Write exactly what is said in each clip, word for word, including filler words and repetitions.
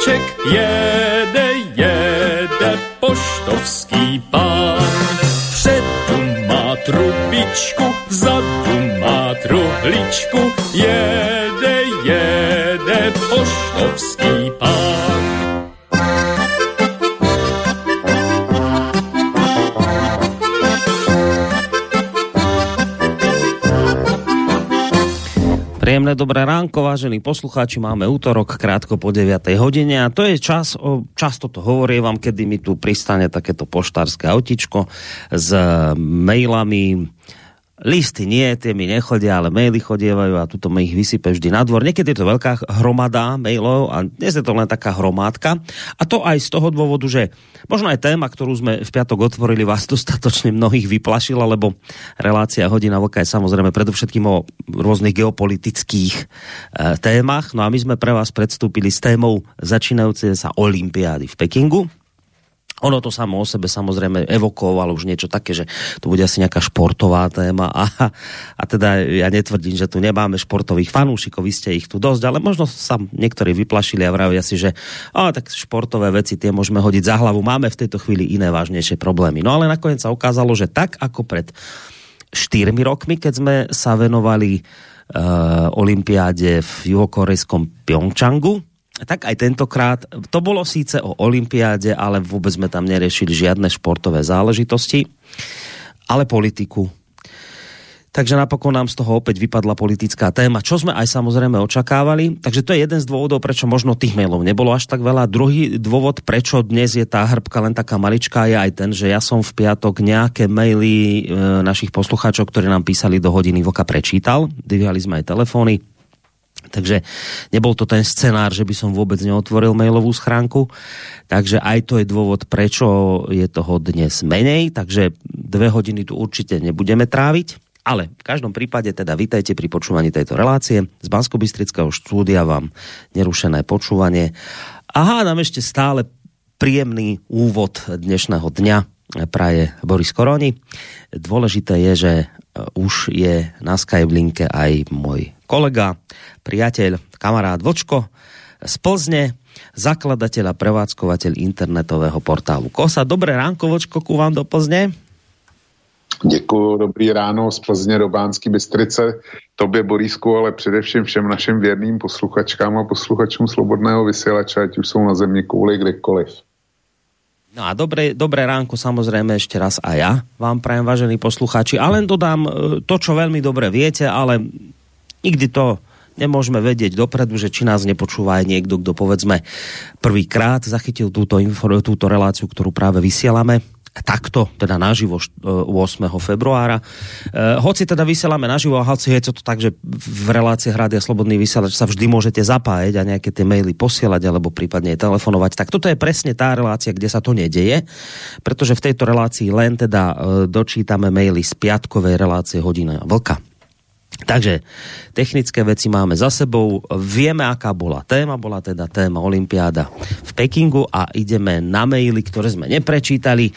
Koníček jede, jede poštovský pán. Předu má trubičku, vzadu má truhličku, jede, jede poštovský pán. Príjemné dobré ránko, vážení poslucháči, máme útorok krátko po deviatej hodine a to je čas, o, často to hovorím vám, kedy mi tu pristane takéto poštárske autičko s mailami. Listy nie, tie mi nechodia, ale maily chodievajú a tuto mi ich vysype vždy na dvor. Niekedy je to veľká hromada mailov a dnes je to len taká hromádka. A to aj z toho dôvodu, že možno aj téma, ktorú sme v piatok otvorili, vás dostatočne mnohých vyplašila, lebo relácia Hodina vlka je samozrejme predovšetkým o rôznych geopolitických témach. No a my sme pre vás predstúpili s témou začínajúcej sa olympiády v Pekingu. Ono to samo o sebe samozrejme evokovalo už niečo také, že to bude asi nejaká športová téma a, a teda ja netvrdím, že tu nemáme športových fanúšikov, vy ste ich tu dosť, ale možno sa niektorí vyplašili a vravia si, že a, tak športové veci tie môžeme hodiť za hlavu, máme v tejto chvíli iné vážnejšie problémy. No ale nakoniec sa ukázalo, že tak ako pred štyrmi rokmi, keď sme sa venovali uh, olympiáde v juhokorejskom Pjongčangu, tak aj tentokrát, to bolo síce o olympiáde, ale vôbec sme tam neriešili žiadne športové záležitosti, ale politiku. Takže napokon nám z toho opäť vypadla politická téma, čo sme aj samozrejme očakávali. Takže to je jeden z dôvodov, prečo možno tých mailov nebolo až tak veľa. Druhý dôvod, prečo dnes je tá hrbka len taká maličká, je aj ten, že ja som v piatok nejaké maily e, našich poslucháčov, ktorí nám písali do Hodiny vlka, prečítal. Dvíhali sme aj telefóny. Takže nebol to ten scenár, že by som vôbec neotvoril mailovú schránku. Takže aj to je dôvod, prečo je toho dnes menej. Takže dve hodiny tu určite nebudeme tráviť. Ale v každom prípade teda vítajte pri počúvaní tejto relácie. Z Banskobystrického štúdia vám nerušené počúvanie. Aha, nám ešte stále príjemný úvod dnešného dňa praje Boris Koroni. Dôležité je, že už je na Skype linke aj môj kolega, priateľ, kamarát Vočko z Plzne, zakladateľ a prevádzkovateľ internetového portálu Kosa. Dobré ránko, Vočko, ku vám do Plzne. Děkuju, dobrý ráno z Plzně do Banské Bystrice, tobě Borisku, ale především všem našim věrným posluchačkám a posluchačům Slobodného vysílača, ať už jsou na zemi kouli kdekoliv. No a dobré, dobré ránko samozrejme ešte raz a ja vám prajem, vážení poslucháči, a len dodám to, čo veľmi dobre viete, ale nikdy to nemôžeme vedieť dopredu, že či nás nepočúva aj niekto, kto povedzme prvýkrát zachytil túto, infor- túto reláciu, ktorú práve vysielame. Takto, teda naživo ôsmeho februára. E, hoci teda vysielame naživo, a hoci je to tak, že v relácii Rádia Slobodný vysielač sa vždy môžete zapájať a nejaké tie maily posielať alebo prípadne telefonovať, tak toto je presne tá relácia, kde sa to nedeje, pretože v tejto relácii len teda e, dočítame maily z piatkovej relácie Hodina vlka. Takže technické veci máme za sebou, vieme, aká bola téma, bola teda téma olympiáda v Pekingu a ideme na maily, ktoré sme neprečítali.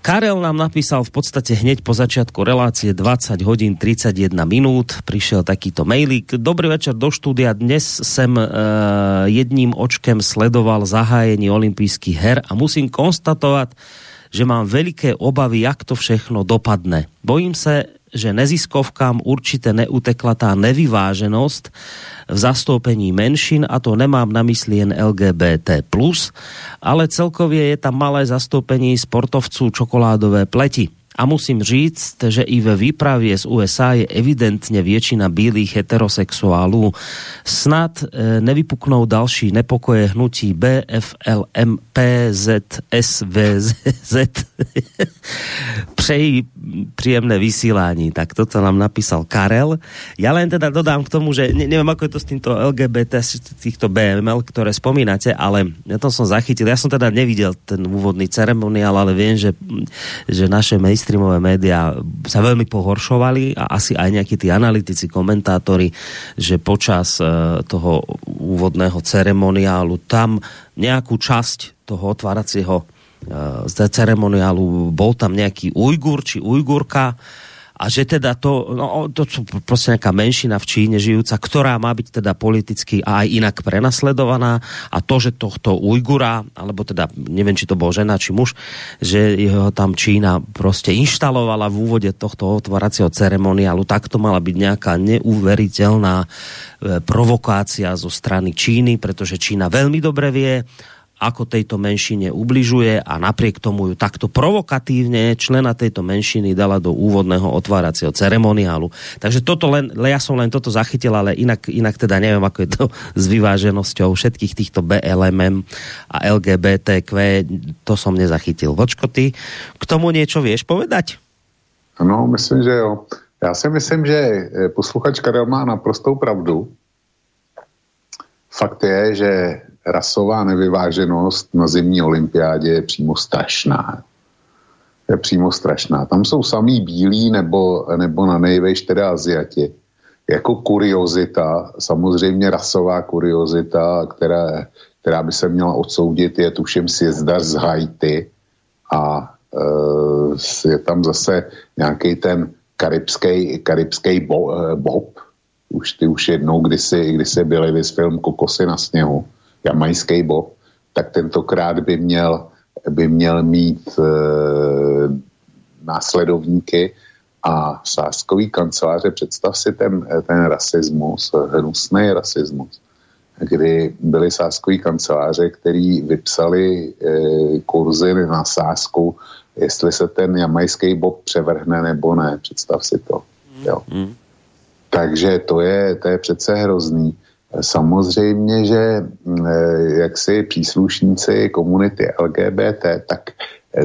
Karel nám napísal v podstate hneď po začiatku relácie dvadsať hodín tridsaťjeden minút, prišiel takýto mailík. Dobrý večer do štúdia, dnes som e, jedným očkem sledoval zahájenie olympijských her a musím konstatovať, že mám veľké obavy, jak to všechno dopadne. Bojím sa, že neziskovkám určite neutekla tá nevyváženosť v zastoupení menšin, a to nemám na mysli jen el gé bé té plus, ale celkovie je tam malé zastoupení sportovců čokoládové pleti. A musím říct, že i ve výpravě z U S A je evidentne väčšina bílých heterosexuálů. Snad nevypuknou další nepokoje hnutí B F L M P Z S V Z. Přeji príjemné vysílání. Tak toto nám napísal Karel. Ja len teda dodám k tomu, že ne, neviem, ako je to s týmto el gé bé té, týchto bé em el, ktoré spomínate, ale ja to som zachytil. Ja som teda nevidel ten úvodný ceremoniál, ale viem, že, že naše mainstreamové streamové médiá sa veľmi pohoršovali a asi aj nejakí tí analytici, komentátori, že počas toho úvodného ceremoniálu tam nejakú časť toho otváracieho ceremoniálu bol tam nejaký Ujgur či Ujgurka a že teda to, no, to sú proste nejaká menšina v Číne žijúca, ktorá má byť teda politicky a aj inak prenasledovaná, a to, že tohto Ujgura, alebo teda neviem, či to bol žena, či muž, že ho tam Čína proste inštalovala v úvode tohto otváracieho ceremoniálu, tak to mala byť nejaká neuveriteľná provokácia zo strany Číny, pretože Čína veľmi dobre vie, ako tejto menšine ubližuje, a napriek tomu ju takto provokatívne člena tejto menšiny dala do úvodného otváracieho ceremoniálu. Takže toto len, ja som len toto zachytil, ale inak, inak teda neviem, ako je to s vyváženosťou všetkých týchto bé el em a el gé bé té kvé, to som nezachytil. Vočko, ty k tomu niečo vieš povedať? No, myslím, že jo. Já si myslím, že posluchač Karel má naprostou pravdu. Fakt je, že rasová nevyváženost na zimní olympiádě je přímo strašná. Je přímo strašná. Tam jsou samý bílí nebo, nebo na nejvejš teda Aziati. Jako kuriozita, samozřejmě rasová kuriozita, která, která by se měla odsoudit, je tuším sjezdař z Haiti, a e, je tam zase nějaký ten karibský, karibský bo, e, bob. Už ty už jednou, kdysi, kdysi byli vys film Kokosy na sněhu. Jamajský bob, tak tentokrát by měl, by měl mít e, následovníky a sáskový kanceláře. Představ si ten, ten rasismus, hnusný rasismus, kdy byli sáskový kanceláře, který vypsali e, kurzy na sásku, jestli se ten jamajský bob převrhne nebo ne. Představ si to. Jo. Mm. Takže to je, to je přece hrozný. Samozřejmě, že jaksi příslušníci komunity el gé bé té, tak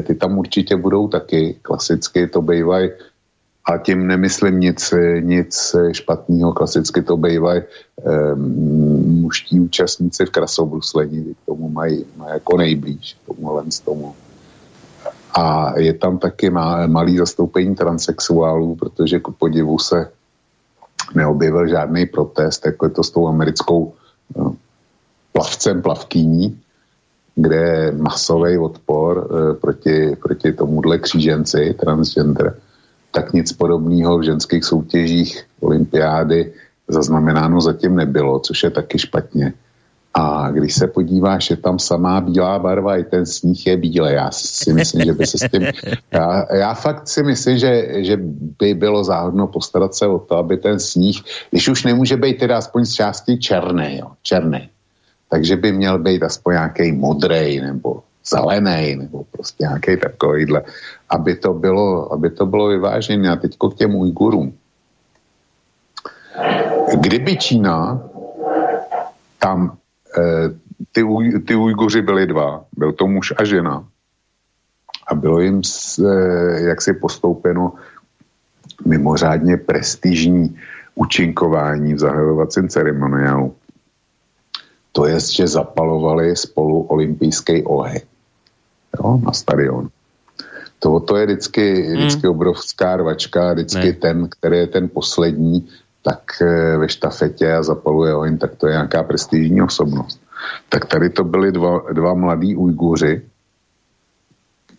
ty tam určitě budou taky. Klasicky to bývají, a tím nemyslím nic, nic špatného, klasicky to bývají um, muští účastníci v krasobruslení, k tomu mají, mají jako nejblíž, tomuhle z tomu. A je tam taky malý zastoupení transsexuálů, protože ku podivu se neobjevil žádný protest, jako je to s tou americkou no, plavcem plavkyní, kde je masový odpor e, proti, proti tomuhle kříženci, transgender. Tak nic podobného v ženských soutěžích olympiády zaznamenáno zatím nebylo, což je taky špatně. A když se podíváš, je tam samá bílá barva, i ten sníh je bílý. Já si myslím, že by se s tím... Já, já fakt si myslím, že, že by bylo záhodno postarat se o to, aby ten sníh, když už nemůže být teda aspoň z části černý, jo, černý, takže by měl být aspoň nějaký modrej nebo zelený, nebo prostě nějaký takovýhle, aby to bylo, aby to bylo vyvážené. A teďko k těm Ujgurům. Kdyby Čína tam Ty, ty Ujguři byli dva. Byl to muž a žena. A bylo jim jaksi postoupeno mimořádně prestižní účinkování v zahajovacím ceremoniálu. To je, že zapalovali spolu olympijský oheň, jo, na stadion. To, to je vždycky, vždycky mm. obrovská rvačka, vždycky ne. ten, který je ten poslední, tak ve štafetě a zapaluje oheň, tak to je nějaká prestižní osobnost. Tak tady to byli dva, dva mladí Ujguři,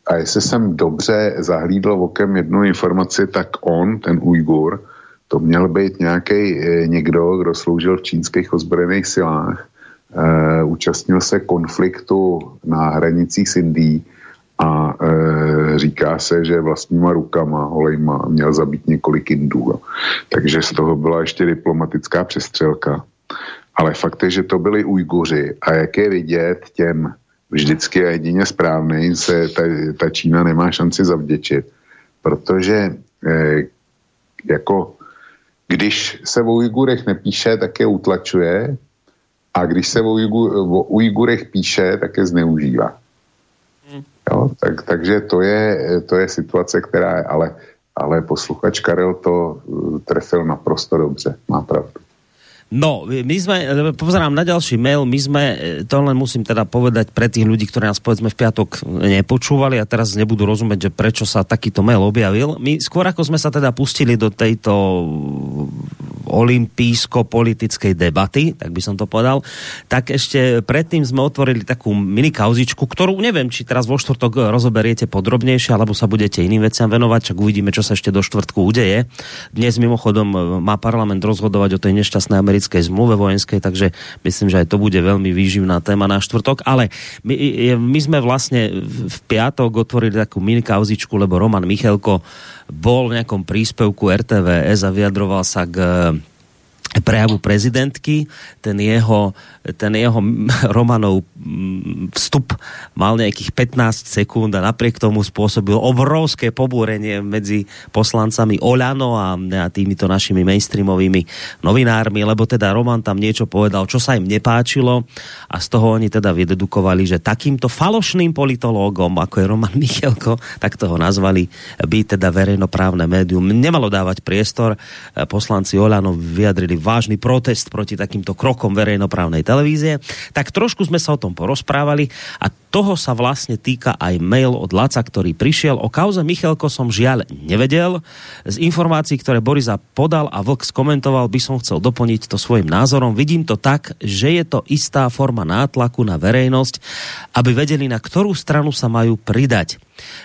a jestli jsem dobře zahlídl okem jednu informaci, tak on, ten Ujgur, to měl být nějaký někdo, kdo sloužil v čínských ozbrojených silách, e, účastnil se konfliktu na hranicích s Indií a e, říká se, že vlastníma rukama, holejma, měl zabít několik Indů. Takže z toho byla ještě diplomatická přestřelka. Ale fakt je, že to byli Ujguři, a jak je vidět, těm vždycky a jedině správnej se ta, ta Čína nemá šanci zavděčit. Protože e, jako když se o Ujgurech nepíše, tak je utlačuje, a když se o, Ujgur, o Ujgurech píše, tak je zneužívá. Jo, tak, takže to je, to je situace, která je, ale, ale posluchač Karel to trefil naprosto dobře, má pravdu. No, my sme, pozerám na ďalší mail, my sme, to len musím teda povedať pre tých ľudí, ktorí nás povedzme v piatok nepočúvali a teraz nebudú rozumieť, že prečo sa takýto mail objavil. My skôr ako sme sa teda pustili do tejto olympijsko-politickej debaty, tak by som to povedal, tak ešte predtým sme otvorili takú mini kauzičku, ktorú neviem, či teraz vo štvrtok rozoberiete podrobnejšie, alebo sa budete iným veciam venovať, čak uvidíme, čo sa ešte do štvrtku udeje. Dnes mimochodom má parlament rozhodovať o tej nešťastnej americkej zmluve vojenskej, takže myslím, že aj to bude veľmi výživná téma na štvrtok, ale my, my sme vlastne v piatok otvorili takú mini kauzičku, lebo Roman Michelko bol v nejakom príspevku er té vé es a vyjadroval sa k prejavu prezidentky. Ten jeho, ten jeho Romanov vstup mal nejakých pätnásť sekúnd a napriek tomu spôsobil obrovské pobúrenie medzi poslancami Oľano a týmito našimi mainstreamovými novinármi, lebo teda Roman tam niečo povedal, čo sa im nepáčilo a z toho oni teda vydedukovali, že takýmto falošným politológom, ako je Roman Michelko, tak toho nazvali, by teda verejnoprávne médium nemalo dávať priestor. Poslanci Oľano vyjadrili vážny protest proti takýmto krokom verejnoprávnej televízie, tak trošku sme sa o tom porozprávali a toho sa vlastne týka aj mail od Laca, ktorý prišiel. O kauze Michelko som žiaľ nevedel. Z informácií, ktoré Borisa podal a Vlk skomentoval, by som chcel doplniť to svojim názorom. Vidím to tak, že je to istá forma nátlaku na verejnosť, aby vedeli, na ktorú stranu sa majú pridať.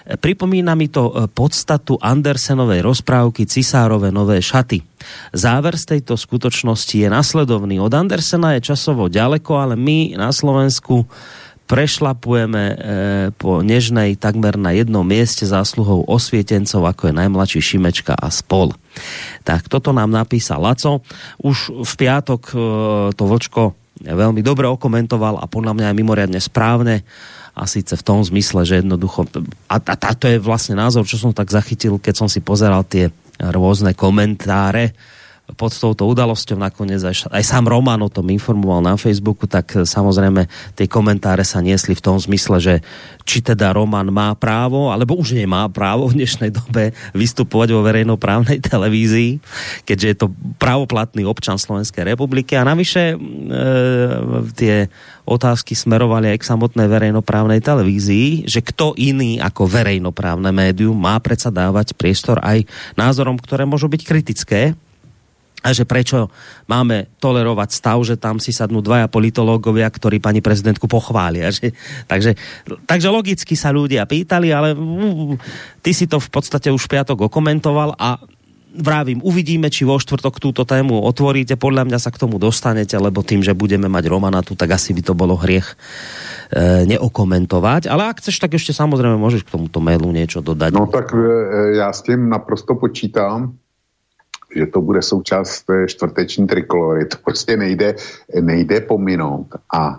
Pripomína mi to podstatu Andersenovej rozprávky Cisárove nové šaty. Záver z tejto skutočnosti je nasledovný. Od Andersena je časovo ďaleko, ale my na Slovensku prešlapujeme e, po nežnej takmer na jednom mieste zásluhou osvietencov, ako je najmladší Šimečka a spol. Tak toto nám napísal Laco. Už v piatok e, to Vlčko veľmi dobre okomentoval a podľa mňa je mimoriadne správne. A síce v tom zmysle, že jednoducho... A, a, a to je vlastne názor, čo som tak zachytil, keď som si pozeral tie rôzne komentáre pod touto udalosťou. Nakoniec aj, aj sám Roman o tom informoval na Facebooku, tak samozrejme tie komentáre sa niesli v tom zmysle, že či teda Roman má právo, alebo už nemá právo v dnešnej dobe vystupovať vo verejnoprávnej televízii, keďže je to právoplatný občan Slovenskej republiky. A navyše e, tie otázky smerovali aj k samotnej verejnoprávnej televízii, že kto iný ako verejnoprávne médium má predsa dávať priestor aj názorom, ktoré môžu byť kritické, a že prečo máme tolerovať stav, že tam si sadnú dvaja politológovia, ktorí pani prezidentku pochvália. Že, takže, takže logicky sa ľudia pýtali, ale uh, ty si to v podstate už v piatok okomentoval a vravím, uvidíme, či vo štvrtok túto tému otvoríte. Podľa mňa sa k tomu dostanete, lebo tým, že budeme mať Romana tu, tak asi by to bolo hriech e, neokomentovať. Ale ak chceš, tak ešte samozrejme môžeš k tomuto mailu niečo dodať. No tak e, ja s tým naprosto počítam, že to bude součást čtvrteční trikolory. To prostě nejde, nejde pominout. A e,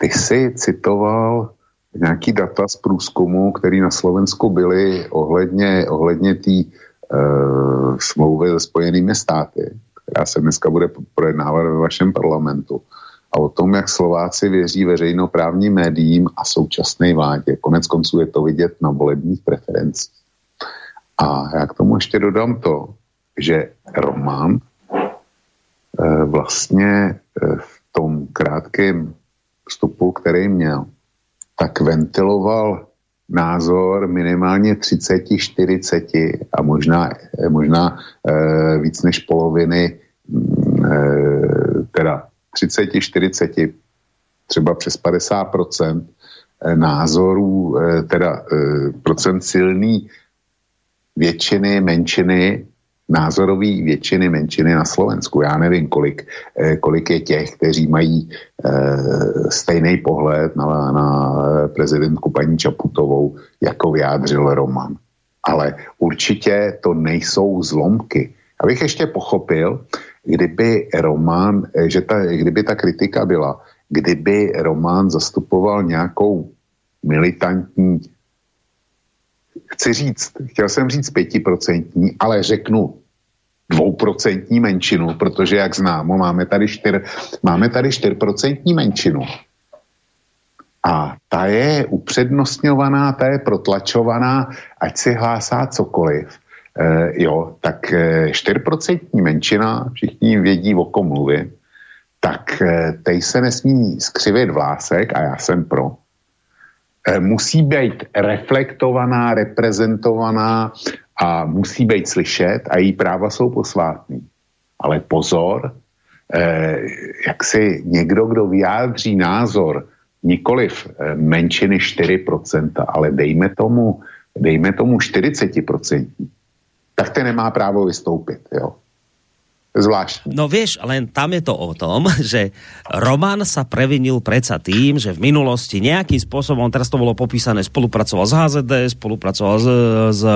ty si citoval nějaký data z průzkumu, který na Slovensku byly ohledně, ohledně té e, smlouvy se Spojenými státy, která se dneska bude projednávat ve vašem parlamentu. A o tom, jak Slováci věří veřejnoprávním médiím a současné vládě. Konec konců je to vidět na volebních preferencích. A já k tomu ještě dodám to, že Roman e, vlastně e, v tom krátkém vstupu, který měl, tak ventiloval názor minimálně tridsať až štyridsať a možná, e, možná e, víc než poloviny, e, teda tridsať až štyridsať, třeba přes päťdesiat percent názorů, e, teda e, procent silný většiny, menšiny, názorový většiny, menšiny na Slovensku. Já nevím, kolik, kolik je těch, kteří mají eh, stejný pohled na, na prezidentku paní Čaputovou, jako vyjádřil Roman. Ale určitě to nejsou zlomky. Abych ještě pochopil, kdyby Roman, že ta, kdyby ta kritika byla, kdyby Roman zastupoval nějakou militantní, chci říct, chtěl jsem říct pětiprocentní, ale řeknu dvouprocentní menšinu, protože jak známo, máme tady čtyř, máme tady čtyřprocentní menšinu. A ta je upřednostňovaná, ta je protlačovaná, ať si hlásá cokoliv. E, jo, tak čtyřprocentní menšina, všichni vědí, o kom mluvím, tak tej se nesmí skřivit vlásek a já jsem pro. Musí být reflektovaná, reprezentovaná a a musí být slyšet a její práva jsou posvátný. Ale pozor, eh, jak si někdo, kdo vyjádří názor nikoliv menší než štyri percentá, ale dejme tomu, dejme tomu štyridsať percent, tak ten nemá právo vystoupit, jo. Zvláštne. No vieš, len tam je to o tom, že Roman sa previnil predsa tým, že v minulosti nejakým spôsobom, teraz to bolo popísané, spolupracoval s há zet dé, spolupracoval s, s e,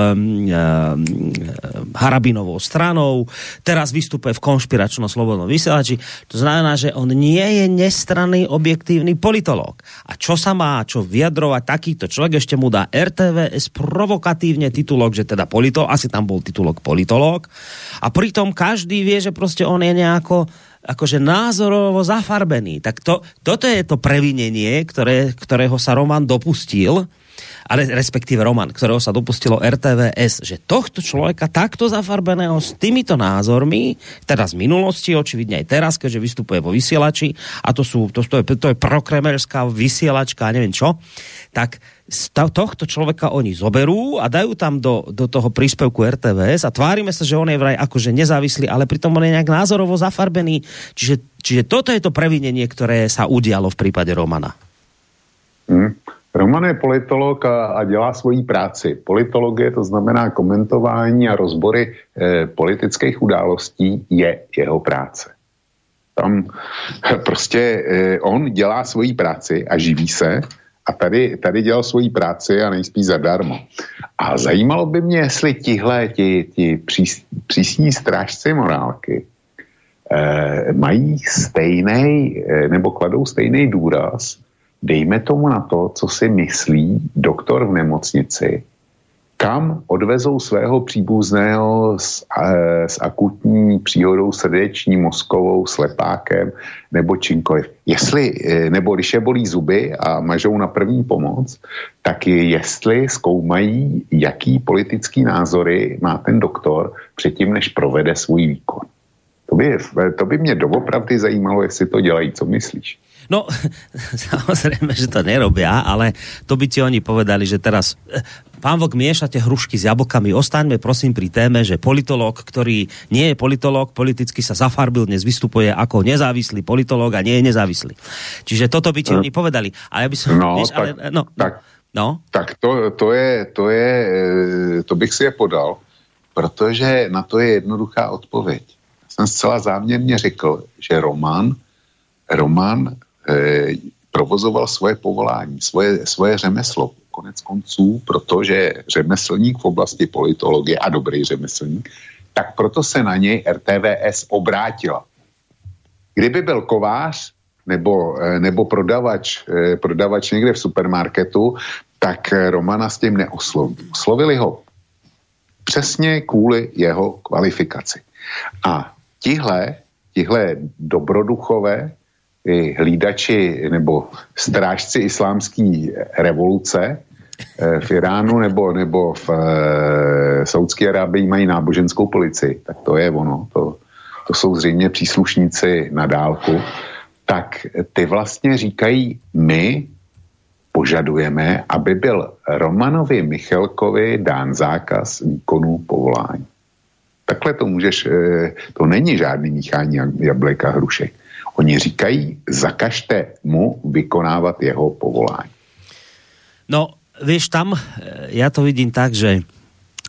Harabinovou stranou, teraz vystupuje v konšpiračno-slobodnom vysielači. To znamená, že on nie je nestranný objektívny politológ. A čo sa má, čo vyjadrovať takýto človek, ešte mu dá er té vé es provokatívne titulok, že teda politológ, asi tam bol titulok politológ, a pritom každý vie, že proste on je nejako akože názorovo zafarbený. Tak to, toto je to previnenie, ktoré, ktorého sa Roman dopustil, ale respektíve Roman, ktorého sa dopustilo er té vé es, že tohto človeka takto zafarbeného s týmito názormi, teda z minulosti, očividne aj teraz, keďže vystupuje vo vysielači, a to, sú, to, to je, to je prokremerská vysielačka, neviem čo, tak tohto človeka oni zoberú a dajú tam do, do toho príspevku er té vé es a tvárime sa, že on je vraj akože nezávislý, ale pritom on je nejak názorovo zafarbený. Čiže, čiže toto je to previnenie, ktoré sa udialo v prípade Romana. Hmm. Roman je politolog a, a dělá svoji práci. Politologie, to znamená komentování a rozbory eh, politických událostí, je jeho práce. Tam prostě eh, on dělá svoji práci a živí se. A tady, tady dělal svoji práci a nejspíš zadarmo. A zajímalo by mě, jestli tihle, ti, ti přís, přísní strážci morálky eh, mají stejnej, eh, nebo kladou stejnej důraz, dejme tomu na to, co si myslí doktor v nemocnici, kam odvezou svého příbuzného s, eh, s akutní příhodou srdeční, mozkovou, slepákem nebo čímkoliv. Jestli, eh, nebo když je bolí zuby a mažou na první pomoc, tak jestli zkoumají, jaký politický názory má ten doktor předtím, než provede svůj výkon. To by, to by mě doopravdy zajímalo, jestli to dělají, co myslíš? No, samozrejme, že to nerobia, ale to by ti oni povedali, že teraz, pán Vlk, miešate hrušky s jablkami, ostaňme prosím pri téme, že politológ, ktorý nie je politológ, politicky sa zafarbil, dnes vystupuje ako nezávislý politológ a nie je nezávislý. Čiže toto by ti oni povedali. A ja by som... No, vieš, tak, ale, no, tak, no. tak to, to je, to je, to bych si je podal, protože na to je jednoduchá odpoveď. Jsem zcela záměrně řekl, že Roman, Roman Eh, provozoval svoje povolání, svoje, svoje řemeslo. Konec konců, protože řemeslník v oblasti politologie a dobrý řemeslník, tak proto se na něj er té vé es obrátila. Kdyby byl kovář nebo, eh, nebo prodavač, eh, prodavač někde v supermarketu, tak eh, Romana s tím neoslovili. Oslovili ho přesně kvůli jeho kvalifikaci. A tihle, tihle dobroduchové hlídači nebo strážci islámský revoluce v Iránu nebo, nebo v e, Saúdské Arábii mají náboženskou policii, tak to je ono, to, to jsou zřejmě příslušníci na dálku, tak ty vlastně říkají, my požadujeme, aby byl Romanovi Michelkovi dán zákaz výkonu povolání. Takhle to můžeš, e, to není žádný míchání jablek a hrušek. Oni říkají, zakažte mu vykonávat jeho povolání. No, vieš, tam ja to vidím tak, že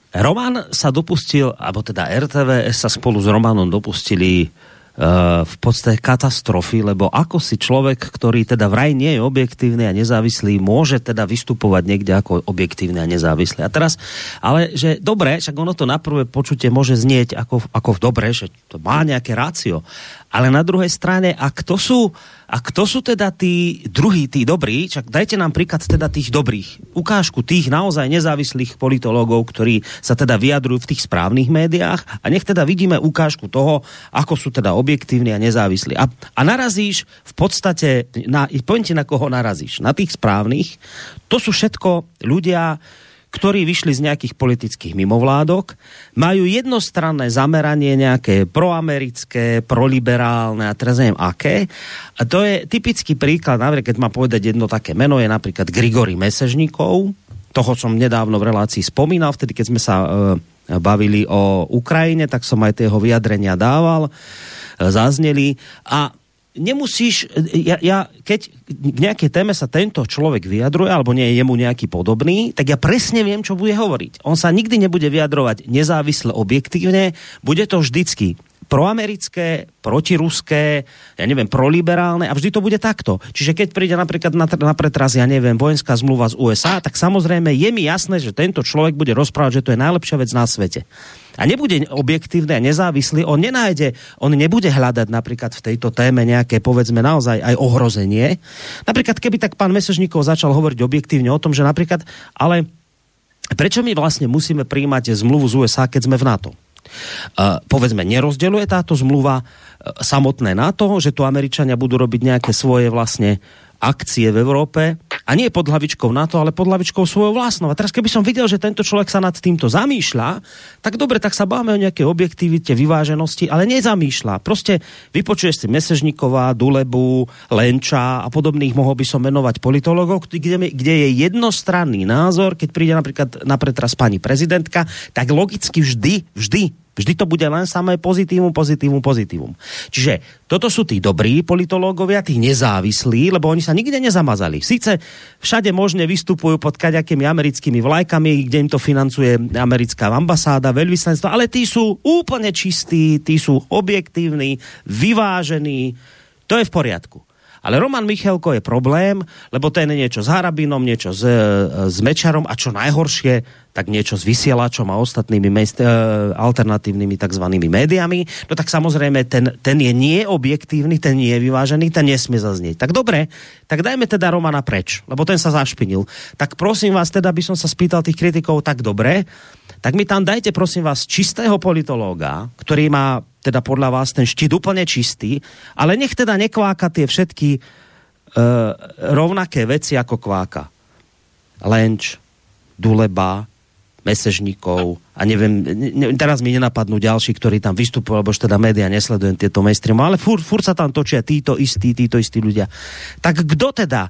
Roman sa dopustil, alebo teda er té vé es sa spolu s Romanom dopustili uh, v podstate katastrofy, lebo ako si človek, ktorý teda vraj nie je objektívny a nezávislý, môže teda vystupovať niekde ako objektívny a nezávislý. A teraz, ale že dobre, však ono to na prvé počutie môže znieť ako, ako dobre, že to má nejaké rácio. Ale na druhej strane, a kto sú, a kto sú teda tí druhí, tí dobrí, čak dajte nám príklad teda tých dobrých, ukážku tých naozaj nezávislých politológov, ktorí sa teda vyjadrujú v tých správnych médiách, a nech teda vidíme ukážku toho, ako sú teda objektívni a nezávislí. A, a narazíš v podstate, na, poviem ti, na koho narazíš, na tých správnych, to sú všetko ľudia, ktorí vyšli z nejakých politických mimovládok, majú jednostranné zameranie nejaké proamerické, proliberálne a teraz neviem aké. A to je typický príklad, napríklad, keď mám povedať jedno také meno, je napríklad Grigory Mesežníkov, toho som nedávno v relácii spomínal, vtedy keď sme sa e, bavili o Ukrajine, tak som aj tieho vyjadrenia dával, zazneli a nemusíš, ja, ja, keď k nejakej téme sa tento človek vyjadruje, alebo nie je jemu nejaký podobný, tak ja presne viem, čo bude hovoriť. On sa nikdy nebude vyjadrovať nezávisle, objektívne, bude to vždycky proamerické, protiruské, ja neviem, proliberálne a vždy to bude takto. Čiže keď príde napríklad na, na pretras, ja neviem, vojenská zmluva z U S A, tak samozrejme je mi jasné, že tento človek bude rozprávať, že to je najlepšia vec na svete. A nebude objektívny a nezávislý, on nenájde, on nebude hľadať napríklad v tejto téme nejaké, povedzme, naozaj aj ohrozenie. Napríklad, keby tak pán Mesežníkov začal hovoriť objektívne o tom, že napríklad, ale prečo my vlastne musíme prijímať zmluvu z U S A, keď sme v NATO? Uh, povedzme, nerozdeľuje táto zmluva uh, samotné NATO, že tu Američania budú robiť nejaké svoje vlastne akcie v Európe a nie pod hlavičkou NATO, ale pod hlavičkou svojou vlastnou. A teraz keby som videl, že tento človek sa nad týmto zamýšľa, tak dobre, tak sa bavíme o nejakej objektivite, vyváženosti, ale nezamýšľa. Proste vypočuješ si Mesežníkova, Dulebu, Lenča a podobných, mohol by som menovať politologov, kde, kde je jednostranný názor, keď príde napríklad na pretras pani prezidentka, tak logicky vždy, vždy Vždy to bude len samé pozitívum, pozitívum, pozitívum. Čiže toto sú tí dobrí politológovia, tí nezávislí, lebo oni sa nikde nezamazali. Sice všade možne vystupujú pod kaďakými americkými vlajkami, kde im to financuje americká ambasáda, veľvyslanectvo, ale tí sú úplne čistí, tí sú objektívni, vyvážení, to je v poriadku. Ale Roman Michelko je problém, lebo ten je niečo s Harabinom, niečo s, s Mečarom a čo najhoršie, tak niečo s Vysielačom a ostatnými mest, alternatívnymi takzvanými médiami. No tak samozrejme, ten, ten je neobjektívny, ten nie je vyvážený, ten nesmie zaznieť. Tak dobre, tak dajme teda Romana preč, lebo ten sa zašpinil. Tak prosím vás, teda by som sa spýtal tých kritikov, tak dobre, tak mi tam dajte prosím vás čistého politológa, ktorý má teda podľa vás ten štít úplne čistý, ale nech teda nekváka tie všetky e, rovnaké veci, ako kváka Lenč, Duleba, Mesežníkov a neviem, ne, teraz mi nenapadnú ďalší, ktorí tam vystupujú, lebo už teda médiá nesledujem tieto mainstreamy, ale furt, furt sa tam točia títo istí, títo istí ľudia. Tak kto teda,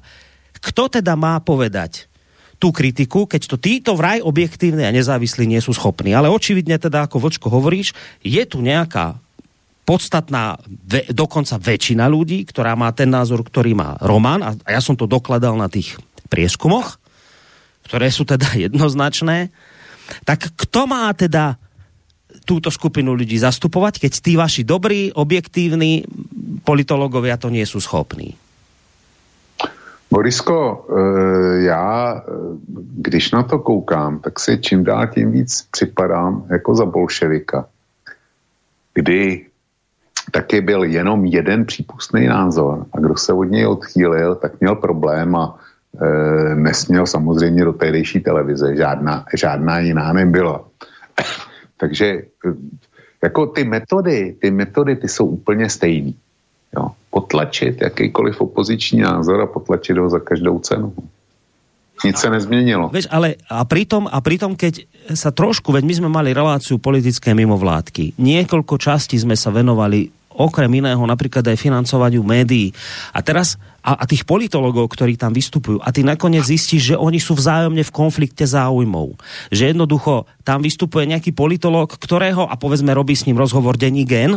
kto teda má povedať tú kritiku, keď to títo vraj objektívne a nezávislí nie sú schopní? Ale očividne teda, ako Vočko hovoríš, je tu nejaká podstatná, dokonca väčšina ľudí, ktorá má ten názor, ktorý má Roman, a ja som to dokladal na tých prieskumoch, ktoré sú teda jednoznačné, tak kto má teda túto skupinu ľudí zastupovať, keď tí vaši dobrí, objektívni politológovia to nie sú schopní? Borisko, já, když na to koukám, tak si čím dál tím víc připadám jako za bolševika, kdy taky byl jenom jeden přípustný názor a kdo se od něj odchýlil, tak měl problém a e, nesměl samozřejmě do tehdejší televize, žádná, žádná jiná nebyla. Takže jako ty metody, ty metody, ty jsou úplně stejné. Jo, potlačit jakýkoliv opoziční názor a potlačit ho za každou cenu. Nic sa nezmenilo. Vieš, ale a pritom, a pritom, keď sa trošku, veď my sme mali reláciu politické mimovládky, niekoľko častí sme sa venovali okrem iného napríklad aj financovaniu médií. A teraz, a, a tých politologov, ktorí tam vystupujú, a ty nakoniec zistíš, že oni sú vzájomne v konflikte záujmov. Že jednoducho tam vystupuje nejaký politolog, ktorého, a povedzme, robí s ním rozhovor Denník N,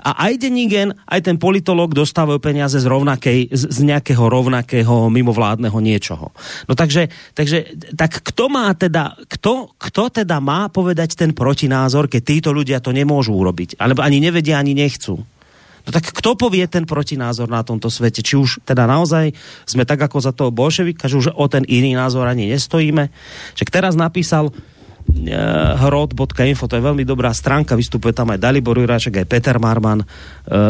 a aj Denník N, aj ten politológ dostávajú peniaze z rovnakej, z nejakého rovnakého mimovládneho niečoho. No takže, takže tak kto má teda, kto, kto teda má povedať ten protinázor, keď títo ľudia to nemôžu urobiť? Alebo ani nevedia, ani nechcú. No tak kto povie ten protinázor na tomto svete? Či už teda naozaj sme tak ako za toho bolševika, že už o ten iný názor ani nestojíme? Však teraz napísal hrod bodka info, to je veľmi dobrá stránka, vystupuje tam aj Dalibor Jurášek, aj Peter Marman,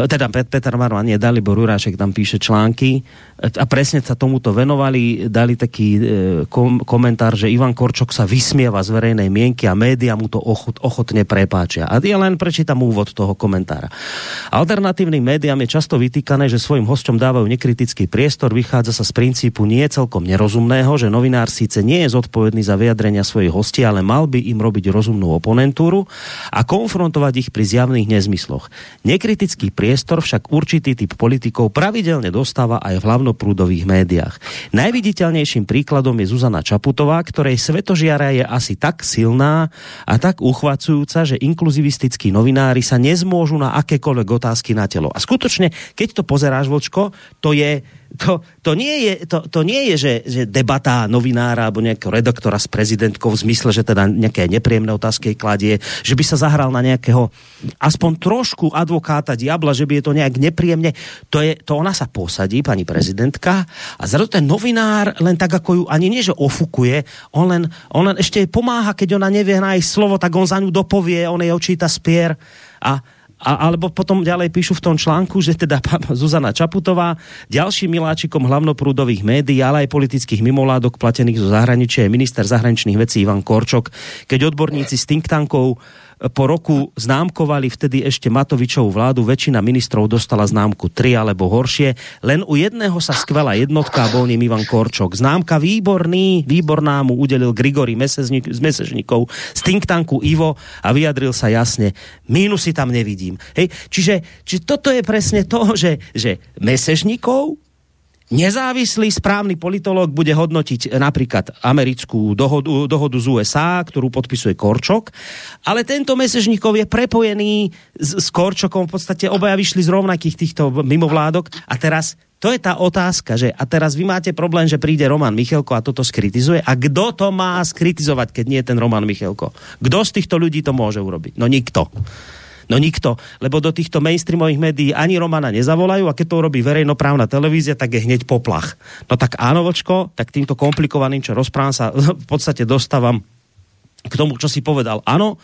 teda Peter Marman, nie Dalibor Jurášek, tam píše články a presne sa tomuto venovali, dali taký kom- komentár, že Ivan Korčok sa vysmieva z verejnej mienky a média mu to ochot- ochotne prepáčia. A ja len prečítam úvod toho komentára. Alternatívnym médiám je často vytýkané, že svojim hosťom dávajú nekritický priestor, vychádza sa z princípu nie celkom nerozumného, že novinár síce nie je zodpovedný za vyjadrenia svojich hostí, ale mal robí im robiť rozumnú oponentúru a konfrontovať ich pri zjavných nezmysloch. Nekritický priestor však určitý typ politikov pravidelne dostáva aj v hlavnoprúdových médiách. Najviditeľnejším príkladom je Zuzana Čaputová, ktorej svetožiara je asi tak silná a tak uchvacujúca, že inkluzivistickí novinári sa nezmôžu na akékoľvek otázky na telo. A skutočne, keď to pozeráš, Vlčko, to je... To, to nie je, to, to nie je že, že debata novinára alebo nejakého redaktora s prezidentkou v zmysle, že teda nejaké nepríjemné otázky kladie, že by sa zahral na nejakého aspoň trošku advokáta diabla, že by je to nejak nepríjemne. To, je, to ona sa posadí, pani prezidentka, a zrazu ten novinár len tak, ako ju ani nie, že ofukuje, on len, on len ešte pomáha, keď ona nevie nájsť slovo, tak on za ňu dopovie, on jej očíta spier a... A, alebo potom ďalej píšu v tom článku, že teda Zuzana Čaputová ďalším miláčikom hlavnoprúdových médií, ale aj politických mimovládok platených zo zahraničia je minister zahraničných vecí Ivan Korčok. Keď odborníci z think tankov po roku známkovali vtedy ešte Matovičovú vládu, väčšina ministrov dostala známku tri alebo horšie. Len u jedného sa skvelá jednotka a bol ním Ivan Korčok. Známka výborný, výborná mu udelil Grigori z Mesežníkov z think tanku í vé o a vyjadril sa jasne. Mínusy tam nevidím. Hej? Čiže, čiže toto je presne to, že, že Mesežníkov nezávislý správny politológ bude hodnotiť napríklad americkú dohodu, dohodu z ú es á, ktorú podpisuje Korčok, ale tento Mesežníkov je prepojený s, s Korčokom, v podstate obaja vyšli z rovnakých týchto mimovládok a teraz to je tá otázka, že a teraz vy máte problém, že príde Roman Michelko a toto skritizuje a kto to má skritizovať, keď nie je ten Roman Michelko? Kto z týchto ľudí to môže urobiť? No nikto. No nikto, lebo do týchto mainstreamových médií ani Romana nezavolajú a keď to robí verejnoprávna televízia, tak je hneď poplach. No tak áno, Vočko, tak týmto komplikovaným, čo rozprávam, sa v podstate dostávam k tomu, čo si povedal. Áno,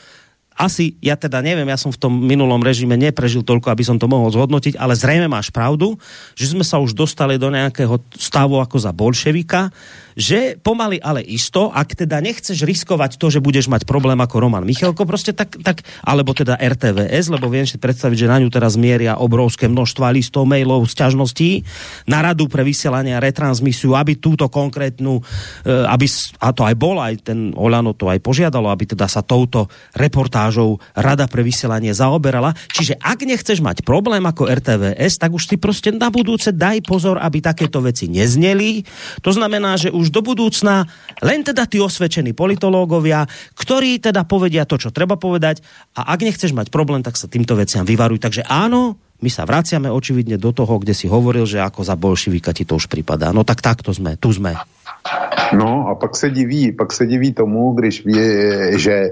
asi, ja teda neviem, ja som v tom minulom režime neprežil toľko, aby som to mohol zhodnotiť, ale zrejme máš pravdu, že sme sa už dostali do nejakého stavu ako za bolševika, že pomaly ale isto, ak teda nechceš riskovať to, že budeš mať problém ako Roman Michelko, proste tak, tak alebo teda er té vé es, lebo viem si predstaviť, že na ňu teraz mieria obrovské množstva listov, mailov, sťažností na radu pre vysielanie a retransmisiu, aby túto konkrétnu, aby, a to aj bol, aj ten Olano to aj požiadalo, aby teda sa touto reportážou rada pre vysielanie zaoberala. Čiže ak nechceš mať problém ako er té vé es, tak už si proste na budúce daj pozor, aby takéto veci nezneli. To znamená, že už do budúcna, len teda tí osvedčení politológovia, ktorí teda povedia to, čo treba povedať a ak nechceš mať problém, tak sa týmto veciam vyvaruj. Takže áno, my sa vraciame očividne do toho, kde si hovoril, že ako za bolševika ti to už pripadá. No tak takto sme, tu sme. No a pak se diví, pak se diví tomu, když ví, že e,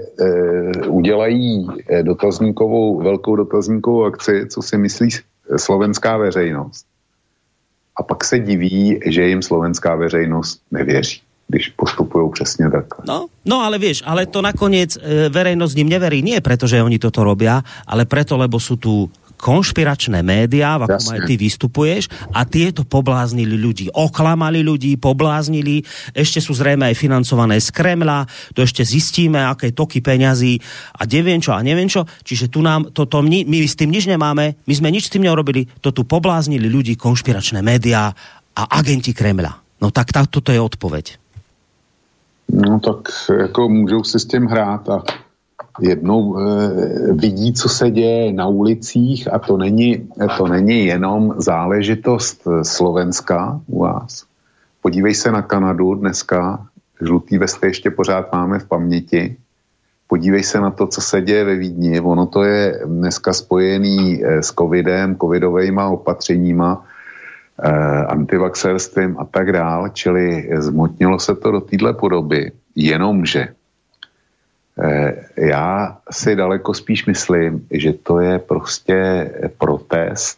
udělají dotazníkovou, velkou dotazníkovou akci, co si myslí slovenská veřejnost. A pak se diví, že jim slovenská veřejnost nevěří, když postupujú přesně tak. No, no ale vieš, ale to nakoniec e, verejnosť ním neverí, nie preto, že oni toto robia, ale preto, lebo sú tu konšpiračné médiá, v akom aj ty vystupuješ a tieto pobláznili ľudí. Oklamali ľudí, pobláznili, ešte sú zrejme aj financované z Kremla, to ešte zistíme, aké toky peňazí a neviem čo a neviem čo. Čiže tu nám, to, to, my, my s tým nič nemáme, my sme nič s tým neurobili, to tu pobláznili ľudí, konšpiračné médiá a agenti Kremla. No tak tá, toto je odpoveď. No tak ako môžu si s tým hrať a jednou e, vidí, co se děje na ulicích a to není, to není jenom záležitost Slovenska u vás. Podívej se na Kanadu dneska, žlutý vesty ještě pořád máme v paměti. Podívej se na to, co se děje ve Vídni. Ono to je dneska spojený s covidem, covidovejma opatřeníma, e, antivaxerstvím a tak dál. Čili zmotnilo se to do téhle podoby, jenomže já si daleko spíš myslím, že to je prostě protest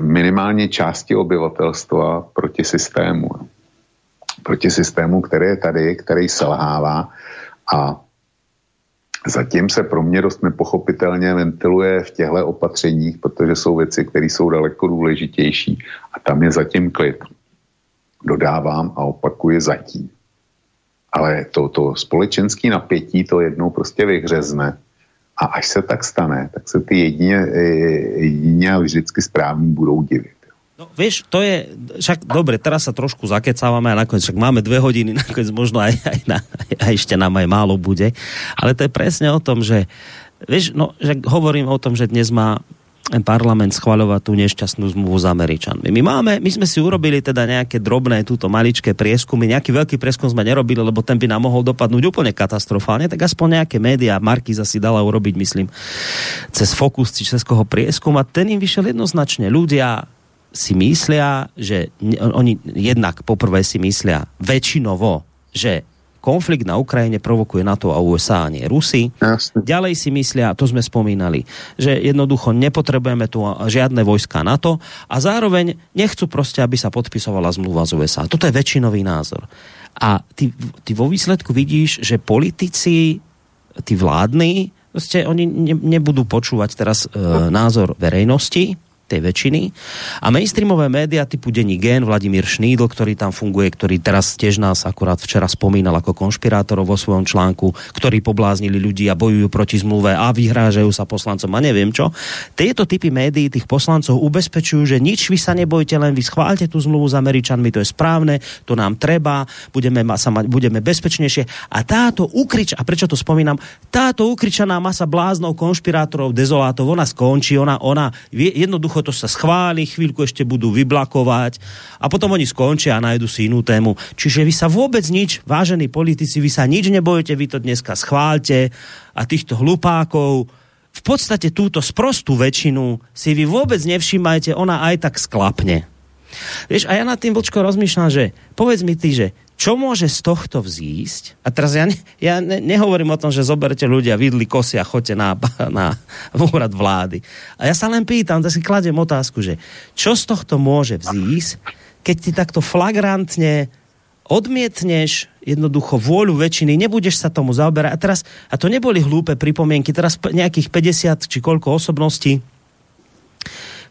minimálně části obyvatelstva proti systému. Proti systému, který je tady, který selhává a zatím se pro mě dost nepochopitelně ventiluje v těchto opatřeních, protože jsou věci, které jsou daleko důležitější a tam je zatím klid. Dodávám a opakuji zatím. Ale to, to společenské napětí to jednou prostě vyhřezne. A až se tak stane, tak se ty jedině, jedině vždycky správní budou divit. No, vieš, to je, však dobre, teraz sa trošku zakecávame a nakoniec, však máme dve hodiny, nakoniec možno aj, aj, na, aj ešte nám aj málo bude, ale to je presne o tom, že, vieš, no, že hovorím o tom, že dnes má parlament schvaľovať tú nešťastnú zmluvu s Američanmi. My máme, my sme si urobili teda nejaké drobné, túto maličké prieskumy, nejaký veľký prieskum sme nerobili, lebo ten by nám mohol dopadnúť úplne katastrofálne, tak aspoň nejaké médiá, Markíza si dala urobiť, myslím, cez Focus, či cez koho prieskum, a ten im vyšiel jednoznačne. Ľudia si myslia, že oni jednak poprvé si myslia väčšinovo, že konflikt na Ukrajine provokuje NATO a U S A, a nie Rusy. Jasne. Ďalej si myslia, to sme spomínali, že jednoducho nepotrebujeme tu žiadne vojska NATO a zároveň nechcú proste, aby sa podpisovala zmluva z U S A. Toto je väčšinový názor. A ty, ty vo výsledku vidíš, že politici, tí vládni, proste oni ne, nebudú počúvať teraz e, názor verejnosti, tej väčšiny. A mainstreamové médiá typu denní Gen, Vladimír Šnídl, ktorý tam funguje, ktorý teraz tiež nás akurát včera spomínal ako konšpirátorov vo svojom článku, ktorí pobláznili ľudí a bojujú proti zmluve a vyhrážajú sa poslancom a neviem čo. Tieto typy médií tých poslancov ubezpečujú, že nič vy sa nebojte, len vy schváľte tú zmluvu s Američanmi, to je správne, to nám treba, budeme, masa, budeme bezpečnejšie. A táto ukrič, a prečo to spomínam, táto ukričaná masa bláznov, konšpirátorov, dezolátov, ona skončí, ona, ona jednoducho to sa schváli, chvíľku ešte budú vyblakovať a potom oni skončia a nájdu si inú tému. Čiže vy sa vôbec nič, vážení politici, vy sa nič nebojete, vy to dneska schválte a týchto hlupákov, v podstate túto sprostú väčšinu si vy vôbec nevšímajte, ona aj tak sklapne. Vieš, a ja nad tým, Vlčko, rozmýšľam, že povedz mi ty, že čo môže z tohto vzísť? A teraz ja, ne, ja ne, nehovorím o tom, že zoberte ľudia, vidli kosy a choďte na, na úrad vlády. A ja sa len pýtam, tak si kladiem otázku, že čo z tohto môže vzísť, keď ty takto flagrantne odmietneš jednoducho vôľu väčšiny, nebudeš sa tomu zaoberať. A teraz, a to neboli hlúpe pripomienky, teraz nejakých päťdesiat či koľko osobností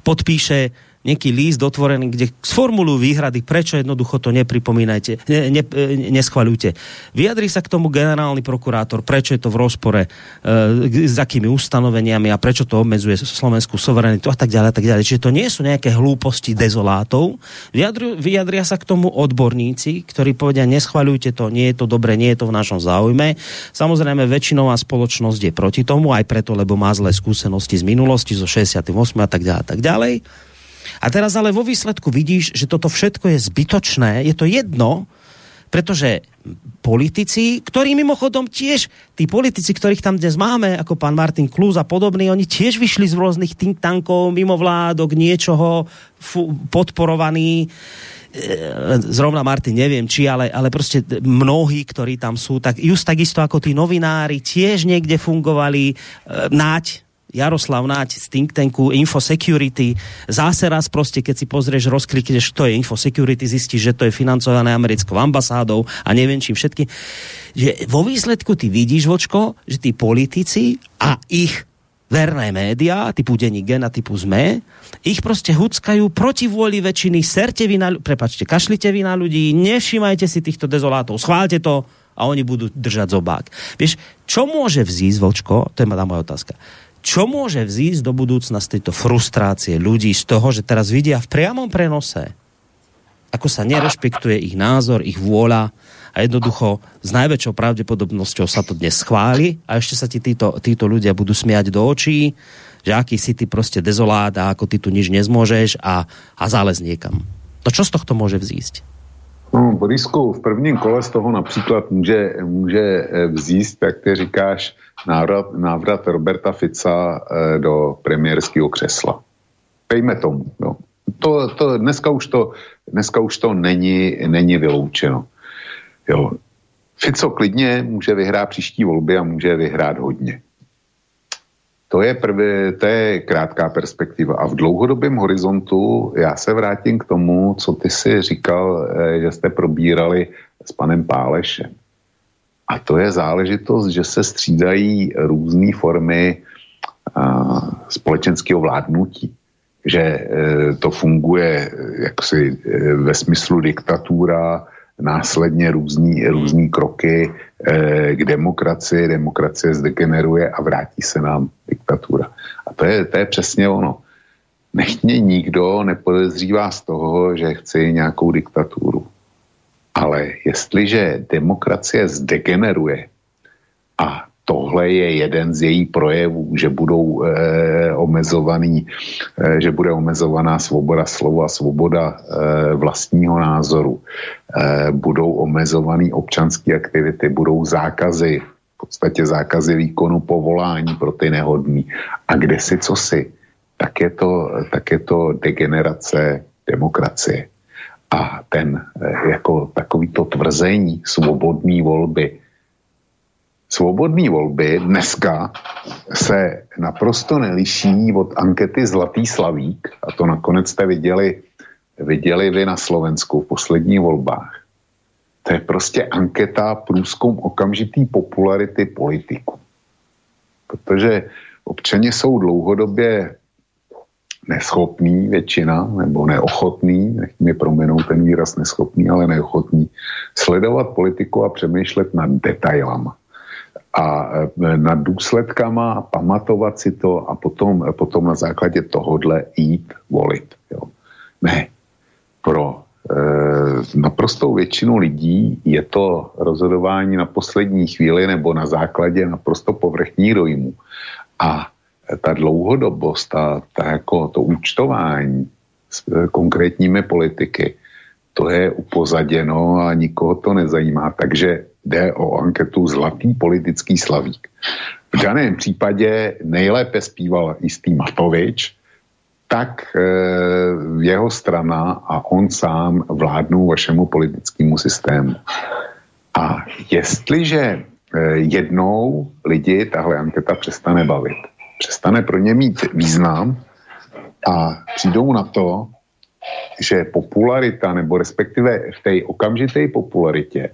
podpíše nejaký líst otvorený, kde sformulujú výhrady, prečo jednoducho to nepripomínajte, ne, ne, neschvaľujte. Vyjadrí sa k tomu generálny prokurátor, prečo je to v rozpore e, s akými ustanoveniami a prečo to obmedzuje slovenskú suverenitu a tak ďalej, a tak ďalej. Čiže to nie sú nejaké hlúposti dezolátov. Vyjadri, vyjadria sa k tomu odborníci, ktorí povedia, neschvaľujte to, nie je to dobre, nie je to v našom záujme. Samozrejme, väčšinová spoločnosť je proti tomu, aj preto, lebo má zlé skúsenosti z minulosti, zo šesťdesiatosem a tak ďalej, a tak ďalej. A teraz ale vo výsledku vidíš, že toto všetko je zbytočné, je to jedno, pretože politici, ktorí mimochodom tiež, tí politici, ktorých tam dnes máme, ako pán Martin Klus a podobní, oni tiež vyšli z rôznych think tankov, mimovládok, niečoho f- podporovaní. Zrovna Martin, neviem či, ale, ale proste mnohí, ktorí tam sú, tak just takisto ako tí novinári tiež niekde fungovali, Náď, Jaroslav Náď z think tanku Infosecurity. Zase raz proste, keď si pozrieš, rozklikneš, to je Infosecurity, zistíš, že to je financované americkou ambasádou a neviem čím všetky. Že vo výsledku ty vidíš, Vočko, že tí politici a ich verné médiá, typu denní Gen a typu es em é, ich proste huckajú proti vôli väčšiny, serte vy na, prepáčte, kašlite vy na ľudí, nevšímajte si týchto dezolátov, schváľte to a oni budú držať zobák. Vieš, čo môže vzísť, Vočko, to je tá moja otázka, čo môže vzísť do budúcna z tejto frustrácie ľudí, z toho, že teraz vidia v priamom prenose, ako sa nerešpektuje ich názor, ich vôľa a jednoducho s najväčšou pravdepodobnosťou sa to dnes schváli a ešte sa ti títo, títo ľudia budú smiať do očí, že aký si ty proste dezolát a ako ty tu nič nezmôžeš a, a zález niekam. No čo z tohto môže vzísť? No, Borisku, v prvním kole z toho například může, může vzíst, jak ty říkáš, návrat, návrat Roberta Fica do premiérského křesla. Pejme tomu. No. To, to, dneska už to, dneska už to není, není vyloučeno. Jo. Fico klidně může vyhrát příští volby a může vyhrát hodně. To je, prv, to je krátká perspektiva. A v dlouhodobém horizontu já se vrátím k tomu, co ty si říkal, že jste probírali s panem Pálešem. A to je záležitost, že se střídají různé formy společenského vládnutí. Že to funguje jaksi ve smyslu diktatura, následně různý, různý kroky eh, k demokracii, demokracie zdegeneruje a vrátí se nám diktatura. A to je, to je přesně ono. nech mě nikdo nepodezřívá z toho, že chci nějakou diktaturu. Ale jestliže demokracie zdegeneruje, a tohle je jeden z její projevů, že budou e, omezovaný, e, že bude omezovaná svoboda slova, svoboda e, vlastního názoru, e, budou omezovaný občanské aktivity, budou zákazy, v podstatě zákazy výkonu povolání pro ty nehodný. A kde si co si, tak je to, tak je to degenerace demokracie. A ten e, jako takovýto tvrzení svobodné volby, Svobodné volby dneska se naprosto neliší od ankety Zlatý Slavík, a to nakonec jste viděli, viděli vy na Slovensku v posledních volbách. To je prostě anketa průzkum okamžitý popularity politiků. Protože občané jsou dlouhodobě neschopný většina, nebo neochotný, nech mi proměnou ten výraz neschopný, ale neochotný, sledovat politiku a přemýšlet nad detailama a nad důsledkama, pamatovat si to a potom, potom na základě tohodle jít volit. Jo. Ne. Pro e, naprostou většinu lidí je to rozhodování na poslední chvíli nebo na základě naprosto povrchních dojmů. A ta dlouhodobost, ta, ta jako to účtování s konkrétními politiky, to je upozaděno a nikoho to nezajímá. Takže jde o anketu Zlatý politický slavík. V daném případě nejlépe zpíval jistý Matovič, tak e, jeho strana a on sám vládnou vašemu politickému systému. A jestliže e, jednou lidi tahle anketa přestane bavit, přestane pro ně mít význam a přijdou na to, že popularita, nebo respektive v té okamžité popularitě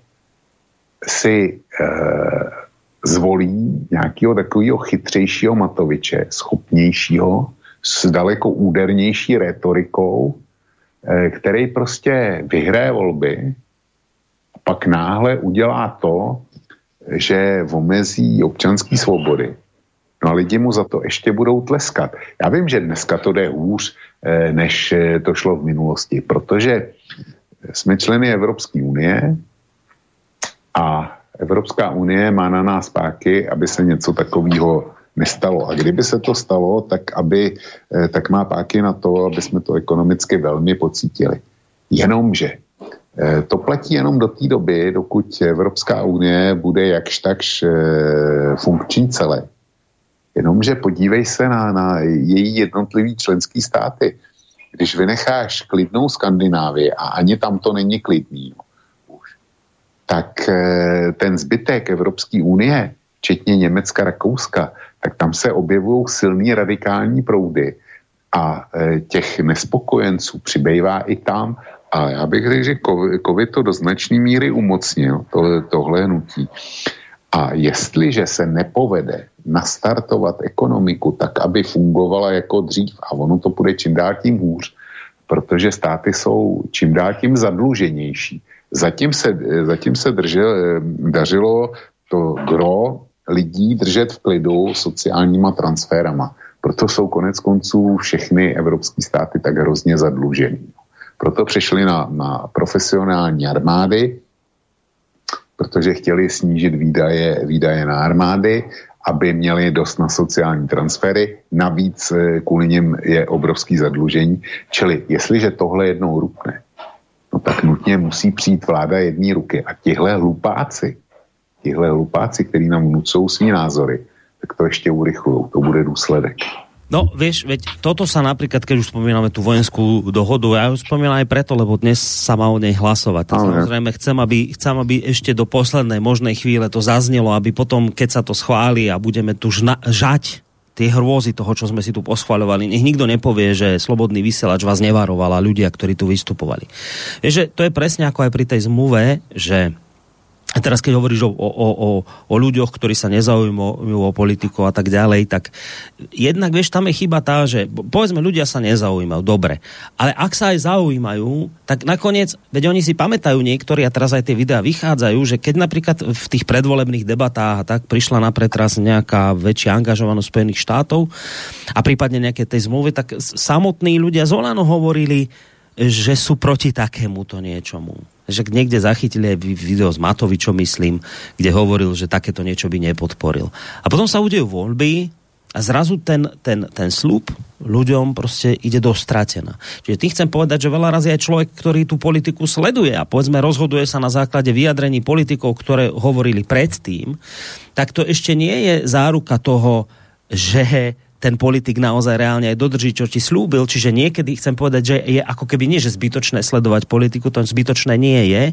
si e, zvolí nějakého takového chytřejšího Matoviče, schopnějšího, s daleko údernější retorikou, e, který prostě vyhraje volby a pak náhle udělá to, že omezí občanské svobody. No a lidi mu za to ještě budou tleskat. Já vím, že dneska to jde hůř, e, než to šlo v minulosti, protože jsme členy Evropské unie, a Evropská unie má na nás páky, aby se něco takového nestalo. A kdyby se to stalo, tak, aby, tak má páky na to, aby jsme to ekonomicky velmi pocítili. Jenomže to platí jenom do té doby, dokud Evropská unie bude jakž takž funkční celé. Jenomže podívej se na, na její jednotlivý členský státy. Když vynecháš klidnou Skandinávii, a ani tam to není klidný, no, tak ten zbytek Evropské unie, včetně Německa, Rakouska, tak tam se objevují silný radikální proudy a těch nespokojenců přibývá i tam. A já bych řekl, že COVID to do značné míry umocnil, to, tohle hnutí. A jestliže se nepovede nastartovat ekonomiku tak, aby fungovala jako dřív, a ono to bude čím dál tím hůř, protože státy jsou čím dál tím zadluženější. Zatím se, zatím se držel, dařilo to gro lidí držet v klidu sociálníma transférama. Proto jsou konec konců všechny evropské státy tak hrozně zadlužený. Proto přešli na, na profesionální armády, protože chtěli snížit výdaje, výdaje na armády, aby měli dost na sociální transfery. Navíc kvůli něm je obrovský zadlužení. Čili jestliže tohle jednou rupne, no tak nutně musí přijít vláda jedné ruky. A tihle hlupáci, tihle hlupáci, který nám vnucují svý názory, tak to ještě urychlují. To bude důsledek. No, vieš, veď toto sa napríklad, keď už spomíname tú vojenskú dohodu, ja ju spomínam aj preto, lebo dnes sa má o nej hlasovať. Okay. Samozrejme, chcem aby, chcem, aby ešte do poslednej možnej chvíle to zaznelo, aby potom, keď sa to schváli a budeme tu žna- žať tie hrôzy toho, čo sme si tu poschvaľovali, nech nikto nepovie, že Slobodný vysielač vás nevarovala ľudia, ktorí tu vystupovali. Vieš, že to je presne ako aj pri tej zmluve, že A teraz, keď hovoríš o, o, o, o ľuďoch, ktorí sa nezaujímujú o politiku a tak ďalej, tak jednak, vieš, tam je chyba tá, že povedzme, ľudia sa nezaujímajú, dobre. Ale ak sa aj zaujímajú, tak nakoniec, veď oni si pamätajú niektorí, a teraz aj tie videá vychádzajú, že keď napríklad v tých predvolebných debatách tak prišla na pretras nejaká väčšia angažovanosť Spojených štátov a prípadne nejaké tej zmluvy, tak samotní ľudia z Olano hovorili, že sú proti takémuto niečomu. Že niekde zachytili aj video s Matovičom, myslím, kde hovoril, že takéto niečo by nepodporil. A potom sa udejú voľby a zrazu ten, ten, ten sľub ľuďom proste ide dostratená. Čiže tým chcem povedať, že veľa razy aj človek, ktorý tú politiku sleduje a povedzme rozhoduje sa na základe vyjadrení politikov, ktoré hovorili predtým, tak to ešte nie je záruka toho, že ten politik naozaj reálne aj dodrží, čo ti slúbil. Čiže niekedy chcem povedať, že je ako keby nie, že zbytočné sledovať politiku, to zbytočné nie je,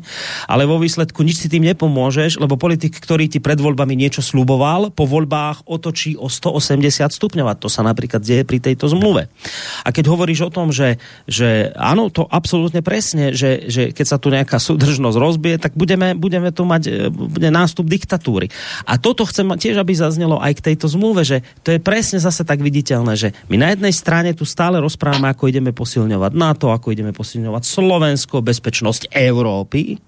ale vo výsledku nič si tým nepomôžeš, lebo politik, ktorý ti pred voľbami niečo slúboval, po voľbách otočí o stoosemdesiat stupňov a to sa napríklad deje pri tejto zmluve. A keď hovoríš o tom, že, že áno, to absolútne presne, že, že keď sa tu nejaká súdržnosť rozbije, tak budeme, budeme tu mať bude nástup diktatúry. A toto chcem tiež, aby zaznelo aj k tejto zmluve, že to je presne zase tak viditeľné, že my na jednej strane tu stále rozprávame, ako ideme posilňovať NATO, ako ideme posilňovať Slovensko, bezpečnosť Európy.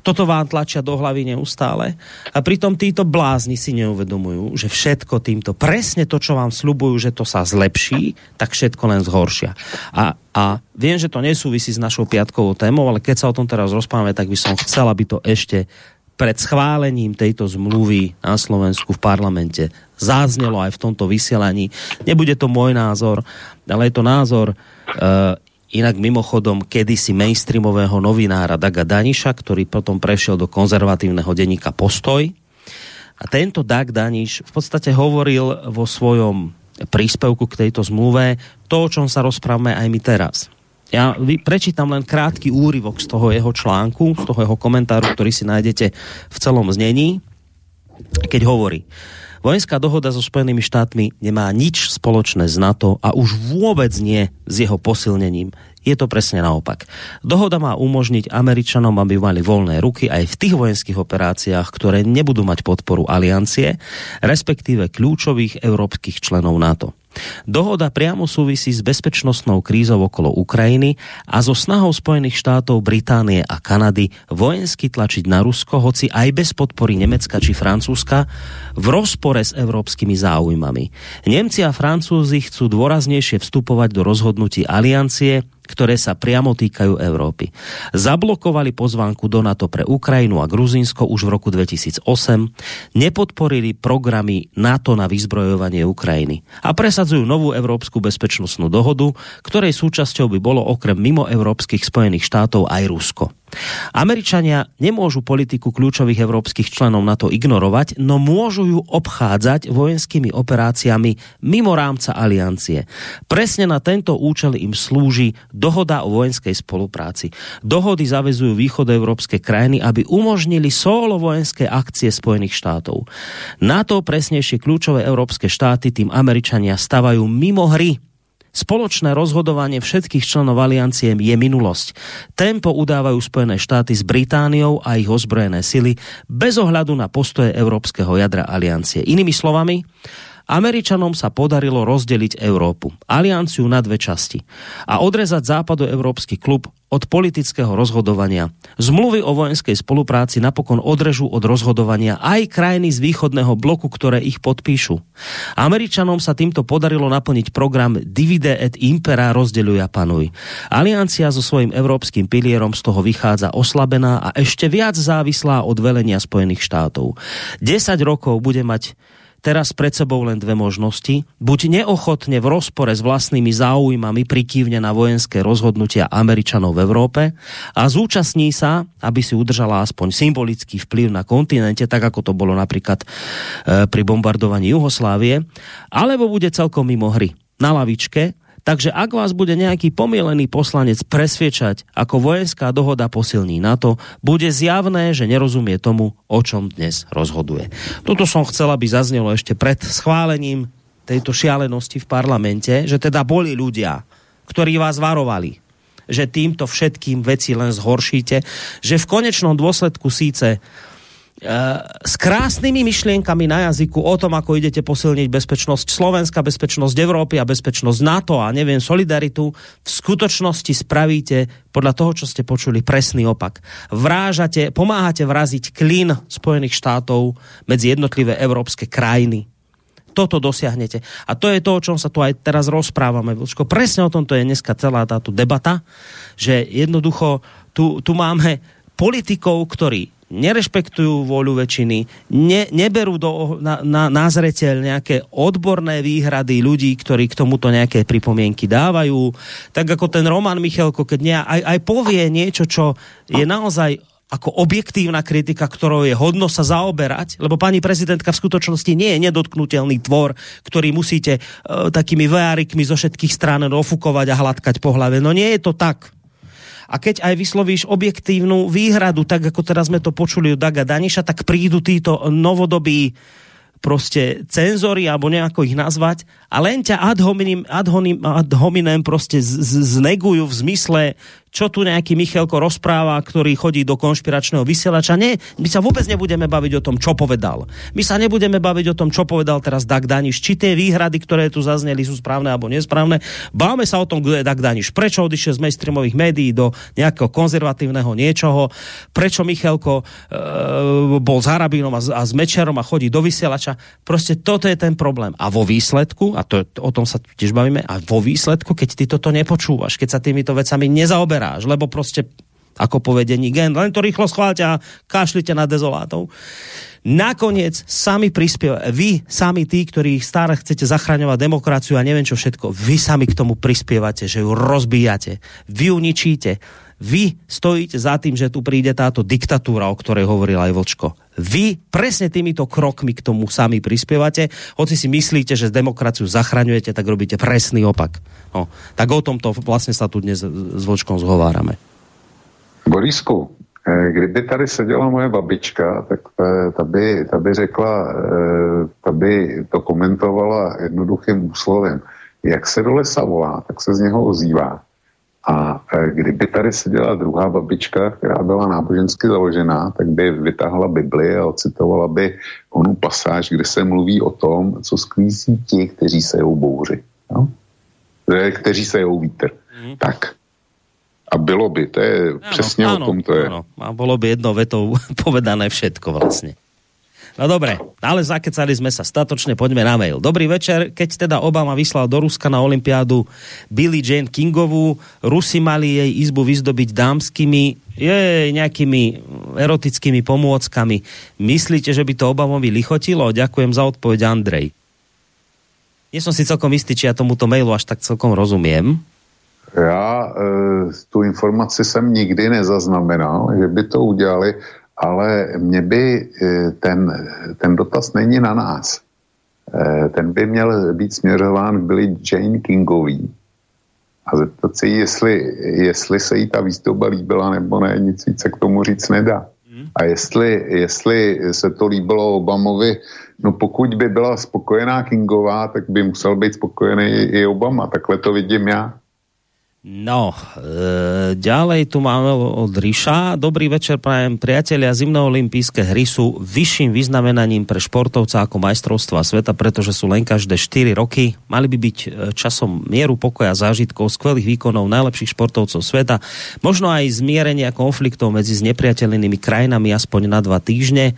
Toto vám tlačia do hlavy neustále. A pritom títo blázni si neuvedomujú, že všetko týmto, presne to, čo vám sľubujú, že to sa zlepší, tak všetko len zhoršia. A, a viem, že to nesúvisí s našou piatkovou témou, ale keď sa o tom teraz rozprávame, tak by som chcel, aby to ešte pred schválením tejto zmluvy na Slovensku v parlamente zaznelo aj v tomto vysielaní. Nebude to môj názor, ale je to názor uh, inak mimochodom kedysi mainstreamového novinára Daga Daniša, ktorý potom prešiel do konzervatívneho denníka Postoj. A tento Dag Daniš v podstate hovoril vo svojom príspevku k tejto zmluve to, o čom sa rozprávame aj my teraz. Ja prečítam len krátky úryvok z toho jeho článku, z toho jeho komentáru, ktorý si nájdete v celom znení, keď hovorí: vojenská dohoda so Spojenými štátmi nemá nič spoločné s NATO a už vôbec nie s jeho posilnením. Je to presne naopak. Dohoda má umožniť Američanom, aby mali voľné ruky aj v tých vojenských operáciách, ktoré nebudú mať podporu aliancie, respektíve kľúčových európskych členov NATO. Dohoda priamo súvisí s bezpečnostnou krízou okolo Ukrajiny a so snahou Spojených štátov, Británie a Kanady vojensky tlačiť na Rusko, hoci aj bez podpory Nemecka či Francúzska, v rozpore s európskymi záujmami. Nemci a Francúzi chcú dôraznejšie vstupovať do rozhodnutí aliancie, ktoré sa priamo týkajú Európy. Zablokovali pozvánku do NATO pre Ukrajinu a Gruzínsko už v roku dvetisícosem, nepodporili programy NATO na vyzbrojovanie Ukrajiny a presadzujú novú európsku bezpečnostnú dohodu, ktorej súčasťou by bolo okrem mimoeurópskych Spojených štátov aj Rusko. Američania nemôžu politiku kľúčových európskych členov NATO ignorovať, no môžu ju obchádzať vojenskými operáciami mimo rámca aliancie. Presne na tento účel im slúži dohoda o vojenskej spolupráci. Dohody zaväzujú východoeurópske krajiny, aby umožnili solo vojenské akcie Spojených štátov. NATO, presnejšie kľúčové európske štáty, tým Američania stavajú mimo hry. Spoločné rozhodovanie všetkých členov aliancie je minulosť. Tempo udávajú Spojené štáty s Britániou a ich ozbrojené sily bez ohľadu na postoje európskeho jadra aliancie. Inými slovami, Američanom sa podarilo rozdeliť Európu, alianciu na dve časti a odrezať západoeurópsky klub od politického rozhodovania. Zmluvy o vojenskej spolupráci napokon odrežú od rozhodovania aj krajiny z východného bloku, ktoré ich podpíšu. Američanom sa týmto podarilo naplniť program Divide et impera, rozdeľuj a panuj. Aliancia so svojím európskym pilierom z toho vychádza oslabená a ešte viac závislá od velenia Spojených štátov. desať rokov bude mať teraz pred sebou len dve možnosti. Buď neochotne v rozpore s vlastnými záujmami prikývne na vojenské rozhodnutia Američanov v Európe a zúčastní sa, aby si udržala aspoň symbolický vplyv na kontinente, tak ako to bolo napríklad e, pri bombardovaní Juhoslávie, alebo bude celkom mimo hry, na lavičke. Takže ak vás bude nejaký pomielený poslanec presviečať, ako vojenská dohoda posilní NATO, bude zjavné, že nerozumie tomu, o čom dnes rozhoduje. Toto som chcel, aby zaznelo ešte pred schválením tejto šialenosti v parlamente, že teda boli ľudia, ktorí vás varovali, že týmto všetkým veci len zhoršíte, že v konečnom dôsledku síce s krásnymi myšlienkami na jazyku o tom, ako idete posilniť bezpečnosť Slovenska, bezpečnosť Európy a bezpečnosť NATO a neviem, solidaritu, v skutočnosti spravíte podľa toho, čo ste počuli, presný opak. Vrážate, pomáhate vraziť klin Spojených štátov medzi jednotlivé európske krajiny. Toto dosiahnete. A to je to, o čom sa tu aj teraz rozprávame. Presne o tomto je dneska celá táto debata, že jednoducho tu, tu máme politikov, ktorí nerešpektujú vôľu väčšiny, ne, neberú do, na, na, na zreteľ nejaké odborné výhrady ľudí, ktorí k tomuto nejaké pripomienky dávajú. Tak ako ten Roman Michalko, keď nie, aj, aj povie niečo, čo je naozaj ako objektívna kritika, ktorou je hodno sa zaoberať, lebo pani prezidentka v skutočnosti nie je nedotknutelný tvor, ktorý musíte e, takými vejárikmi zo všetkých strán ofukovať a hladkať po hlave. No nie je to tak. A keď aj vyslovíš objektívnu výhradu, tak ako teraz sme to počuli od Daga Daniša, tak prídu títo novodobí proste cenzori, alebo nejako ich nazvať, a len ťa ad hominem, ad hominem, ad hominem proste z- z- znegujú v zmysle, čo tu nejaký Michalko rozpráva, ktorý chodí do konšpiračného vysielača. Nie, my sa vôbec nebudeme baviť o tom, čo povedal. My sa nebudeme baviť o tom, čo povedal teraz Dag Daniš, či tie výhrady, ktoré tu zazneli, sú správne alebo nesprávne. Báme sa o tom, kto je Dag Daniš, prečo odišiel z mainstreamových médií do nejakého konzervatívneho niečoho, prečo Michalko e, bol s Harabínom a, a s Mečerom a chodí do vysielača. Proste toto je ten problém. A vo výsledku, a to, o tom sa tiež bavíme, a vo výsledku, keď ty toto nepočúvaš, keď sa týmito vecami nezaoberáš, lebo proste, ako povedení gen, len to rýchlo schváľte a kašlite na dezolátov. Nakoniec sami prispievajú, vy sami tí, ktorí stále chcete zachraňovať demokraciu a neviem čo všetko, vy sami k tomu prispievate, že ju rozbíjate, vy ju ničíte. Vy stojíte za tým, že tu príde táto diktatúra, o ktorej hovoril aj Vlčko. Vy presne týmito krokmi k tomu sami prispievate. Hoci si myslíte, že demokraciu zachraňujete, tak robíte presný opak. No, tak o tomto vlastne sa tu dnes s Vlčkom zhovárame. Borisku, kdyby tady seděla moje babička, tak ta by, ta by řekla, ta by to komentovala jednoduchým úslovem. Jak se do lesa volá, tak se z něho ozývá. A kdyby tady seděla druhá babička, která byla nábožensky založená, tak by vytáhla Bibli a ocitovala by onu pasáž, kde se mluví o tom, co sklízí ti, kteří sejou bouři. No? Kteří sejou vítr. Mm. Tak. A bylo by, to je ano, přesně ano, o tom to je. Ano. A bylo by jednou vetou povedané všetko vlastně. No dobre, ale zakecali sme sa statočne, poďme na mail. Dobrý večer, keď teda Obama vyslal do Ruska na olympiádu Billie Jean Kingovú, Rusi mali jej izbu vyzdobiť dámskymi, jej nejakými erotickými pomôckami. Myslíte, že by to Obamovi lichotilo? Ďakujem za odpoveď, Andrej. Nie som si celkom istý, či ja tomuto mailu až tak celkom rozumiem. Ja e, tú informaci som nikdy nezaznamenal, že by to udiali. Ale mě by ten, ten dotaz není na nás. Ten by měl být směřován k Billie Jane Kingový a zeptat si, jestli, jestli se jí ta výzdoba líbila nebo ne, nic více k tomu říct nedá. A jestli, jestli se to líbilo Obamovi, no pokud by byla spokojená Kingová, tak by musel být spokojený i Obama, takhle to vidím já. No, e, ďalej tu máme od Ríša. Dobrý večer, prajem priatelia. Zimné olympijské hry sú vyšším vyznamenaním pre športovca ako majstrovstvá sveta, pretože sú len každé štyri roky. Mali by byť časom mieru, pokoja, zážitkov, skvelých výkonov najlepších športovcov sveta. Možno aj zmierenia konfliktov medzi znepriateľnými krajinami aspoň na dva týždne.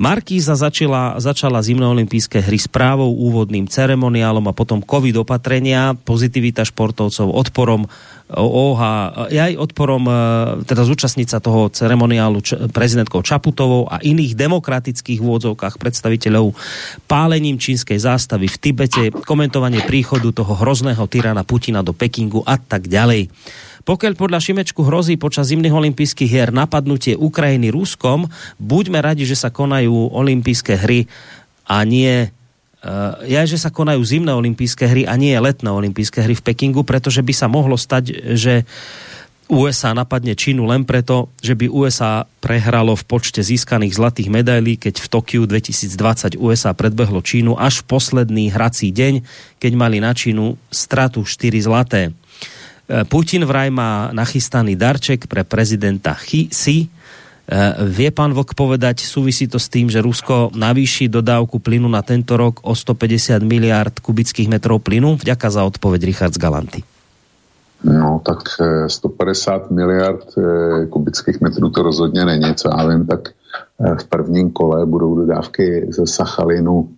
Markíza začala, začala zimné olympijské hry správou, úvodným ceremoniálom a potom covid opatrenia, pozitivita športovcov, odporom Oha, aj odporom teda zúčastnica toho ceremoniálu č- prezidentkou Čaputovou a iných demokratických vôdzovkách predstaviteľov, pálením čínskej zástavy v Tibete, komentovanie príchodu toho hrozného tyrana Putina do Pekingu a tak ďalej. Pokiaľ podľa Šimečku hrozí počas zimných olympijských hier napadnutie Ukrajiny Ruskom, buďme radi, že sa konajú olympijské hry a nie... Ja, že sa konajú zimné olympijské hry a nie letné olympijské hry v Pekingu, pretože by sa mohlo stať, že ú es á napadne Čínu len preto, že by ú es á prehralo v počte získaných zlatých medailí, keď v Tokiu dvetisícdvadsať ú es á predbehlo Čínu až v posledný hrací deň, keď mali na Čínu stratu štyri zlaté. Putin vraj má nachystaný darček pre prezidenta Xi, Vie pán Vok povedať, súvisí to s tým, že Rusko navýši dodávku plynu na tento rok o stopäťdesiat miliárd kubických metrov plynu? Vďaka za odpoveď, Richard z Galanty. No tak sto padesát miliard kubických metrů to rozhodně není, co já vím, tak v prvním kole budou dodávky ze Sachalinu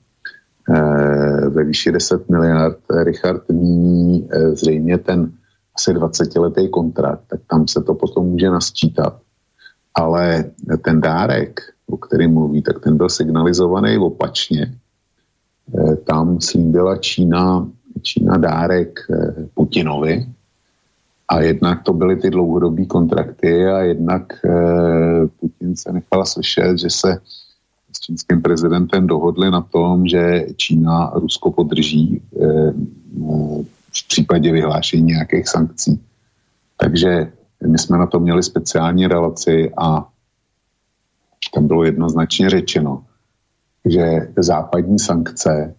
ve výši deset miliard. Richard míní zřejmě ten asi dvacetiletý kontrakt, tak tam se to potom může nasčítat. Ale ten dárek, o kterém mluví, tak ten byl signalizovaný opačně. Tam slíbila Čína, Čína dárek Putinovi a jednak to byly ty dlouhodobý kontrakty a jednak Putin se nechal slyšet, že se s čínským prezidentem dohodli na tom, že Čína Rusko podrží v případě vyhlášení nějakých sankcí. Takže my jsme na to měli speciální relaci a tam bylo jednoznačně řečeno, že západní sankce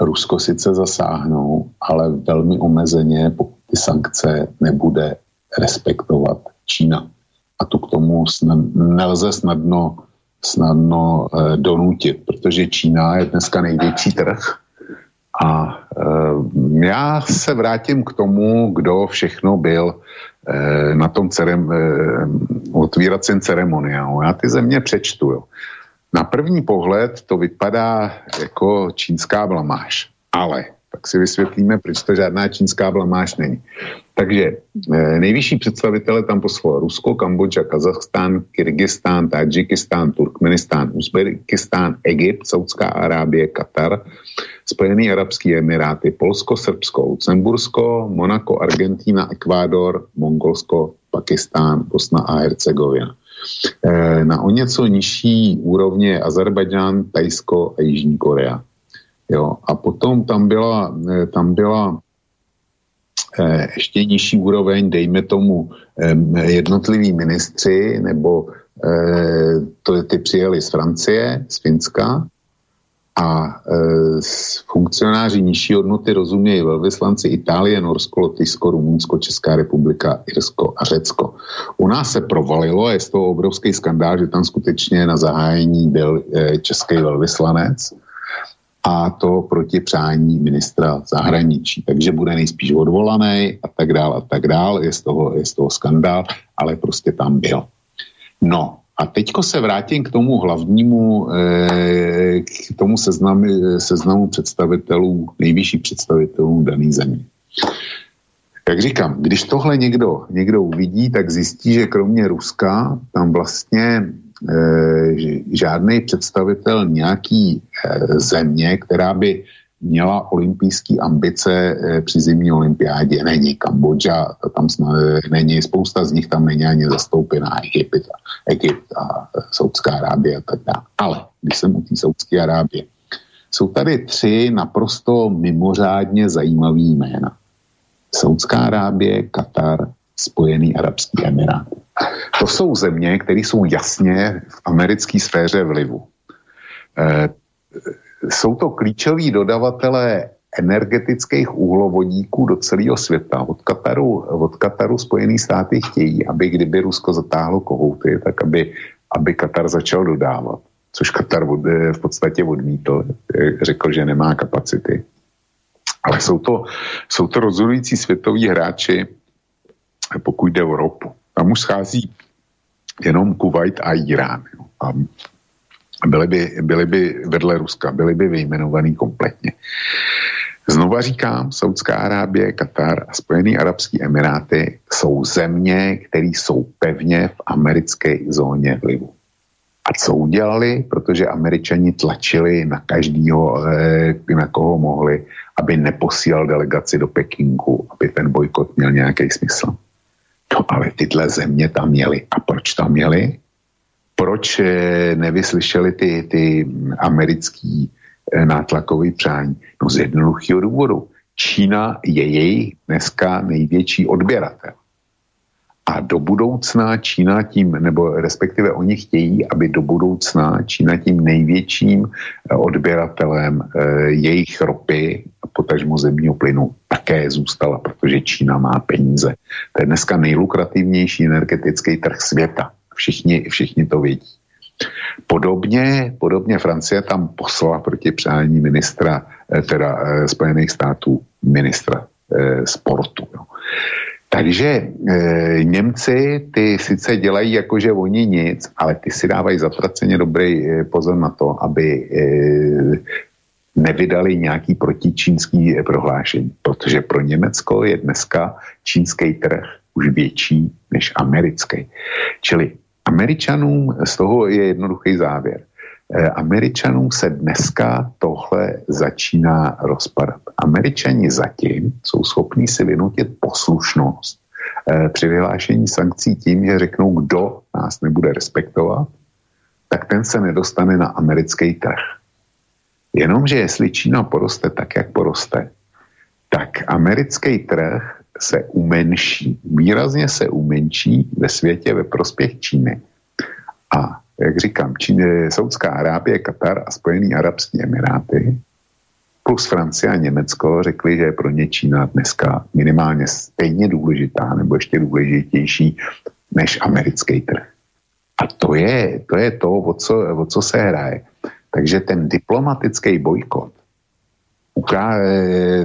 Rusko sice zasáhnou, ale velmi omezeně, pokud ty sankce nebude respektovat Čína. A tu k tomu nelze snadno, snadno eh, donutit, protože Čína je dneska největší trh. A e, já se vrátím k tomu, kdo všechno byl e, na tom cerem, e, otvíracím ceremoniálu. Já ty země přečtu. Jo. Na první pohled to vypadá jako čínská blamáž, ale tak si vysvětlíme, proč to žádná čínská blamáž není. Takže e, nejvyšší představitele tam poslalo Rusko, Kambodža, Kazachstán, Kyrgyzstán, Tadžikistán, Turkmenistán, Uzbekistán, Egypt, Saudská Arábie, Katar, Spojené arabské emiráty, Polsko, Srbsko, Lucembursko, Monako, Argentína, Ekvádor, Mongolsko, Pakistán, Bosna a Hercegovina. E, na o něco nižší úrovně Azerbajdžán, Thajsko a Jižní Korea. Jo, a potom tam byla, tam byla e, ještě nižší úroveň, dejme tomu e, jednotliví ministři, nebo e, to, ty přijeli z Francie, z Finska, a e, funkcionáři nižší hodnoty rozumějí velvyslanci Itálie, Norsko, Lotyšsko, Rumunsko, Česká republika, Irsko a Řecko. U nás se provalilo a je z toho obrovský skandál, že tam skutečně na zahájení byl e, český velvyslanec a to proti přání ministra zahraničí. Takže bude nejspíš odvolaný a tak dál a tak dál. Je z toho, je z toho skandál, ale prostě tam byl. No, a teďko se vrátím k tomu hlavnímu, k tomu seznamu, seznamu představitelů, nejvyšších představitelů dané země. Jak říkám, když tohle někdo, někdo uvidí, tak zjistí, že kromě Ruska tam vlastně žádný představitel nějaký země, která by měla olympijské ambice při zimní olympiádě. Není Kambodža, tam jsme, není, spousta z nich tam není ani zastoupená, Egypt, Egypt a Saudská Arábie a tak dále. Ale když jsem u té Saudské Arábie, jsou tady tři naprosto mimořádně zajímavé jména. Saudská Arábie, Katar, Spojený arabský emirát. To jsou země, které jsou jasně v americké sféře vlivu. E, Jsou to klíčoví dodavatelé energetických uhlovodíků do celého světa. Od Kataru, od Kataru Spojené státy chtějí, aby kdyby Rusko zatáhlo kohouty, tak aby, aby Katar začal dodávat. Což Katar od, v podstatě odmítl, řekl, že nemá kapacity. Ale jsou to, jsou to rozhodující světoví hráči, pokud jde o ropu. Tam už schází jenom Kuvajt a Irán. A Byly by, byly by vedle Ruska, byly by vyjmenovaný kompletně. Znova říkám, Saudská Arábie, Katar a Spojené arabské emiráty jsou země, které jsou pevně v americké zóně vlivu. A co udělali? Protože Američani tlačili na každého, na koho mohli, aby neposílal delegaci do Pekingu, aby ten bojkot měl nějaký smysl. No ale tyhle země tam měly. A proč tam měly? Proč nevyslyšeli ty, ty americký nátlakový přání? No z jednoduchého důvodu. Čína je jejich dneska největší odběratel. A do budoucna Čína tím, nebo respektive oni chtějí, aby do budoucna Čína tím největším odběratelem jejich ropy a potažmo zemního plynu také zůstala, protože Čína má peníze. To je dneska nejlukrativnější energetický trh světa. Všichni, všichni to vidí. Podobně, podobně Francie tam poslala proti přání ministra, teda Spojených států, ministra eh, sportu. Jo. Takže e, Němci, ty sice dělají jako, že oni nic, ale ty si dávají zatraceně dobrý e, pozor na to, aby e, nevydali nějaký protičínský prohlášení, protože pro Německo je dneska čínský trh už větší než americký. Čili Američanům z toho je jednoduchý závěr. E, Američanům se dneska tohle začíná rozpadat. Američani zatím jsou schopní si vynutit poslušnost e, při vyhlášení sankcí tím, že řeknou, kdo nás nebude respektovat, tak ten se nedostane na americký trh. Jenomže jestli Čína poroste tak, jak poroste, tak americký trh se umenší, výrazně se umenší ve světě ve prospěch Číny. A jak říkám, Čín, Saudská Arábie, Katar a Spojený arabský Emiráty plus Francie a Německo řekli, že je pro ně Čína dneska minimálně stejně důležitá nebo ještě důležitější než americký trh. A to je to, je to o, co, o co se hraje. Takže ten diplomatický bojkot,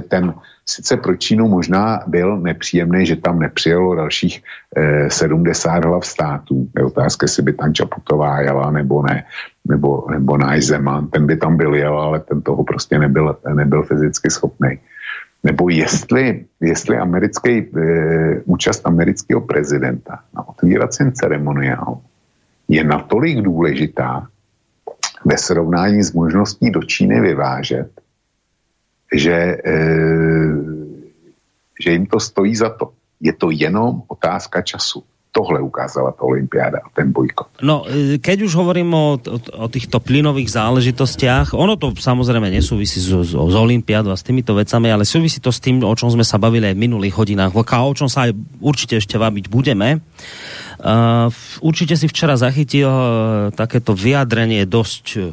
ten sice pro Čínu možná byl nepříjemný, že tam nepřijelo dalších eh, sedmdesát hlav států. Je otázka, jestli by tam Čaputová jela nebo ne, nebo, nebo náš Zeman, ten by tam byl jel, ale ten toho prostě nebyl, nebyl fyzicky schopný. Nebo jestli, jestli americký, eh, účast amerického prezidenta na otvíracím ceremoniálu je natolik důležitá ve srovnání s možností do Číny vyvážet, že, e, že jim to stojí za to. Je to jenom otázka času. Tohle ukázala tá olympiáda a ten bojkot. No, keď už hovorím o, o, o týchto plynových záležitostiach, ono to samozrejme nesúvisí s, s, s olympiádou a s týmito vecami, ale súvisí to s tým, o čom sme sa bavili aj v minulých hodinách, o čom sa aj určite ešte baviť budeme. Uh, určite si včera zachytil takéto vyjadrenie dosť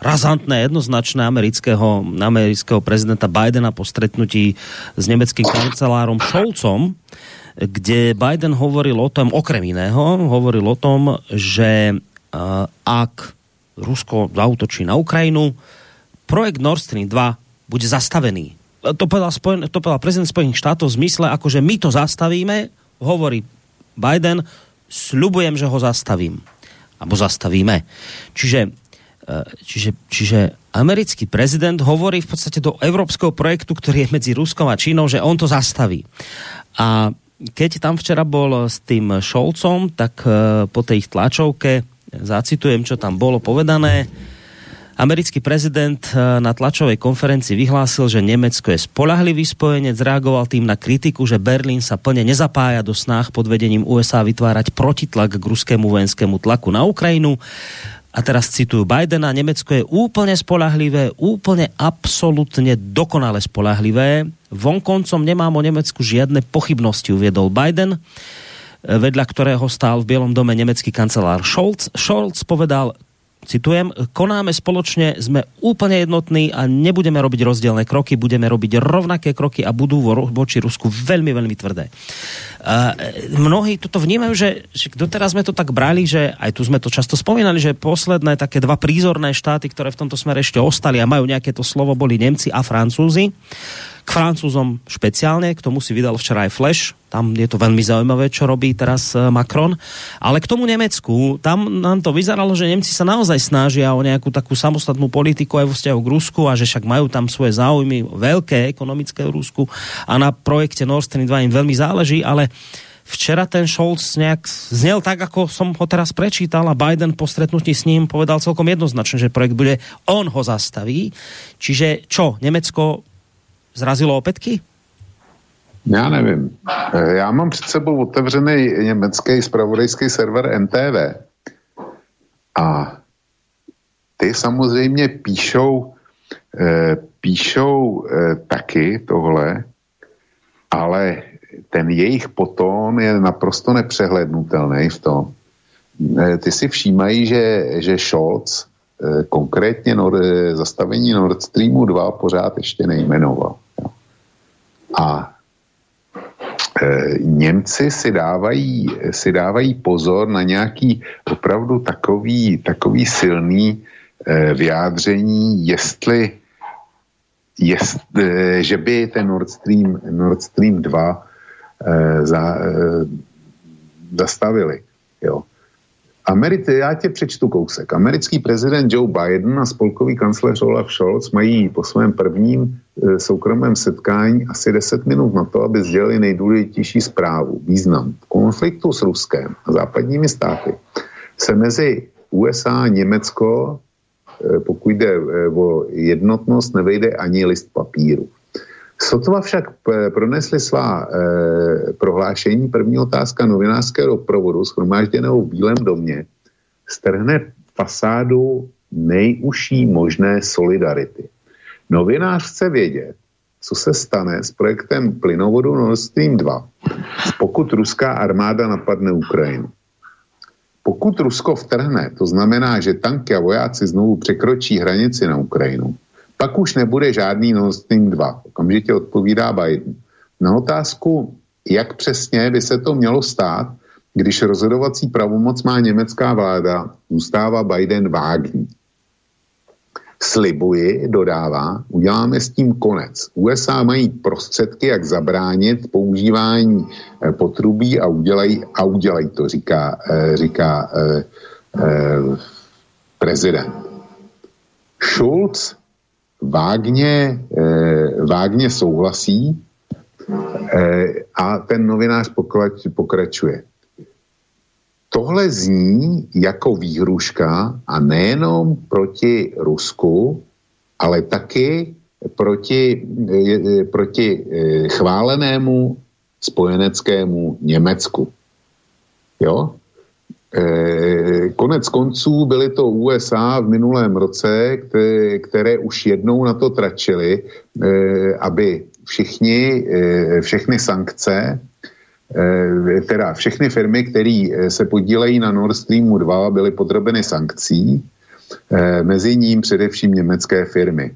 razantné, jednoznačné amerického, amerického prezidenta Bidena po stretnutí s nemeckým kancelárom Scholzom, kde Biden hovoril o tom, okrem iného, hovoril o tom, že ak Rusko zaútočí na Ukrajinu, projekt Nord Stream dva bude zastavený. To povedal, spojen, to povedal prezident Spojených štátov v zmysle, akože my to zastavíme, hovorí Biden, sľubujem, že ho zastavím. Abo zastavíme. Čiže, čiže, čiže americký prezident hovorí v podstate do európskeho projektu, ktorý je medzi Ruskom a Čínou, že on to zastaví. A keď tam včera bol s tým Scholzom, tak po tej ich tlačovke, zacitujem, čo tam bolo povedané, americký prezident na tlačovej konferencii vyhlásil, že Nemecko je spoľahlivý spojenec, reagoval tým na kritiku, že Berlín sa plne nezapája do snách pod vedením ú es á vytvárať protitlak k ruskému vojenskému tlaku na Ukrajinu. A teraz citujú Bidena, Nemecko je úplne spoľahlivé, úplne absolútne dokonale spoľahlivé. Vonkoncom nemám o Nemecku žiadne pochybnosti, uviedol Biden, vedľa ktorého stál v Bielom dome nemecký kancelár Scholz. Scholz povedal, citujem, konáme spoločne, sme úplne jednotní a nebudeme robiť rozdielne kroky, budeme robiť rovnaké kroky a budú voči Rusku veľmi, veľmi tvrdé. Uh, mnohí toto vnímajú, že, že doteraz sme to tak brali, že aj tu sme to často spomínali, že posledné také dva prízorné štáty, ktoré v tomto smere ešte ostali a majú nejaké to slovo, boli Nemci a Francúzi. K Francúzom špeciálne, k tomu si vydal včera aj Flash, tam je to veľmi zaujímavé, čo robí teraz Macron, ale k tomu Nemecku, tam nám to vyzeralo, že Nemci sa naozaj snažia o nejakú takú samostatnú politiku aj vo vzťahu k Rusku a že však majú tam svoje záujmy veľké, ekonomické v Rusku a na projekte Nord Stream dva im veľmi záleží, ale včera ten Scholz nejak znel tak, ako som ho teraz prečítal a Biden po stretnutí s ním povedal celkom jednoznačne, že projekt bude, on ho zastaví, čiže čo, Nemecko zrazilo opětky? Já nevím. Já mám před sebou otevřený německý zpravodajský server N T V. A ty samozřejmě píšou, píšou taky tohle, ale ten jejich potón je naprosto nepřehlednutelný v tom. Ty si všímají, že, že Scholz konkrétně nor, zastavení Nord Streamu dva pořád ještě nejmenoval. A Němci si dávají, si dávají pozor na nějaký opravdu takový, takový silný vyjádření, jestli, jestli že by ten Nord Stream, Nord Stream dva za, zastavili. Jo. Americe, já tě přečtu kousek. Americký prezident Joe Biden a spolkový kancléř Olaf Scholz mají po svém prvním soukromém setkání asi deset minut na to, aby sdělili nejdůležitější zprávu. Význam konfliktu s Ruskem a západními státy se mezi U S A a Německo, pokud jde o jednotnost, nevejde ani list papíru. Sotva však pronesli svá eh, prohlášení. První otázka novinářského provodu shromážděného v Bílém domě strhne fasádu nejužší možné solidarity. Novinář chce vědět, co se stane s projektem plynovodu Nord Stream dva, pokud ruská armáda napadne Ukrajinu. Pokud Rusko vtrhne, to znamená, že tanky a vojáci znovu překročí hranici na Ukrajinu, pak už nebude žádný Nord Stream dva. Okamžitě odpovídá Biden. Na otázku, jak přesně by se to mělo stát, když rozhodovací pravomoc má německá vláda, zůstává Biden vágní. Slibuji, dodává, uděláme s tím konec. U S A mají prostředky, jak zabránit používání potrubí a udělají, a udělají to, říká, říká eh, eh, prezident. Schulz vágně, eh, vágně souhlasí eh, a ten novinář pokračuje. Tohle zní jako výhrůžka a nejenom proti Rusku, ale taky proti, eh, proti eh, chválenému spojeneckému Německu. Jo? Konec konců byly to U S A v minulém roce, které už jednou na to tračily, aby všichni, všechny sankce, teda všechny firmy, které se podílejí na Nord Streamu dva, byly podrobeny sankcí, mezi ním především německé firmy.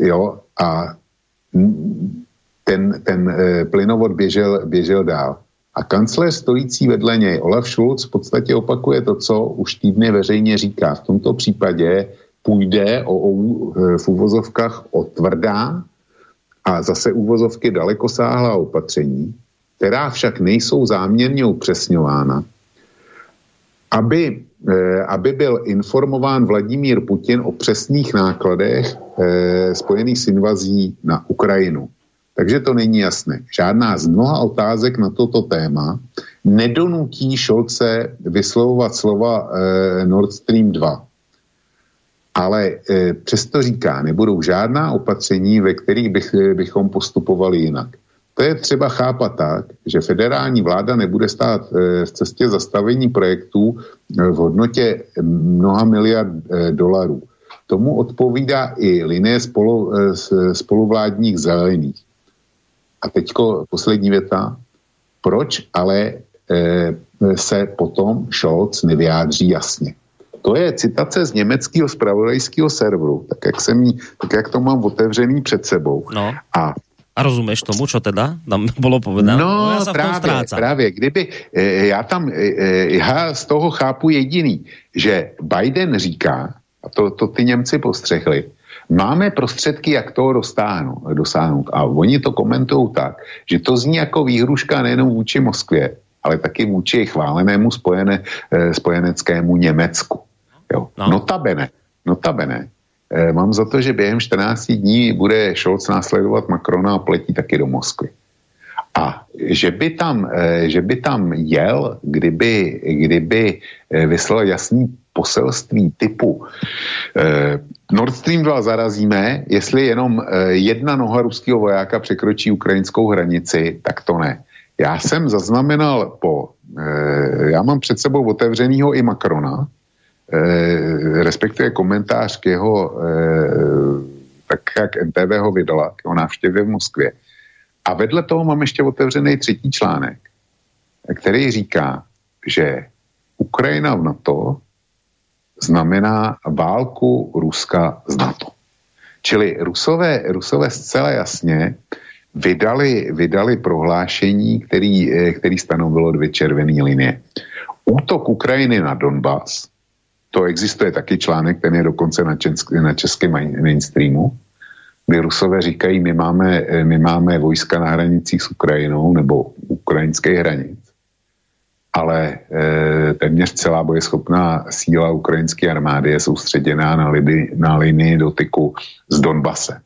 Jo, a ten, ten e, plynovod běžel, běžel dál. A kancléř stojící vedle něj, Olaf Scholz, v podstatě opakuje to, co už týdny veřejně říká. V tomto případě půjde o, o, v uvozovkách o tvrdá a zase uvozovky dalekosáhlá opatření, která však nejsou záměrně upřesňována, aby, e, aby byl informován Vladimír Putin o přesných nákladech e, spojených s invazí na Ukrajinu. Takže to není jasné. Žádná z mnoha otázek na toto téma nedonutí Scholze vyslovovat slova eh, Nord Stream dva. Ale eh, přesto říká, nebudou žádná opatření, ve kterých bych, bychom postupovali jinak. To je třeba chápat tak, že federální vláda nebude stát eh, v cestě zastavení projektů eh, v hodnotě mnoha miliard eh, dolarů. Tomu odpovídá i linie spolu, eh, spoluvládních zelených. A teďko poslední věta. Proč ale e, se potom Scholz nevyjádří jasně? To je citace z německého zpravodajského serveru, tak jak, jsem, tak jak to mám otevřený před sebou. No. A, a rozumieš tomu, čo teda tam bylo povedáno? No, no ja právě, právě. Kdyby, e, já tam, e, já z toho chápu jediný, že Biden říká, a to, to ty Němci postřehli, máme prostředky, jak toho dosáhnout. A oni to komentují tak, že to zní jako výhruška nejenom vůči Moskvě, ale taky vůči chválenému spojene, spojeneckému Německu. Jo. No. Notabene, notabene. E, mám za to, že během čtrnácti dní bude Scholz následovat Macrona a pletí taky do Moskvy. A že by tam, e, že by tam jel, kdyby, kdyby vyslal jasný poselství typu eh, Nord Stream dva zarazíme, jestli jenom eh, jedna noha ruského vojáka překročí ukrajinskou hranici, tak to ne. Já jsem zaznamenal po, eh, já mám před sebou otevřenýho i Macrona, eh, respektive komentář k jeho, eh, tak jak N T V ho vydala, k jeho návštěvě v Moskvě. A vedle toho mám ještě otevřený třetí článek, který říká, že Ukrajina v NATO znamená válku Ruska z NATO. Čili Rusové, Rusové zcela jasně vydali, vydali prohlášení, který, který stanovilo dvě červené linie. Útok Ukrajiny na Donbas, to existuje taky článek, ten je dokonce na, česk, na českém mainstreamu, kdy Rusové říkají, my máme, my máme vojska na hranicích s Ukrajinou nebo ukrajinských hranic, ale e, téměř celá bojeschopná síla ukrajinské armády je soustředěná na, lidi, na linii dotyku s Donbasem.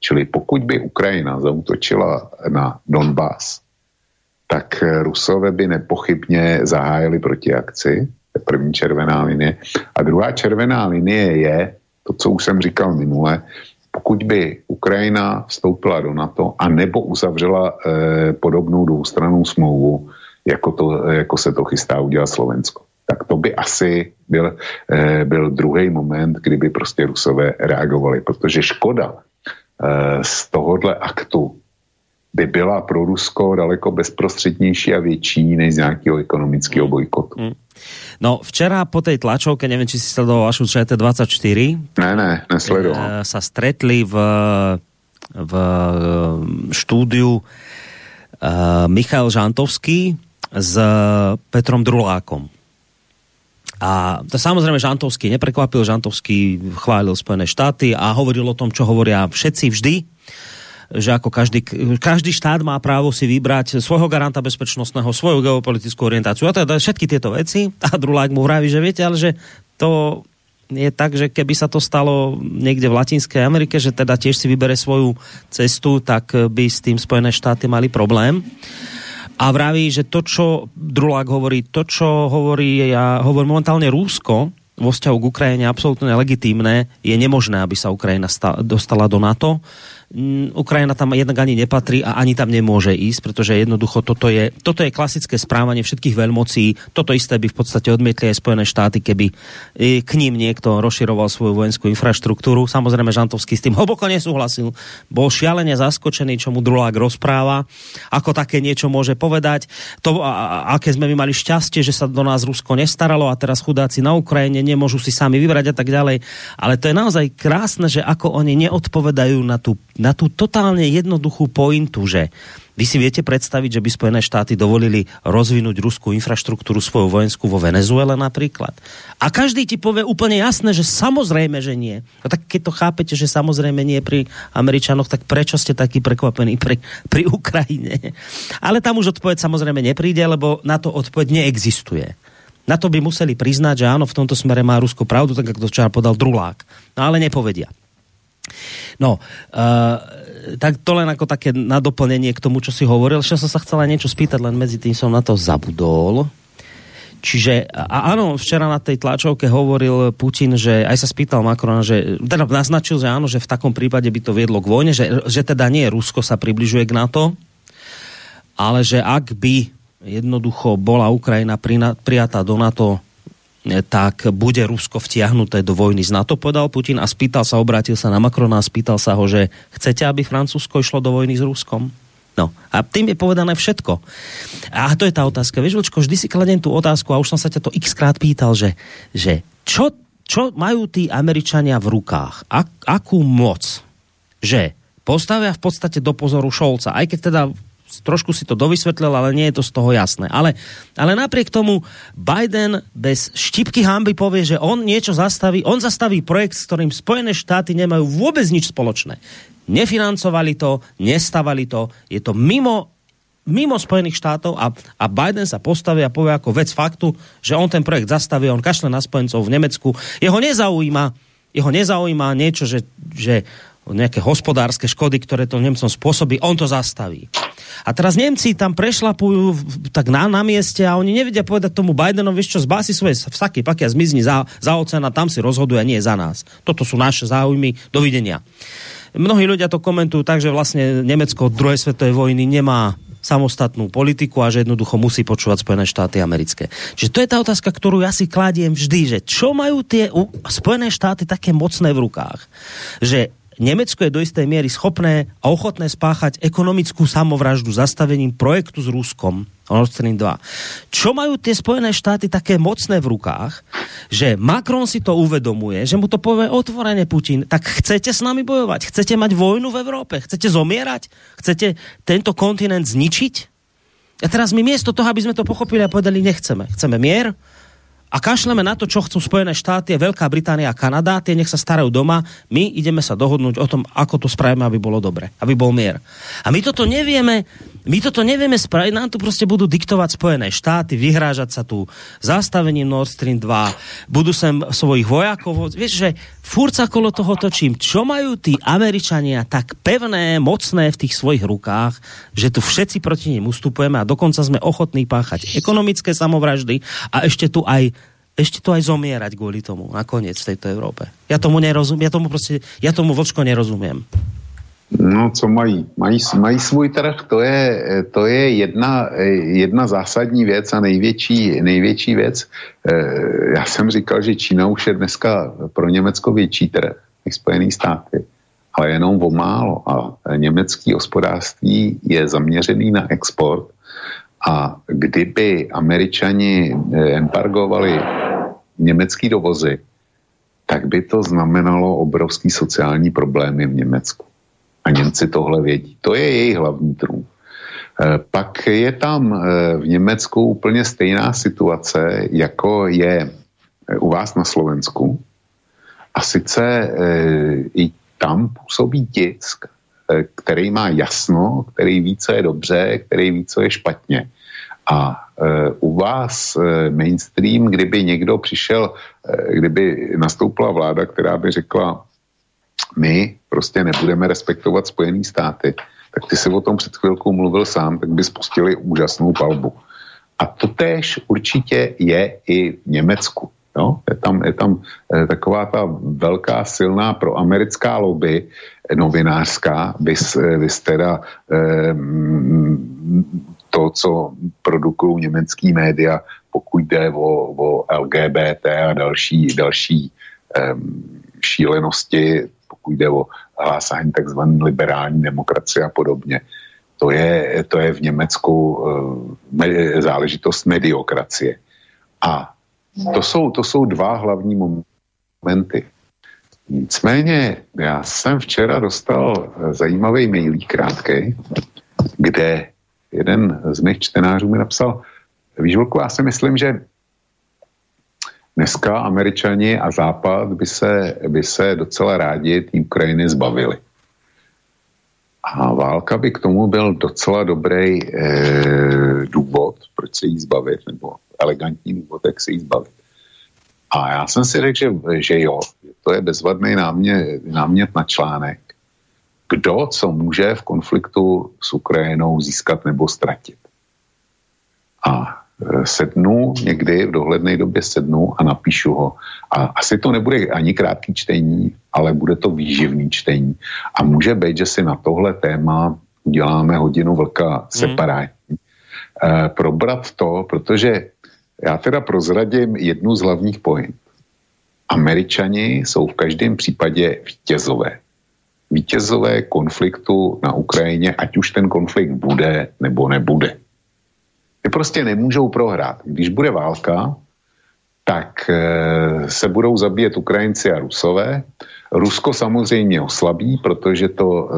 Čili pokud by Ukrajina zaútočila na Donbas, tak Rusové by nepochybně zahájili protiakci, to je první červená linie. A druhá červená linie je, to, co už jsem říkal minule, pokud by Ukrajina vstoupila do NATO a nebo uzavřela e, podobnou dvoustrannou smlouvu, jako, to, jako se to chystá udělat Slovensko. Tak to by asi byl, e, byl druhý moment, kdyby prostě Rusové reagovali, protože škoda e, z tohohle aktu by byla pro Rusko daleko bezprostřednější a větší než z nějakého ekonomického bojkotu. Mm. No včera po tej tlačovke, neviem, či si sledoval vašu ČT dvacet čtyři, ne, ne, nesledoval. Sa stretli v, v štúdiu Michail Žantovský s Petrom Drulákom. A to samozrejme Žantovský neprekvapil, Žantovský chválil Spojené štáty a hovoril o tom, čo hovoria všetci vždy, že ako každý, každý štát má právo si vybrať svojho garanta bezpečnostného, svoju geopolitickú orientáciu a teda všetky tieto veci. A Drulák mu vraví, že viete, ale že to je tak, že keby sa to stalo niekde v Latinskej Amerike, že teda tiež si vybere svoju cestu, tak by s tým Spojené štáty mali problém. A vraví, že to, čo Drulák hovorí, to, čo hovorí, ja hovorím momentálne Rusko, vo vzťahu k Ukrajine absolútne legitímne, je nemožné, aby sa Ukrajina sta- dostala do NATO. Ukrajina tam jednak ani nepatrí a ani tam nemôže ísť, pretože jednoducho toto je, toto je klasické správanie všetkých veľmocí. Toto isté by v podstate odmietli aj Spojené štáty, keby k ním niekto rozširoval svoju vojenskú infraštruktúru. Samozrejme, Žantovský s tým hlboko nesúhlasil. Bol šialene zaskočený, čo mu Drulák rozpráva. Ako také niečo môže povedať. To, aké sme my mali šťastie, že sa do nás Rusko nestaralo a teraz chudáci na Ukrajine nemôžu si sami vybrať a tak ďalej. Ale to je naozaj krásne, že ako oni neodpovedajú na tú, na tú totálne jednoduchú pointu, že vy si viete predstaviť, že by Spojené štáty dovolili rozvinúť ruskú infraštruktúru svoju vojenskú vo Venezuele napríklad. A každý ti povie úplne jasné, že samozrejme, že nie. No tak keď to chápete, že samozrejme nie pri Američanoch, tak prečo ste takí prekvapení pri, pri Ukrajine? Ale tam už odpoveď samozrejme nepríde, lebo na to odpoveď neexistuje. Na to by museli priznať, že áno, v tomto smere má Rusko pravdu, tak ako to včera podal Drulák. No ale nepovedia. No, uh, tak to len ako také na doplnenie k tomu, čo si hovoril. Ešte som sa chcela niečo spýtať, len medzi tým som na to zabudol. Čiže, a áno, včera na tej tlačovke hovoril Putin, že aj sa spýtal Macrona, že teda naznačil, že áno, že v takom prípade by to viedlo k vojne, že, že teda nie Rusko sa približuje k NATO, ale že ak by jednoducho bola Ukrajina prijatá do NATO, tak bude Rusko vtiahnuté do vojny z NATO, povedal Putin a spýtal sa, obrátil sa na Macrona a spýtal sa ho, že chcete, aby Francúzsko išlo do vojny s Ruskom? No, a tým je povedané všetko. A to je tá otázka. Vieš, Vlčko, vždy si kladiem tú otázku a už som sa ťa to x-krát pýtal, že, že čo, čo majú tí Američania v rukách? Ak, akú moc? Že postavia v podstate do pozoru Šolca, aj keď teda trošku si to dovysvetlil, ale nie je to z toho jasné. Ale, ale napriek tomu Biden bez štipky hanby povie, že on niečo zastaví, on zastaví projekt, s ktorým Spojené štáty nemajú vôbec nič spoločné. Nefinancovali to, nestavali to, je to mimo, mimo Spojených štátov a, a Biden sa postaví a povie ako vec faktu, že on ten projekt zastaví, on kašle na spojencov v Nemecku. Jeho nezaujíma, jeho nezaujíma niečo, že, že nejaké hospodárske škody, ktoré to Nemcom spôsobí, on to zastaví. A teraz Nemci tam prešlapujú tak na, na mieste a oni nevedia povedať tomu Bidenovi, vieš čo, zbási svoje vsaky, paky a zmizni za, za oceán a tam si rozhoduje, nie za nás. Toto sú naše záujmy, dovidenia. Mnohí ľudia to komentujú tak, že vlastne Nemecko od druhej svetovej vojny nemá samostatnú politiku a že jednoducho musí počúvať Spojené štáty americké. Čiže to je tá otázka, ktorú ja si kladiem vždy, že čo majú tie Spojené štáty také mocné v rukách, že Nemecko je do istej miery schopné a ochotné spáchať ekonomickú samovraždu zastavením projektu s Ruskom Nord Stream dva. Čo majú tie Spojené štáty také mocné v rukách, že Macron si to uvedomuje, že mu to povie otvorene Putin, tak chcete s nami bojovať? Chcete mať vojnu v Európe? Chcete zomierať? Chcete tento kontinent zničiť? A teraz my miesto toho, aby sme to pochopili a povedali, nechceme. Chceme mier, a kašleme na to, čo chcú Spojené štáty, Veľká Británia a Kanada, tie nech sa starajú doma, my ideme sa dohodnúť o tom, ako to spravíme, aby bolo dobre, aby bol mier. A my toto nevieme, my toto nevieme spraviť, nám tu proste budú diktovať Spojené štáty, vyhrážať sa tu zastavením Nord Stream dva, budú sem svojich vojakov, vieš, že furt sa kolo toho točím. Čo majú tí Američania tak pevné, mocné v tých svojich rukách, že tu všetci proti nim ustupujeme a dokonca sme ochotní páchať ekonomické samovraždy a ešte tu aj ešte to aj zomierať kvôli tomu nakoniec v tejto Európe. Ja tomu nerozumiem, ja tomu proste, ja tomu vočko nerozumiem. No, co mají? Mají, mají svůj trh, to je, to je jedna, jedna zásadní věc a největší, největší věc. Já jsem říkal, že Čína už je dneska pro Německo větší trh než Spojený státy, ale jenom o málo. A německý hospodářství je zaměřený na export. A kdyby Američani embargovali německý dovozy, tak by to znamenalo obrovský sociální problémy v Německu. A Němci tohle vědí. To je jejich hlavní trům. Pak je tam v Německu úplně stejná situace, jako je u vás na Slovensku. A sice i tam působí tisk, který má jasno, který ví, co je dobře, který ví, co je špatně. A e, u vás e, mainstream, kdyby někdo přišel, e, kdyby nastoupila vláda, která by řekla, my prostě nebudeme respektovat Spojené státy, tak ty si o tom před chvilkou mluvil sám, tak by spustili úžasnou palbu. A to též určitě je i v Německu. No, je tam, je tam e, taková ta velká silná proamerická lobby novinářská, bys, bys teda e, to, co produkují německý média, pokud jde o, o el gé bé té a další, další e, šílenosti, pokud jde o hlásání tzv. Liberální demokracie a podobně. To je, to je v Německu e, záležitost mediokracie. A To jsou, to jsou dva hlavní momenty. Nicméně já jsem včera dostal zajímavý mailík krátkej, kde jeden z mých čtenářů mi napsal, víš, Vlku, já si myslím, že dneska Američani a Západ by se, by se docela rádi tým Ukrajiny zbavili. A válka by k tomu byl docela dobrý e, důvod, proč se jí zbavit, nebo elegantní důvod, jak se jí zbavit. A já jsem si řekl, že, že jo, to je bezvadný námět, námět na článek. Kdo, co může v konfliktu s Ukrajinou získat nebo ztratit. A sednu někdy v dohledné době sednu a napíšu ho. A asi to nebude ani krátký čtení, ale bude to výživný čtení. A může být, že si na tohle téma uděláme hodinu vlka separátní. Mm. E, probrat to, protože já teda prozradím jednu z hlavních point. Američani jsou v každém případě vítězové. Vítězové konfliktu na Ukrajině, ať už ten konflikt bude nebo nebude. Ty prostě nemůžou prohrát. Když bude válka, tak e, se budou zabíjet Ukrajinci a Rusové. Rusko samozřejmě oslabí, protože to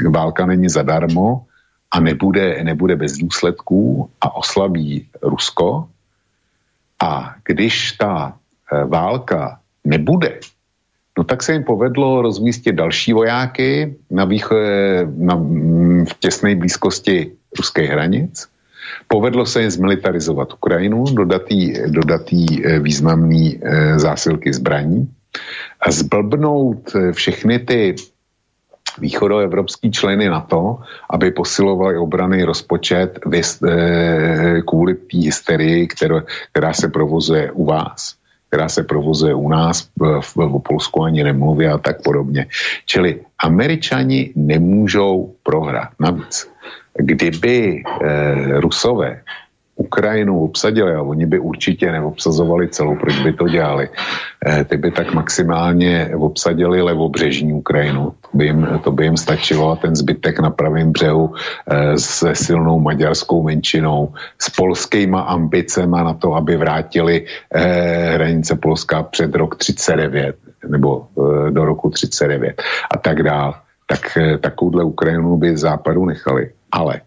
e, válka není zadarmo a nebude, nebude bez důsledků a oslabí Rusko. A když ta e, válka nebude, no tak se jim povedlo rozmístit další vojáky na výcho, na, v těsné blízkosti ruských hranic. Povedlo se jim zmilitarizovat Ukrajinu, dodatý, dodatý významný zásilky zbraní a zblbnout všechny ty východoevropský členy na to, aby posilovali obranný rozpočet kvůli té hysterii, která, která se provozuje u vás, která se provozuje u nás, v, v Polsku ani nemluví a tak podobně. Čili Američani nemůžou prohrát. Navíc, kdyby e, Rusové Ukrajinu obsadili, a oni by určitě neobsazovali celou, proč by to dělali. E, ty by tak maximálně obsadili levobřežní Ukrajinu, to by jim, to by jim stačilo, a ten zbytek na pravém břehu e, se silnou maďarskou menšinou, s polskýma ambicema na to, aby vrátili e, hranice Polska před rok třicet devět, nebo e, do roku třicet devět a tak dál. Tak e, takovouhle Ukrajinu by západu nechali. Ale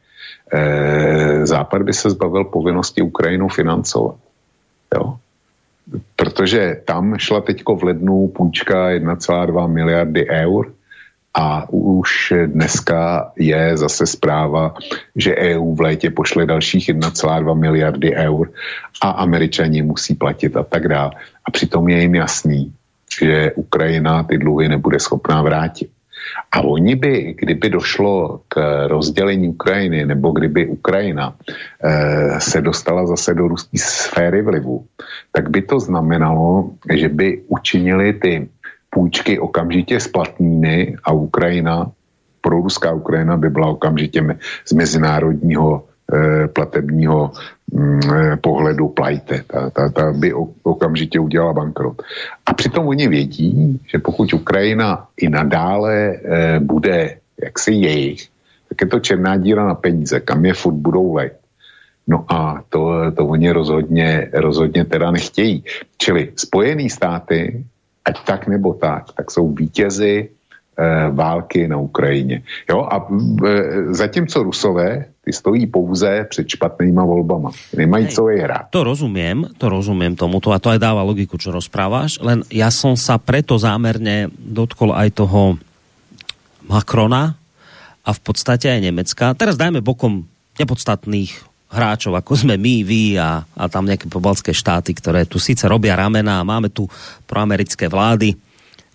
Západ by se zbavil povinnosti Ukrajinu financovat. Jo? Protože tam šla teďko v lednu půjčka jedna celá dvě miliardy eur a už dneska je zase zpráva, že é ú v létě pošle dalších jedna celá dvě miliardy eur a Američani musí platit a tak dále. A přitom je jim jasný, že Ukrajina ty dluhy nebude schopná vrátit. A oni by, kdyby došlo k rozdělení Ukrajiny, nebo kdyby Ukrajina eh, se dostala zase do ruské sféry vlivu, tak by to znamenalo, že by učinili ty půjčky okamžitě splatnými a Ukrajina, proruská Ukrajina by byla okamžitě z mezinárodního eh, platebního eh, pohledu plajte. Ta, ta, ta by okamžitě udělala bankrot. A přitom oni vědí, že pokud Ukrajina i nadále e, bude jaksi jejich, tak je to černá díra na peníze, kam je furt budou let. No a to, to oni rozhodně, rozhodně teda nechtějí. Čili Spojený státy, ať tak nebo tak, tak jsou vítězi e, války na Ukrajině. Jo? A e, zatímco Rusové stojí pouze pred špatnýma voľbama. Nemajú co jej hrať. To rozumiem, to rozumiem tomuto a to aj dáva logiku, čo rozprávaš, len ja som sa preto zámerne dotkol aj toho Macrona a v podstate aj Nemecka. Teraz dajme bokom nepodstatných hráčov, ako sme my, vy a, a tam nejaké pobaltské štáty, ktoré tu síce robia ramena a máme tu proamerické vlády,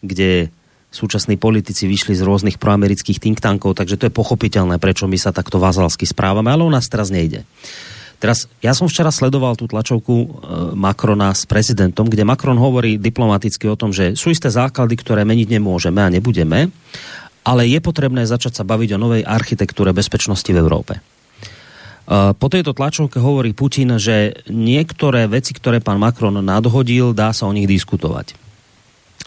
kde súčasní politici vyšli z rôznych proamerických think tankov, takže to je pochopiteľné, prečo my sa takto vazalsky správame, ale u nás teraz nejde. Teraz, ja som včera sledoval tú tlačovku e, Macrona s prezidentom, kde Macron hovorí diplomaticky o tom, že sú isté základy, ktoré meniť nemôžeme a nebudeme, ale je potrebné začať sa baviť o novej architektúre bezpečnosti v Európe. E, po tejto tlačovke hovorí Putin, že niektoré veci, ktoré pán Macron nadhodil, dá sa o nich diskutovať.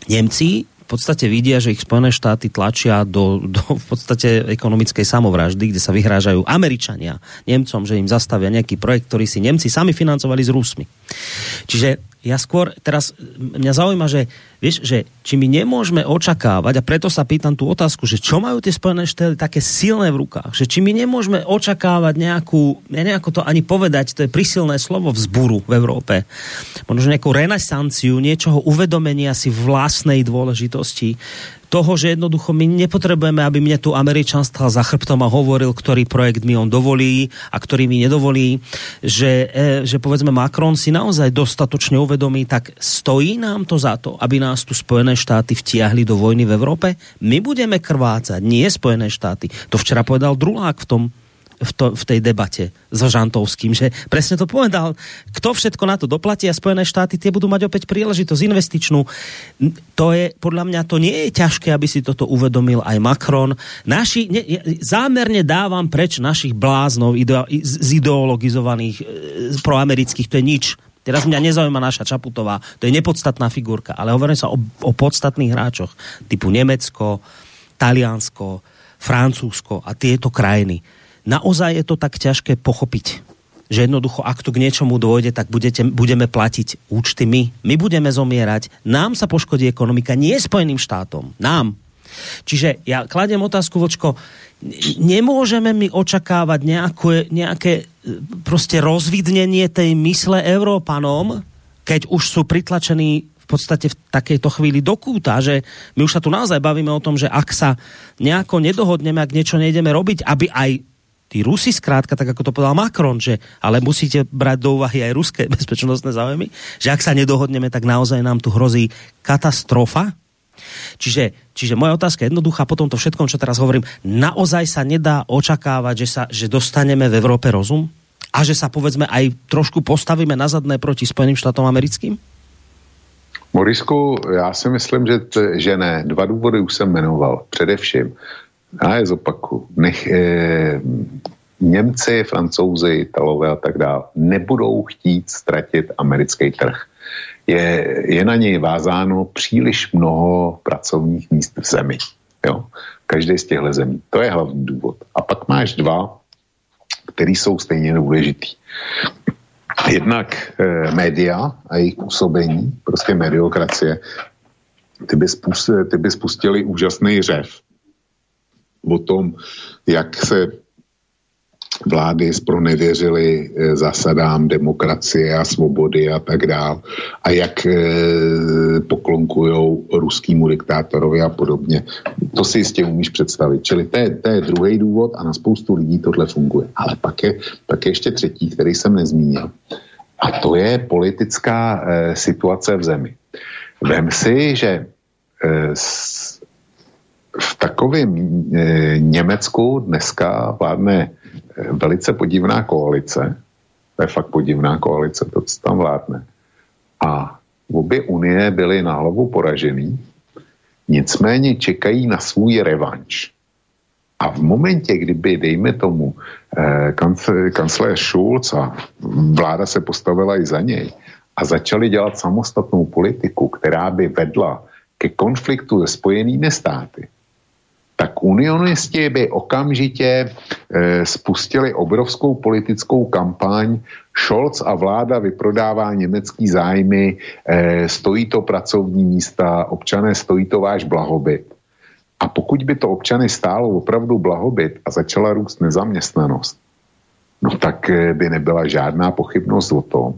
Nemci v podstate vidia, že ich Spojené štáty tlačia do, do v podstate ekonomickej samovraždy, kde sa vyhrážajú Američania Nemcom, že im zastavia nejaký projekt, ktorý si Nemci sami financovali s Rusmi. Čiže ja skôr teraz, mňa zaujíma, že, vieš, že či my nemôžeme očakávať, a preto sa pýtam tú otázku, že čo majú tie Spojené štáty také silné v rukách, že či my nemôžeme očakávať nejakú, ja nejako to ani povedať, to je prísilné slovo, vzburu v Európe, možno nejakú renesanciu, niečoho uvedomenia si vlastnej dôležitosti, toho, že jednoducho my nepotrebujeme, aby mne tu Američan stál za chrbtom a hovoril, ktorý projekt mi on dovolí a ktorý mi nedovolí, že, že povedzme Macron si naozaj dostatočne uvedomí, tak stojí nám to za to, aby nás tu Spojené štáty vtiahli do vojny v Európe? My budeme krvácať, nie Spojené štáty. To včera povedal Drulák v tom V, to, v tej debate so Žantovským, že presne to povedal, kto všetko na to doplatí a Spojené štáty tie budú mať opäť príležitosť investičnú. To je, podľa mňa, to nie je ťažké, aby si toto uvedomil aj Macron. Naši, ne, zámerne dávam preč našich bláznov ideo, zideologizovaných proamerických, to je nič. Teraz mňa nezaujíma naša Čaputová, to je nepodstatná figurka, ale hovorím sa o, o podstatných hráčoch typu Nemecko, Taliansko, Francúzsko a tieto krajiny. Naozaj je to tak ťažké pochopiť, že jednoducho, ak to k niečomu dôjde, tak budete, budeme platiť účty my. My budeme zomierať, nám sa poškodí ekonomika, nie Spojeným štátom, nám. Čiže ja kladiem otázku, Vočko, nemôžeme my očakávať nejaké, nejaké proste rozvidnenie tej mysle Európanom, keď už sú pritlačení v podstate v takejto chvíli do kúta, že my už sa tu naozaj bavíme o tom, že ak sa nejako nedohodneme, ak niečo nejdeme robiť, aby aj tí Rusi skrátka, tak ako to povedal Macron, že ale musíte brať do úvahy aj ruské bezpečnostné záujmy, že ak sa nedohodneme, tak naozaj nám tu hrozí katastrofa. Čiže, čiže moja otázka je jednoduchá, po tomto všetkom, čo teraz hovorím, naozaj sa nedá očakávať, že, sa, že dostaneme v Európe rozum a že sa povedzme aj trošku postavíme na zadné proti Spojeným štátom americkým? Morisku, já si myslím, že, t, že ne. Dva důvody už jsem jmenoval. Především, a je zopaku, nech, eh, Němci, Francouzi, Italové a tak dále nebudou chtít ztratit americký trh. Je, je na něj vázáno příliš mnoho pracovních míst v zemi. Jo? Každý z těchto zemí. To je hlavní důvod. A pak máš dva, který jsou stejně důležitý. Jednak eh, média a jejich působení, prostě mediokracie, ty by spustili, ty by spustili úžasný řev o tom, jak se vlády zpronevěřily zásadám demokracie a svobody a tak dál a jak poklonkujou ruskýmu diktátorovi a podobně. To si jistě umíš představit. Čili to je, to je druhý důvod a na spoustu lidí tohle funguje. Ale pak je, pak je ještě třetí, který jsem nezmínil. A to je politická eh, situace v zemi. Vem si, že eh, s, v takovém eh, Německu dneska vládne velice podivná koalice, to je fakt podivná koalice, to, co tam vládne. A obě unie byly na hlavu poražený, nicméně čekají na svůj revanš. A v momentě, kdyby, dejme tomu, eh, kancl- kancléř Schulz a vláda se postavila i za něj a začali dělat samostatnou politiku, která by vedla ke konfliktu se Spojenými státy, tak unionisti by okamžitě e, spustili obrovskou politickou kampaň. Scholz a vláda vyprodává německý zájmy, e, stojí to pracovní místa, občané, stojí to váš blahobyt. A pokud by to občany stálo opravdu blahobyt a začala růst nezaměstnanost, no tak by nebyla žádná pochybnost o tom,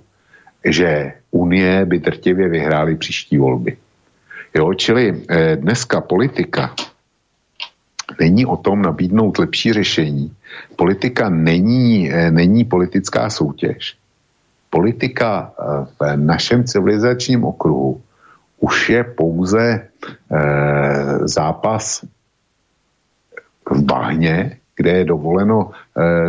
že unie by drtivě vyhrály příští volby. Jo, čili e, dneska politika není o tom nabídnout lepší řešení. Politika není, není politická soutěž. Politika v našem civilizačním okruhu už je pouze zápas v bahně, kde je dovoleno,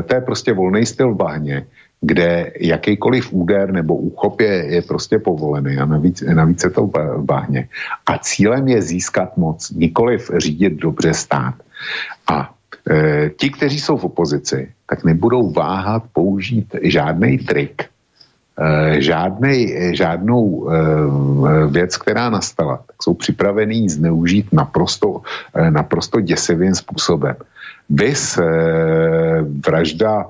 to je prostě volný styl v bahně, kde jakýkoliv úder nebo úchop je, je prostě povolený a navíc, navíc je to v bahně. A cílem je získat moc, nikoliv řídit dobře stát. A e, ti, kteří jsou v opozici, tak nebudou váhat použít žádnej trik, e, žádnej, žádnou e, věc, která nastala. Tak jsou připravení zneužít naprosto, e, naprosto děsivým způsobem. Vys e, vražda,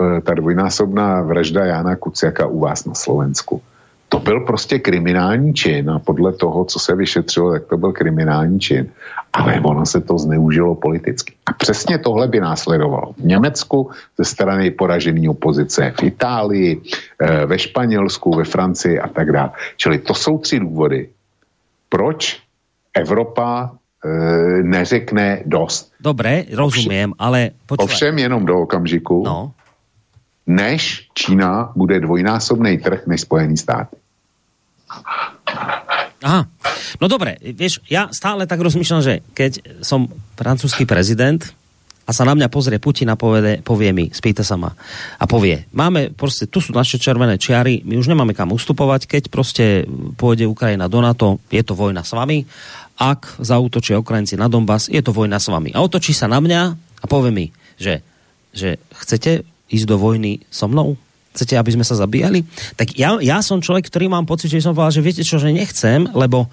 e, ta dvojnásobná vražda Jána Kuciaka u vás na Slovensku. To byl prostě kriminální čin a podle toho, co se vyšetřilo, tak to byl kriminální čin. Ale ono se to zneužilo politicky. A přesně tohle by následovalo v Německu ze strany poražené opozice, v Itálii, ve Španělsku, ve Francii a tak dále. Čili to jsou tři důvody, proč Evropa e, neřekne dost. Dobré, rozumím, ale... Počúvaj. Ovšem jenom do okamžiku... No. Než Čína bude dvojnásobný trh než Spojený státy. Aha, no dobre, vieš, ja stále tak rozmýšľam, že keď som francúzsky prezident a sa na mňa pozrie Putin a povede, povie mi, spýta sa ma a povie, máme proste, tu sú naše červené čiary, my už nemáme kam ustupovať, keď proste pôjde Ukrajina do NATO, je to vojna s vami, ak zaútočia Ukrajinci na Donbas, je to vojna s vami. A otočí sa na mňa a povie mi, že, že chcete ísť do vojny so mnou? Chcete, aby sme sa zabíjali? Tak ja, ja som človek, ktorý mám pocit, že som povedal, že viete čo, že nechcem, lebo,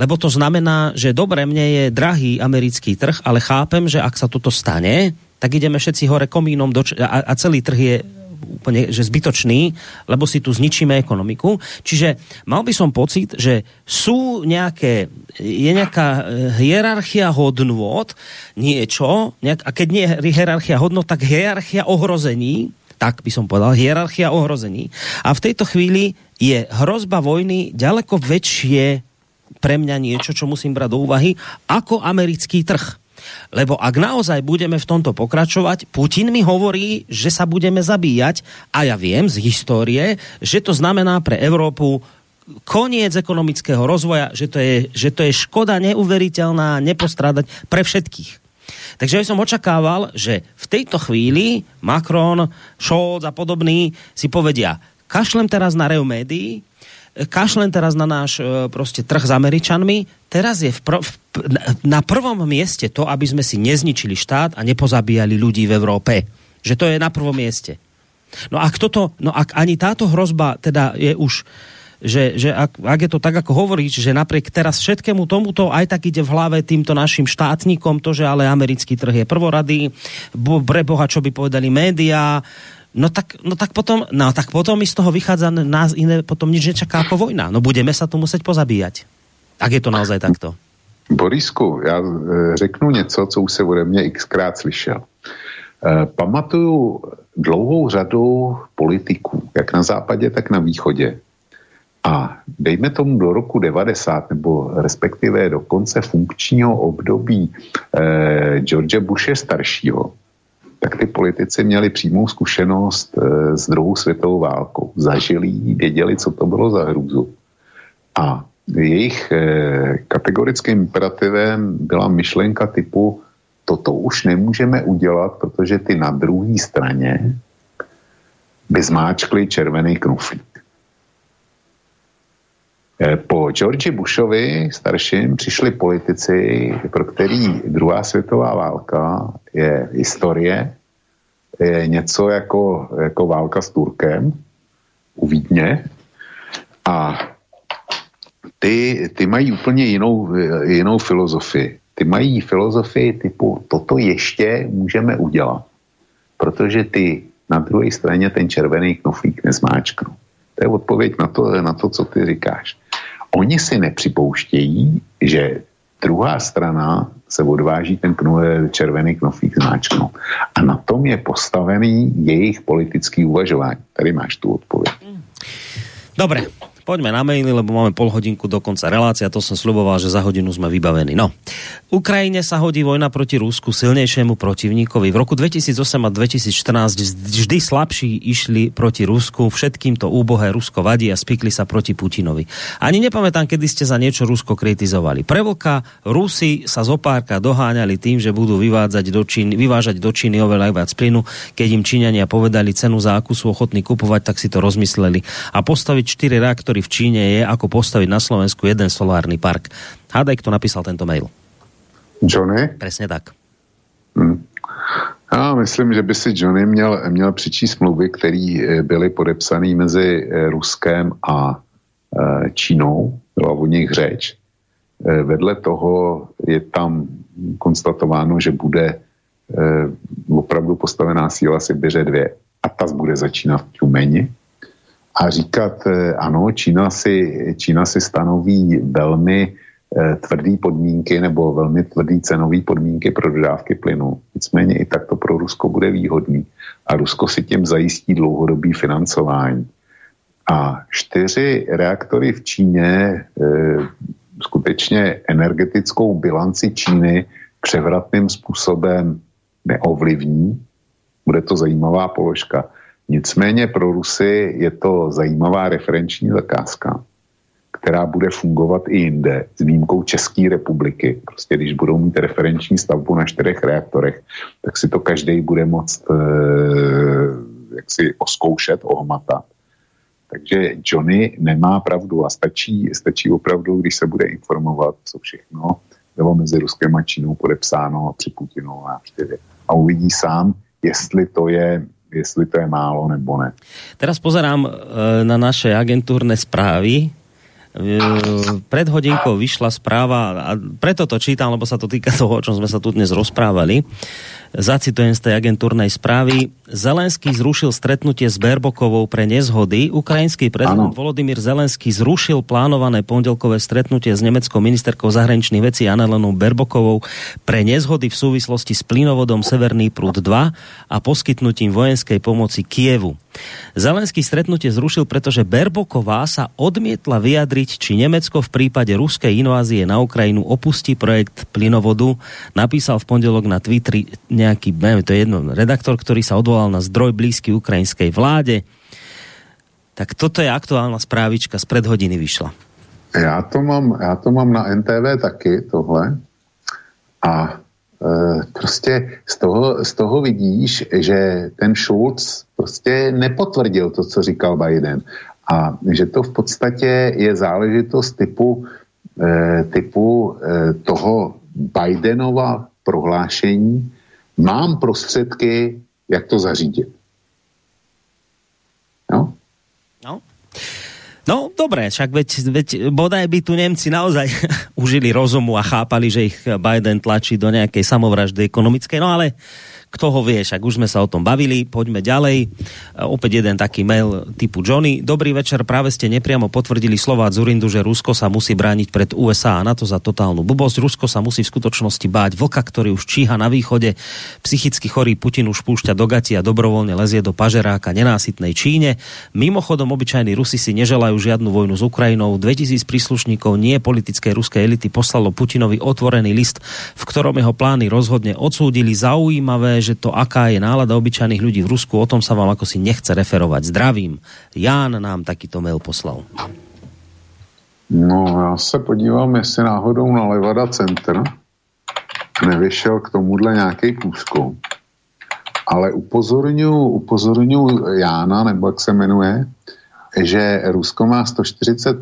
lebo to znamená, že dobre, mne je drahý americký trh, ale chápem, že ak sa toto stane, tak ideme všetci hore komínom do, a, a celý trh je úplne že zbytočný, lebo si tu zničíme ekonomiku. Čiže mal by som pocit, že sú nejaké, je nejaká hierarchia hodnôt, niečo, nejak, a keď nie je hierarchia hodnôt, tak hierarchia ohrození, tak by som povedal, hierarchia ohrození. A v tejto chvíli je hrozba vojny ďaleko väčšie pre mňa niečo, čo musím brať do úvahy, ako americký trh. Lebo ak naozaj budeme v tomto pokračovať, Putin mi hovorí, že sa budeme zabíjať a ja viem z histórie, že to znamená pre Európu koniec ekonomického rozvoja, že to je, že to je škoda neuveriteľná nepostradať pre všetkých. Takže ja som očakával, že v tejto chvíli Macron, Scholz a podobní si povedia, kašlem teraz na rev médií, kašlem teraz na náš proste trh s Američanmi, teraz je v pr- na prvom mieste to, aby sme si nezničili štát a nepozabíjali ľudí v Európe. Že to je na prvom mieste. No ak, toto, no ak ani táto hrozba teda je už, že, že ak, ak je to tak, ako hovoríš, že napriek teraz všetkému tomuto aj tak ide v hlave týmto našim štátnikom to, že ale americký trh je prvoradý, bre boha, čo by povedali médiá, no tak, no tak potom, no tak potom z toho vychádza nás iné, potom nič nečaká ako vojna. No budeme sa tu musieť pozabíjať. Ak je to naozaj takto. Borisku, já řeknu něco, co už se ode mě xkrát slyšel. E, pamatuju dlouhou řadu politiků, jak na západě, tak na východě. A dejme tomu do roku devadesát, nebo respektive do konce funkčního období e, George Bushe staršího, tak ty politici měli přímou zkušenost e, s druhou světovou válkou. Zažili ji, věděli, co to bylo za hrůzu. A jejich e, kategorickým imperativem byla myšlenka typu toto už nemůžeme udělat, protože ty na druhé straně by zmáčkli červený knuflík. E, po Georgi Bushovi starším přišli politici, pro který druhá světová válka je historie, je něco jako, jako válka s Turkem u Vídně a Ty, ty mají úplně jinou, jinou filozofii. Ty mají filozofii typu toto ještě můžeme udělat, protože ty na druhé straně ten červený knoflík nezmáčknou. To je odpověď na to, na to, co ty říkáš. Oni si nepřipouštějí, že druhá strana se odváží ten červený knoflík zmáčknout. A na tom je postavený jejich politický uvažování. Tady máš tu odpověď. Dobré. Poďme na maily, lebo máme pol hodinku do konca relácia, to som sľuboval, že za hodinu sme vybavení. No, Ukrajine sa hodí vojna proti Rusku, silnejšiemu protivníkovi. V roku dvetisícosem a dvetisícštrnásť vždy slabší išli proti Rusku, všetkým to úbohé Rusko vadí a spikli sa proti Putinovi. Ani nepamätám, kedy ste za niečo Rusko kritizovali. Pre vlka Rusi sa zopárka doháňali tým, že budú vyvádzať do Číny, vyvážať do Číny oveľa viac plynu, keď im Číňania povedali cenu, za akú sú ochotní kupovať, tak si to rozmysleli a postaviť štyri reaktory v Číne je, ako postaviť na Slovensku jeden solárny park. Hádaj, kto napísal tento mail. Johnny? Presne tak. Hmm. Já myslím, že by si Johnny měl, měl přičíst smlouvy, které byly podepsané mezi Ruskem a Čínou. Byla o nich řeč. Vedle toho je tam konstatováno, že bude opravdu postavená síla Sibiře dva. A ta bude začínat v Tjumeni. A říkat, ano, Čína si, Čína si stanoví velmi eh, tvrdý podmínky nebo velmi tvrdý cenový podmínky pro dodávky plynu. Nicméně i tak to pro Rusko bude výhodný. A Rusko si tím zajistí dlouhodobý financování. A čtyři reaktory v Číně eh, skutečně energetickou bilanci Číny převratným způsobem neovlivní. Bude to zajímavá položka. Nicméně pro Rusy je to zajímavá referenční zakázka, která bude fungovat i jinde, s výjimkou České republiky. Prostě když budou mít referenční stavbu na čtyřech reaktorech, tak si to každý bude moct eh, jaksi oskoušet, ohmatat. Takže Johnny nemá pravdu a stačí, stačí opravdu, když se bude informovat, co všechno bylo mezi Ruskem a Čínou podepsáno při Putinově návštěvě. A uvidí sám, jestli to je... jestli to je málo, nebo ne. Teraz pozerám e, na naše agentúrne správy. E, pred hodinkou vyšla správa, a preto to čítam, lebo sa to týka toho, o čom sme sa tu dnes rozprávali. Zacitujem z tej agentúrnej správy. Zelenský zrušil stretnutie s Berbokovou pre nezhody. Ukrajinský prezident Volodymyr Zelenský zrušil plánované pondelkové stretnutie s nemeckou ministerkou zahraničných vecí Annelenou Berbokovou pre nezhody v súvislosti s plynovodom Severný prúd dva a poskytnutím vojenskej pomoci Kievu. Zelenský stretnutie zrušil, pretože Berboková sa odmietla vyjadriť, či Nemecko v prípade ruskej invázie na Ukrajinu opustí projekt plynovodu. Napísal v pondelok na Twitteri nejaký, neviem, to je jedno, redaktor, ktorý sa odvolal na zdroj blízky ukrajinskej vláde. Tak toto je aktuálna správička, z predhodiny vyšla. Ja to mám, ja to mám na en té vé taky, tohle. A e, prostě z toho, z toho vidíš, že ten Schulz prostě nepotvrdil to, co říkal Biden. A že to v podstatě je záležitost typu, e, typu e, toho Bidenova prohlášení, mám prostředky jak to zařídit. No? No? No, dobre, však veď, veď bodaj by tu Nemci naozaj užili rozumu a chápali, že ich Biden tlačí do nejakej samovraždy ekonomickej, no ale kto ho vie, však už sme sa o tom bavili, poďme ďalej. Opäť jeden taký mail typu Johnny. Dobrý večer, práve ste nepriamo potvrdili slová Dzurindu, že Rusko sa musí brániť pred U S A a NATO za totálnu blbosť. Rusko sa musí v skutočnosti báť vlka, ktorý už číha na východe. Psychicky chorý Putin už púšťa do gati a dobrovoľne lezie do pažeráka nenásytnej Číne. Mimochodom, obyčajní Rusi si neželajú žiadnu vojnu s Ukrajinou. dvetisíc príslušníkov nie politickej ruskej elity poslalo Putinovi otvorený list, v ktorom jeho plány rozhodne odsúdili. Zaujímavé, že to, aká je nálada obyčajných ľudí v Rusku, o tom sa vám ako si nechce referovať. Zdravím. Ján nám takýto mail poslal. No, já se podívám, jestli náhodou na Levada Center nevyšel k tomuhle nějaký kúsku. Ale upozorňuji upozorňuji Jána, nebo jak se jmenuje, že Rusko má sto čtyřicet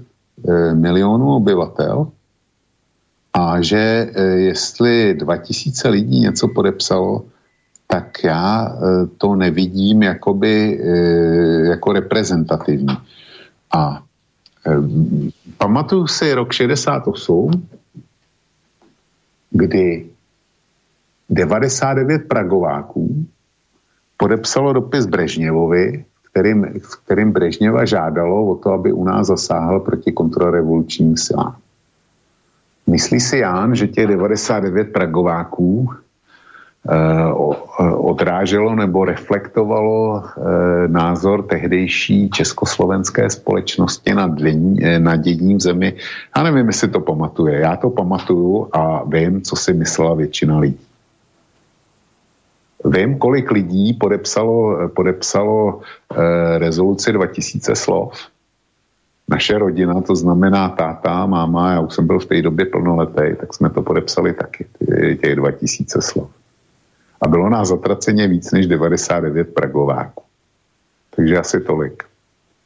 e, milionů obyvatel a že e, jestli dva tisíce lidí něco podepsalo, tak já e, to nevidím jakoby, e, jako reprezentativní. A e, pamatuju si rok šedesát osm, kdy devadesát devět Pragováků podepsalo dopis Brežněvovi, Kterým, kterým Brežněva žádalo o to, aby u nás zasáhl proti kontrarevolučním silám. Myslí si Ján, že těch devadesát devět Pragováků eh, odráželo nebo reflektovalo eh, názor tehdejší československé společnosti na, eh, na dění v zemi? Já nevím, jestli to pamatuje. Já to pamatuju a vím, co si myslela většina lidí. Vím, kolik lidí podepsalo, podepsalo eh, rezoluci dva tisíce slov. Naše rodina, to znamená táta, máma, já už jsem byl v té době plnoletý, tak jsme to podepsali taky, těch dva tisíce slov. A bylo nás zatraceně víc než devadesát devět Pragováků. Takže asi tolik.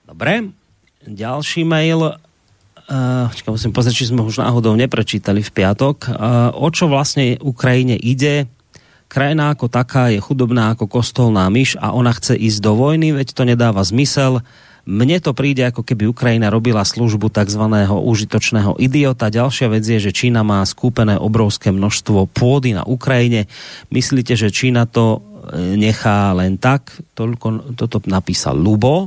Dobré, další mail... Uh, čaká, musím pozrieť, či jsme už náhodou neprečítali v piatok. Uh, o čo vlastne Ukrajine ide? Krajina ako taká je chudobná ako kostolná myš a ona chce ísť do vojny, veď to nedáva zmysel. Mne to príde, ako keby Ukrajina robila službu takzvaného užitočného idiota. Ďalšia vec je, že Čína má skúpené obrovské množstvo pôdy na Ukrajine. Myslíte, že Čína to nechá len tak? Toľko, toto napísal Lubo.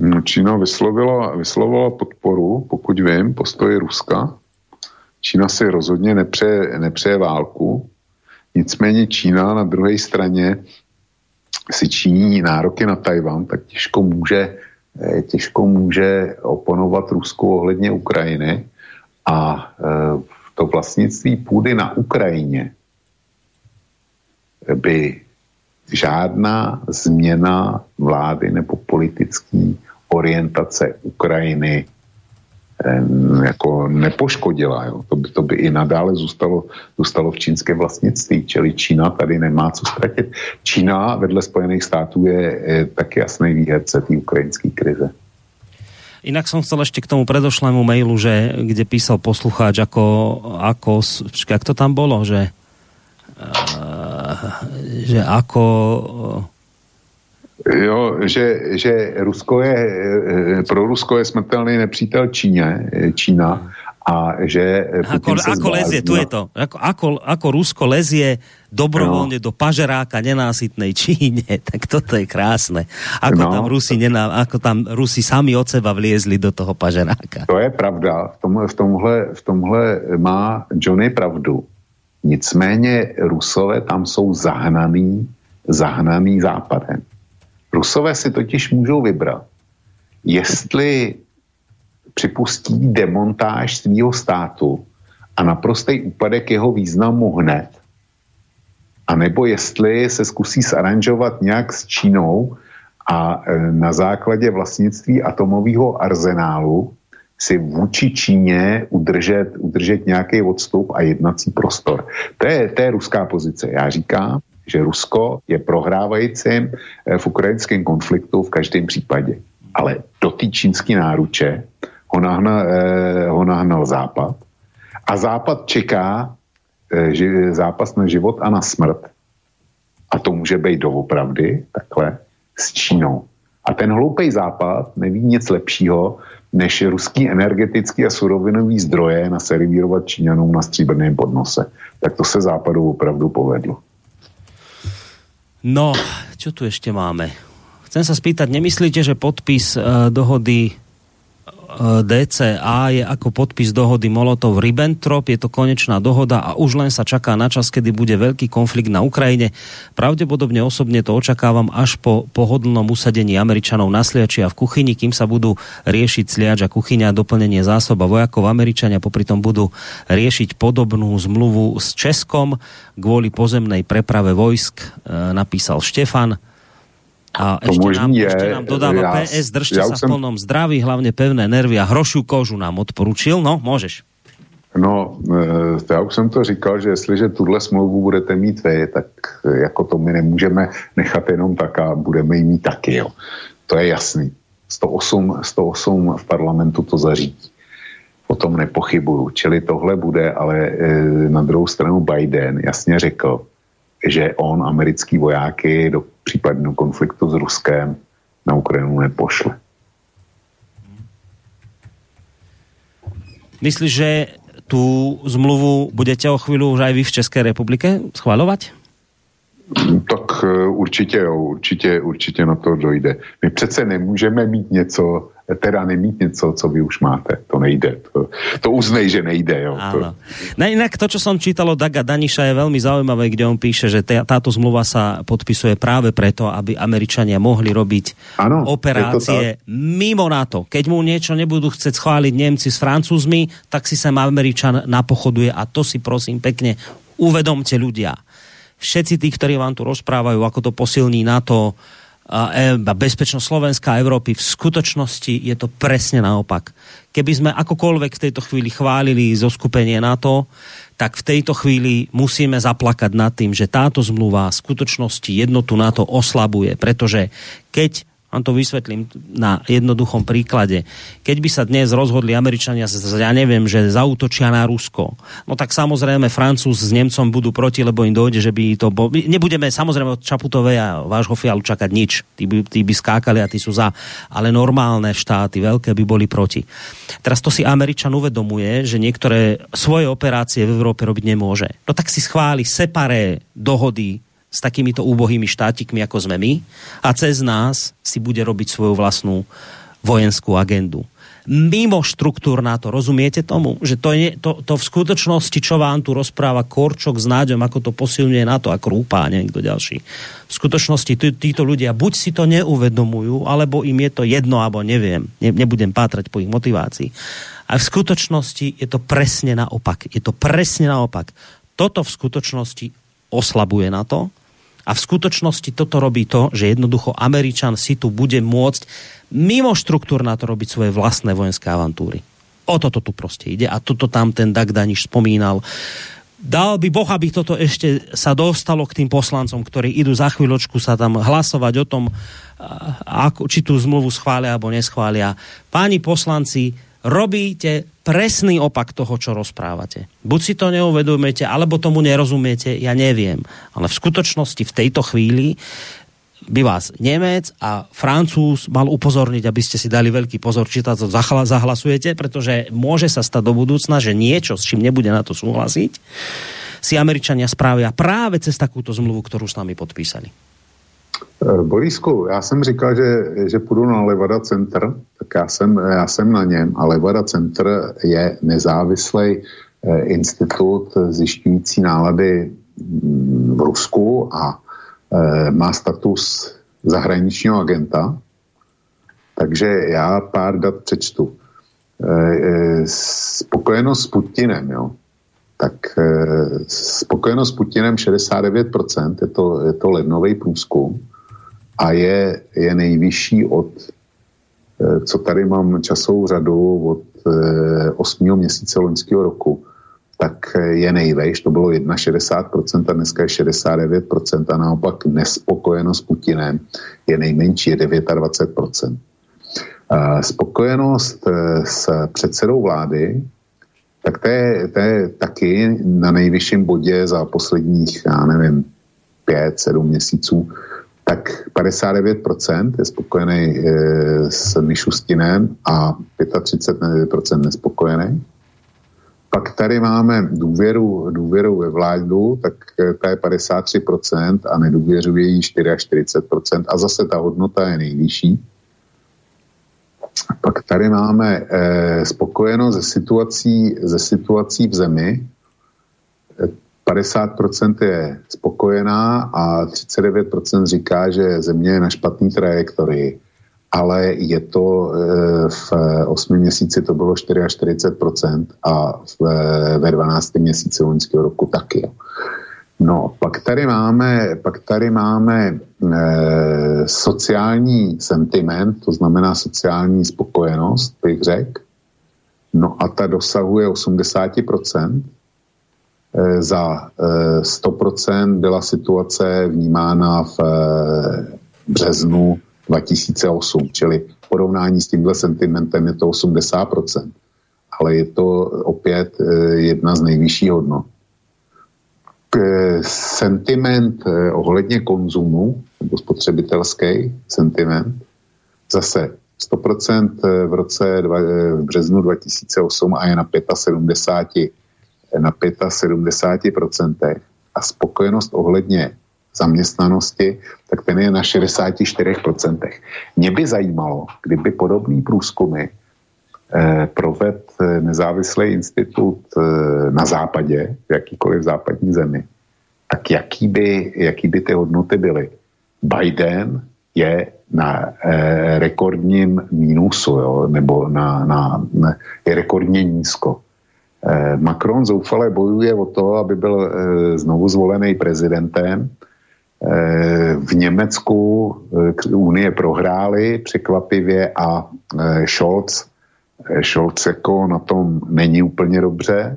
No, Čína vyslovila, vyslovila podporu, pokud viem, postoje Ruska. Čína si rozhodne nepřeje, nepřeje válku. Nicméně Čína na druhé straně si činí nároky na Tajvan, tak těžko může, těžko může oponovat Rusku ohledně Ukrajiny a to vlastnictví půdy na Ukrajině by žádná změna vlády nebo politické orientace Ukrajiny jako nepoškodila. Jo. To, by, to by i nadále zůstalo, zůstalo v čínské vlastnictví, čili Čína tady nemá co ztratit. Čína vedle Spojených států je, je taky jasný výherce té ukrajinské krize. Inak som chcel ešte k tomu predošlému mailu, že, kde písal poslucháč, ako, ako jak to tam bolo, že, že ako... Jo, že, že Rusko je, pro Rusko je smrtelný nepřítel Číně, Čína a že... Ako, ako lezie, tu je to. Ako, ako, ako Rusko lezie dobrovoľne no. do pažeráka nenásytnej Číne. Tak toto je krásne. Ako, no. tam Rusi nená, ako tam Rusi sami od seba vliezli do toho pažeráka. To je pravda. V tomhle, v tomhle, v tomhle má Johnny pravdu. Nicméně Rusové tam jsou zahnaný, zahnaný západem. Rusové si totiž můžou vybrat, jestli připustí demontáž svého státu a naprostý úpadek jeho významu hned, anebo jestli se zkusí zaranžovat nějak s Čínou a na základě vlastnictví atomového arzenálu si vůči Číně udržet, udržet nějaký odstup a jednací prostor. To je, to je ruská pozice. Já říkám, že Rusko je prohrávajícím v ukrajinském konfliktu v každém případě. Ale do té čínské náruče ho nahnal, eh, ho nahnal Západ. A Západ čeká eh, zápas na život a na smrt. a to může být doopravdy takhle s Čínou. A ten hloupej západ neví nic lepšího, než ruský energetický a surovinový zdroje naservírovat Číňanům na stříbrném podnose. Tak to se západu opravdu povedlo. No, čo tu ešte máme? Chcem sa spýtať, nemyslíte, že podpis uh, dohody uh, dé cé á je ako podpis dohody Molotov-Ribbentrop? Je to konečná dohoda a už len sa čaká na čas, kedy bude veľký konflikt na Ukrajine. Pravdepodobne osobne to očakávam až po pohodlnom usadení Američanov na sliači a v kuchyni, kým sa budú riešiť sliač a kuchyňa, doplnenie zásob a vojakov. Američania popritom budú riešiť podobnú zmluvu s Českom kvôli pozemnej preprave vojsk, uh, napísal Štefan. A to ešte nám, je, ešte nám dodáva ja, pé es, držte ja sa v plnom zdraví, hlavne pevné nervy a hrošiu kožu nám odporučil. No, môžeš. No, já už jsem to říkal, že jestliže tuhle smlouvu budete mít vy, tak jako to my nemůžeme nechat jenom tak a budeme ji mít taky, jo. To je jasný. sto osm v parlamentu to zařídí. O tom nepochybuju. Čili tohle bude, ale na druhou stranu Biden jasně řekl, že on americký vojáky do případného konfliktu s Ruskem na Ukrajinu nepošle. Myslíš, že tú zmluvu budete o chvíľu už aj vy v Českej republike schvaľovať? Tak určitě jo, určitě, určitě na to dojde. My přece nemůžeme mít něco, teda nemít něco, co vy už máte. To nejde. To, to uznej, že nejde. Jo. Áno. No inak to, čo som čítal od Daga Daniša, je veľmi zaujímavé, kde on píše, že t- táto zmluva sa podpisuje práve preto, aby Američania mohli robiť áno, operácie mimo NATO. Keď mu niečo nebudú chcieť schváliť Nemci s Francúzmi, tak si sem Američan napochoduje a to si prosím pekne uvedomte ľudia. Všetci tí, ktorí vám tu rozprávajú, ako to posilní NATO a bezpečnosť Slovenska a Európy, v skutočnosti je to presne naopak. Keby sme akokoľvek v tejto chvíli chválili zoskupenie NATO, tak v tejto chvíli musíme zaplakať nad tým, že táto zmluva v skutočnosti jednotu NATO oslabuje, pretože keď, vám to vysvetlím na jednoduchom príklade, keď by sa dnes rozhodli Američania, ja neviem, že zaútočia na Rusko, no tak samozrejme Francúz s Nemcom budú proti, lebo im dojde, že by to bol... Nebudeme samozrejme od Čaputovej a vášho Fialu čakať nič. Tí by, tí by skákali a tí sú za. Ale normálne štáty, veľké, by boli proti. Teraz to si Američan uvedomuje, že niektoré svoje operácie v Európe robiť nemôže. No tak si schváli separé dohody s takýmito úbohými štátikmi, ako sme my, a cez nás si bude robiť svoju vlastnú vojenskú agendu. Mimo štruktúr NATO, rozumiete tomu? Že to, je, to, to v skutočnosti, čo vám tu rozpráva Korčok s Náďom, ako to posilňuje NATO, ako Rúpa, niekto ďalší. V skutočnosti tí, títo ľudia buď si to neuvedomujú, alebo im je to jedno, alebo neviem, ne, nebudem pátrať po ich motivácii. A v skutočnosti je to presne naopak. Je to presne naopak. Toto v skutočnosti oslabuje NATO. A v skutočnosti toto robí to, že jednoducho Američan si tu bude môcť mimo štruktúr na to robiť svoje vlastné vojenské avantúry. O toto tu proste ide a toto tam ten Dag Daniš spomínal. Dal by Boh, aby toto ešte sa dostalo k tým poslancom, ktorí idú za chvíľočku sa tam hlasovať o tom, či tú zmluvu schvália alebo neschvália. Páni poslanci, robíte presný opak toho, čo rozprávate. Buď si to neuvedomujete, alebo tomu nerozumiete, ja neviem. Ale v skutočnosti v tejto chvíli by vás Nemec a Francúz mal upozorniť, aby ste si dali veľký pozor, či to zahlasujete, pretože môže sa stať do budúcna, že niečo, s čím nebude na to súhlasiť, si Američania spravia práve cez takúto zmluvu, ktorú s nami podpísali. Borisku, já jsem říkal, že, že půjdu na Levada Center, tak já jsem, já jsem na něm a Levada Center je nezávislý eh, institut zjišťující nálady v Rusku a eh, má status zahraničního agenta, takže já pár dat přečtu. Eh, spokojenost s Putinem, jo. Tak eh, spokojenost s Putinem šedesát devět procent, je to, je to lednový průzkum a je, je nejvyšší od, eh, co tady mám časovou řadu, od eh, osmého měsíce loňského roku, tak je nejvejš, to bylo šedesát jedna procent a dneska je šedesát devět procent a naopak nespokojenost s Putinem je nejmenší, je dvacet devět procent. Eh, spokojenost eh, s předsedou vlády, tak to je, to je taky na nejvyšším bodě za posledních, já nevím, pět sedm měsíců, tak padesát devět procent je spokojený e, s Mišustinem a třicet pět procent nespokojený. Pak tady máme důvěru, důvěru ve vládu, tak ta je padesát tři procent a nedůvěřuje jí čtyřicet čtyři procent a zase ta hodnota je nejvyšší. Pak tady máme e, spokojenost ze situací, ze situací v zemi. padesát procent je spokojená a třicet devět procent říká, že země je na špatný trajektorii. Ale je to v osmi měsíci to bylo čtyřicet čtyři procent a ve dvanácti měsíci loňského roku taky. No, pak tady máme, pak tady máme e, sociální sentiment, to znamená sociální spokojenost, bych řekl. No a ta dosahuje osmdesát procent. E, za e, sto procent byla situace vnímána v e, březnu dva tisíce osm, čili porovnání s tímhle sentimentem je to osmdesát procent, ale je to opět jedna z nejvyšších hodnot. Sentiment ohledně konzumu, nebo spotřebitelský sentiment, zase sto procent v roce v březnu dva tisíce osm a je na sedmdesát pět procent, na sedmdesát pět procent a spokojenost ohledně zaměstnanosti, tak ten je na šedesát čtyři procent. Mě by zajímalo, kdyby podobný průzkumy eh, provedl nezávislý institut eh, na západě, v jakýkoliv západní zemi, tak jaký by, jaký by ty hodnoty byly. Biden je na eh, rekordním mínusu, jo, nebo na, na, na, je rekordně nízko. Eh, Macron zoufale bojuje o to, aby byl eh, znovu zvolený prezidentem. V Německu Unie prohrály překvapivě a Scholz, Scholz jako na tom není úplně dobře,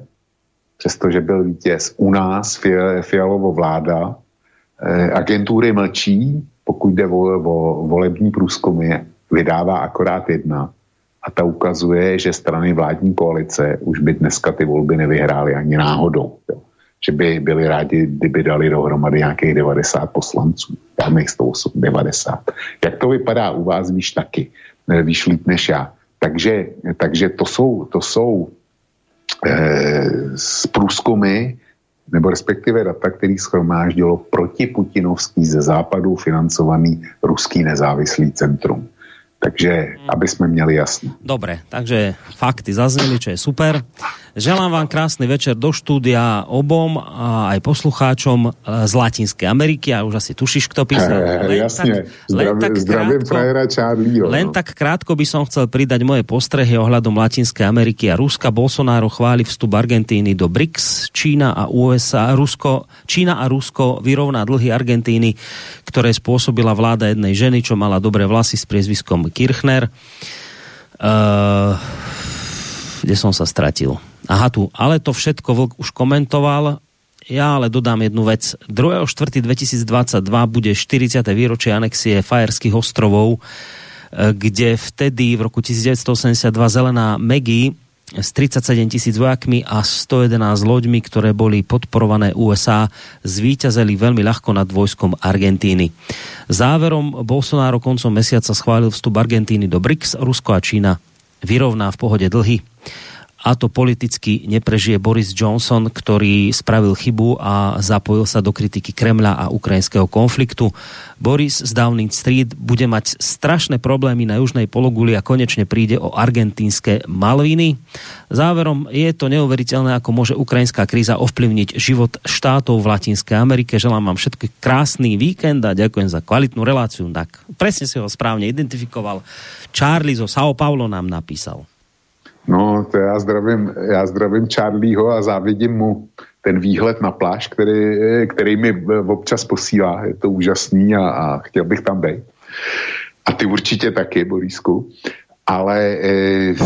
přestože byl vítěz. U nás Fialova vláda, agentury mlčí, pokud jde o, o volební průzkumy, vydává akorát jedna a ta ukazuje, že strany vládní koalice už by dneska ty volby nevyhrály ani náhodou, jo. Že by byli rádi, kdyby dali dohromady nějakých devadesát poslanců. Dáme jich sto devadesát. Jak to vypadá u vás, víš taky. Víš líp než já. Takže, takže to jsou, to jsou eh, průzkumy, nebo respektive data, který shromáždilo protiputinovský ze západu financovaný ruský nezávislý centrum. Takže, aby sme měli jasno. Dobre, takže fakty zazneli, čo je super. Želám vám krásny večer do štúdia obom a aj poslucháčom z Latinskej Ameriky. A už asi tušíš, kto písal. Len jasne, tak, zdravím frajera Charlieho. Len tak krátko by som chcel pridať moje postrehy ohľadom Latinskej Ameriky a Ruska. Bolsonaro chváli vstup Argentíny do BRICS. Čína a U S A, Rusko, Čína a Rusko vyrovná dlhy Argentíny, ktoré spôsobila vláda jednej ženy, čo mala dobré vlasy s priezviskom Kirchner. Uh, kde som sa stratil? Aha, tu. Ale to všetko Vlk už komentoval. Ja ale dodám jednu vec. druhého štvrtého dvetisícdvadsaťdva bude štyridsiate výročie anexie Fajerských ostrovov, kde vtedy v roku devätnásťstoosemdesiatdva Zelená Maggie s tridsaťsedem tisíc vojakmi a stojedenásť loďmi, ktoré boli podporované U S A, zvíťazili veľmi ľahko nad vojskom Argentíny. Záverom Bolsonaro koncom mesiaca schválil vstup Argentíny do BRICS, Rusko a Čína vyrovná v pohode dlhy. A to politicky neprežije Boris Johnson, ktorý spravil chybu a zapojil sa do kritiky Kremľa a ukrajinského konfliktu. Boris z Downing Street bude mať strašné problémy na južnej pologuli a konečne príde o argentínske Malviny. Záverom je to neuveriteľné, ako môže ukrajinská kríza ovplyvniť život štátov v Latinskej Amerike. Želám vám všetky krásny víkend a ďakujem za kvalitnú reláciu. Tak presne si ho správne identifikoval. Charlie zo São Paulo nám napísal. No, to já zdravím, já zdravím Charlieho a závidím mu ten výhled na pláž, který, který mi občas posílá. Je to úžasný a, a chtěl bych tam být. A ty určitě taky, Borisku. Ale e,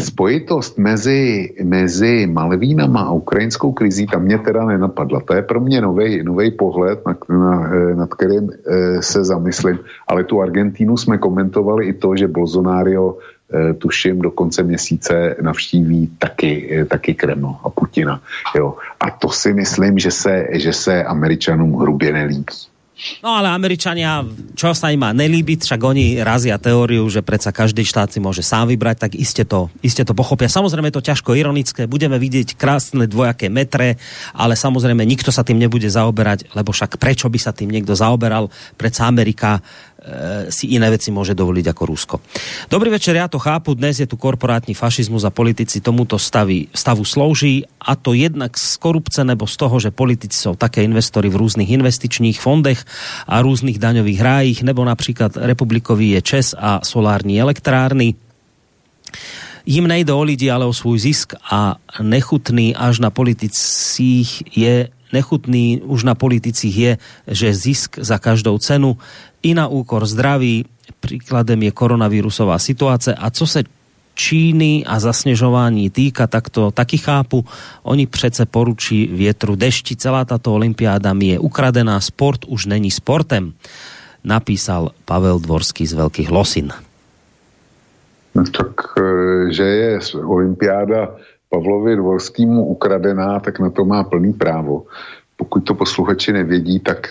spojitost mezi, mezi Malvínama a ukrajinskou krizí, ta mě teda nenapadla. To je pro mě nový pohled, nad na, na kterým e, se zamyslím. Ale tu Argentínu jsme komentovali i to, že Bolsonaro tuším, do konce měsíce navštíví taky, taky Kreml a Putina. Jo. A to si myslím, že se, že se Američanům hrubě nelíbí. No ale Američania, čo sa im má nelíbiť, však oni razia teóriu, že predsa každý štát si môže sám vybrať, tak iste to, iste to pochopia. Samozrejme je to ťažko ironické, budeme vidieť krásne dvojaké metre, ale samozrejme nikto sa tým nebude zaoberať, lebo však prečo by sa tým niekto zaoberal, predsa Amerika si iné veci môže dovoliť ako Rusko. Dobrý večer, ja to chápu, dnes je tu korporátny fašizmus a politici tomuto stavi, stavu slúži, a to jednak z korupce, nebo z toho, že politici sú také investori v rôznych investičných fondech a rôznych daňových rájich, nebo napríklad republikový je ČES a solární elektrárny. Im nejde o lidi, ale o svoj zisk a nechutný až na politicích je nechutný už na politicích je, že zisk za každou cenu i na úkor zdraví. Príkladem je koronavírusová situácia. A co sa Číny a zasnežování týka, tak to taky chápu. Oni přece poručí vietru dešti. Celá táto olympiáda mi je ukradená. Sport už není sportem. Napísal Pavel Dvorský z Veľkých Losin. No tak, že je olympiáda Pavlovi Dvorskému ukradená, tak na to má plný právo. Pokud to posluchači nevědí, tak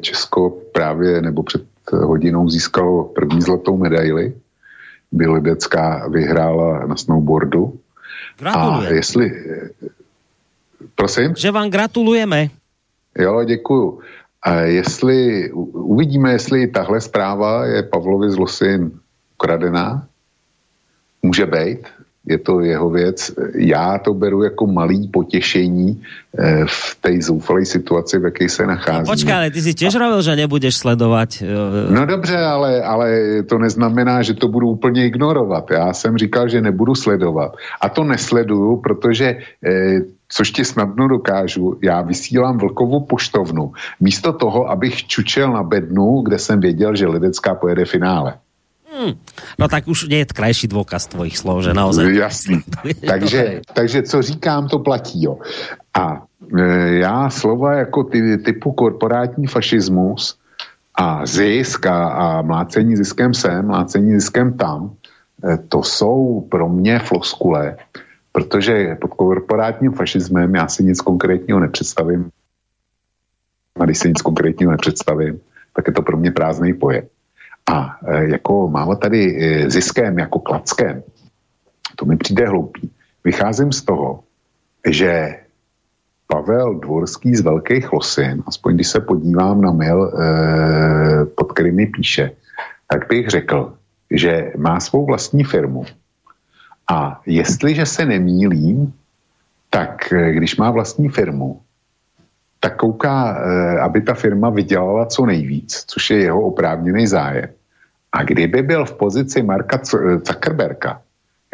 Česko právě nebo před hodinou získalo první zlatou medaili. Bělodecká vyhrála na snowboardu. Gratulujem. A jestli... Prosím? Že vám gratulujeme. Jo, děkuju. A jestli... Uvidíme, jestli tahle zpráva je Pavlovi z Losin ukradená. Může být. Je to jeho věc. Já to beru jako malý potěšení v té zoufalé situaci, v jaké se nachází. No, počkej, ale ty si těž a... robil, že nebudeš sledovat. No dobře, ale, ale to neznamená, že to budu úplně ignorovat. Já jsem říkal, že nebudu sledovat. A to nesleduju, protože... Eh, což ti snadno dokážu, já vysílám vlkovou poštovnu. Místo toho, abych čučel na bednu, kde jsem věděl, že Ledecká pojede finále. Hmm. No tak už nie je krajší dôkaz tvojich slov, že naozaj... Jasný. takže, takže co říkám, to platí, jo. A e, já slova jako ty, typu korporátní fašismus a zisk a, a mlácení ziskem sem, mlácení ziskem tam, e, to jsou pro mě floskule, protože pod korporátním fašismem já si nic konkrétního nepředstavím. A když si nic konkrétního nepředstavím, tak je to pro mě prázdný pojem. A e, jako málo tady e, ziskem, jako klackem, to mi přijde hloupý. Vycházím z toho, že Pavel Dvorský z Velkých Losin, aspoň když se podívám na mail, e, pod který mi píše, tak bych řekl, že má svou vlastní firmu. A jestliže se nemýlím, tak e, když má vlastní firmu, tak kouká, aby ta firma vydělala co nejvíc, což je jeho oprávněný zájem. A kdyby byl v pozici Marka Zuckerberga,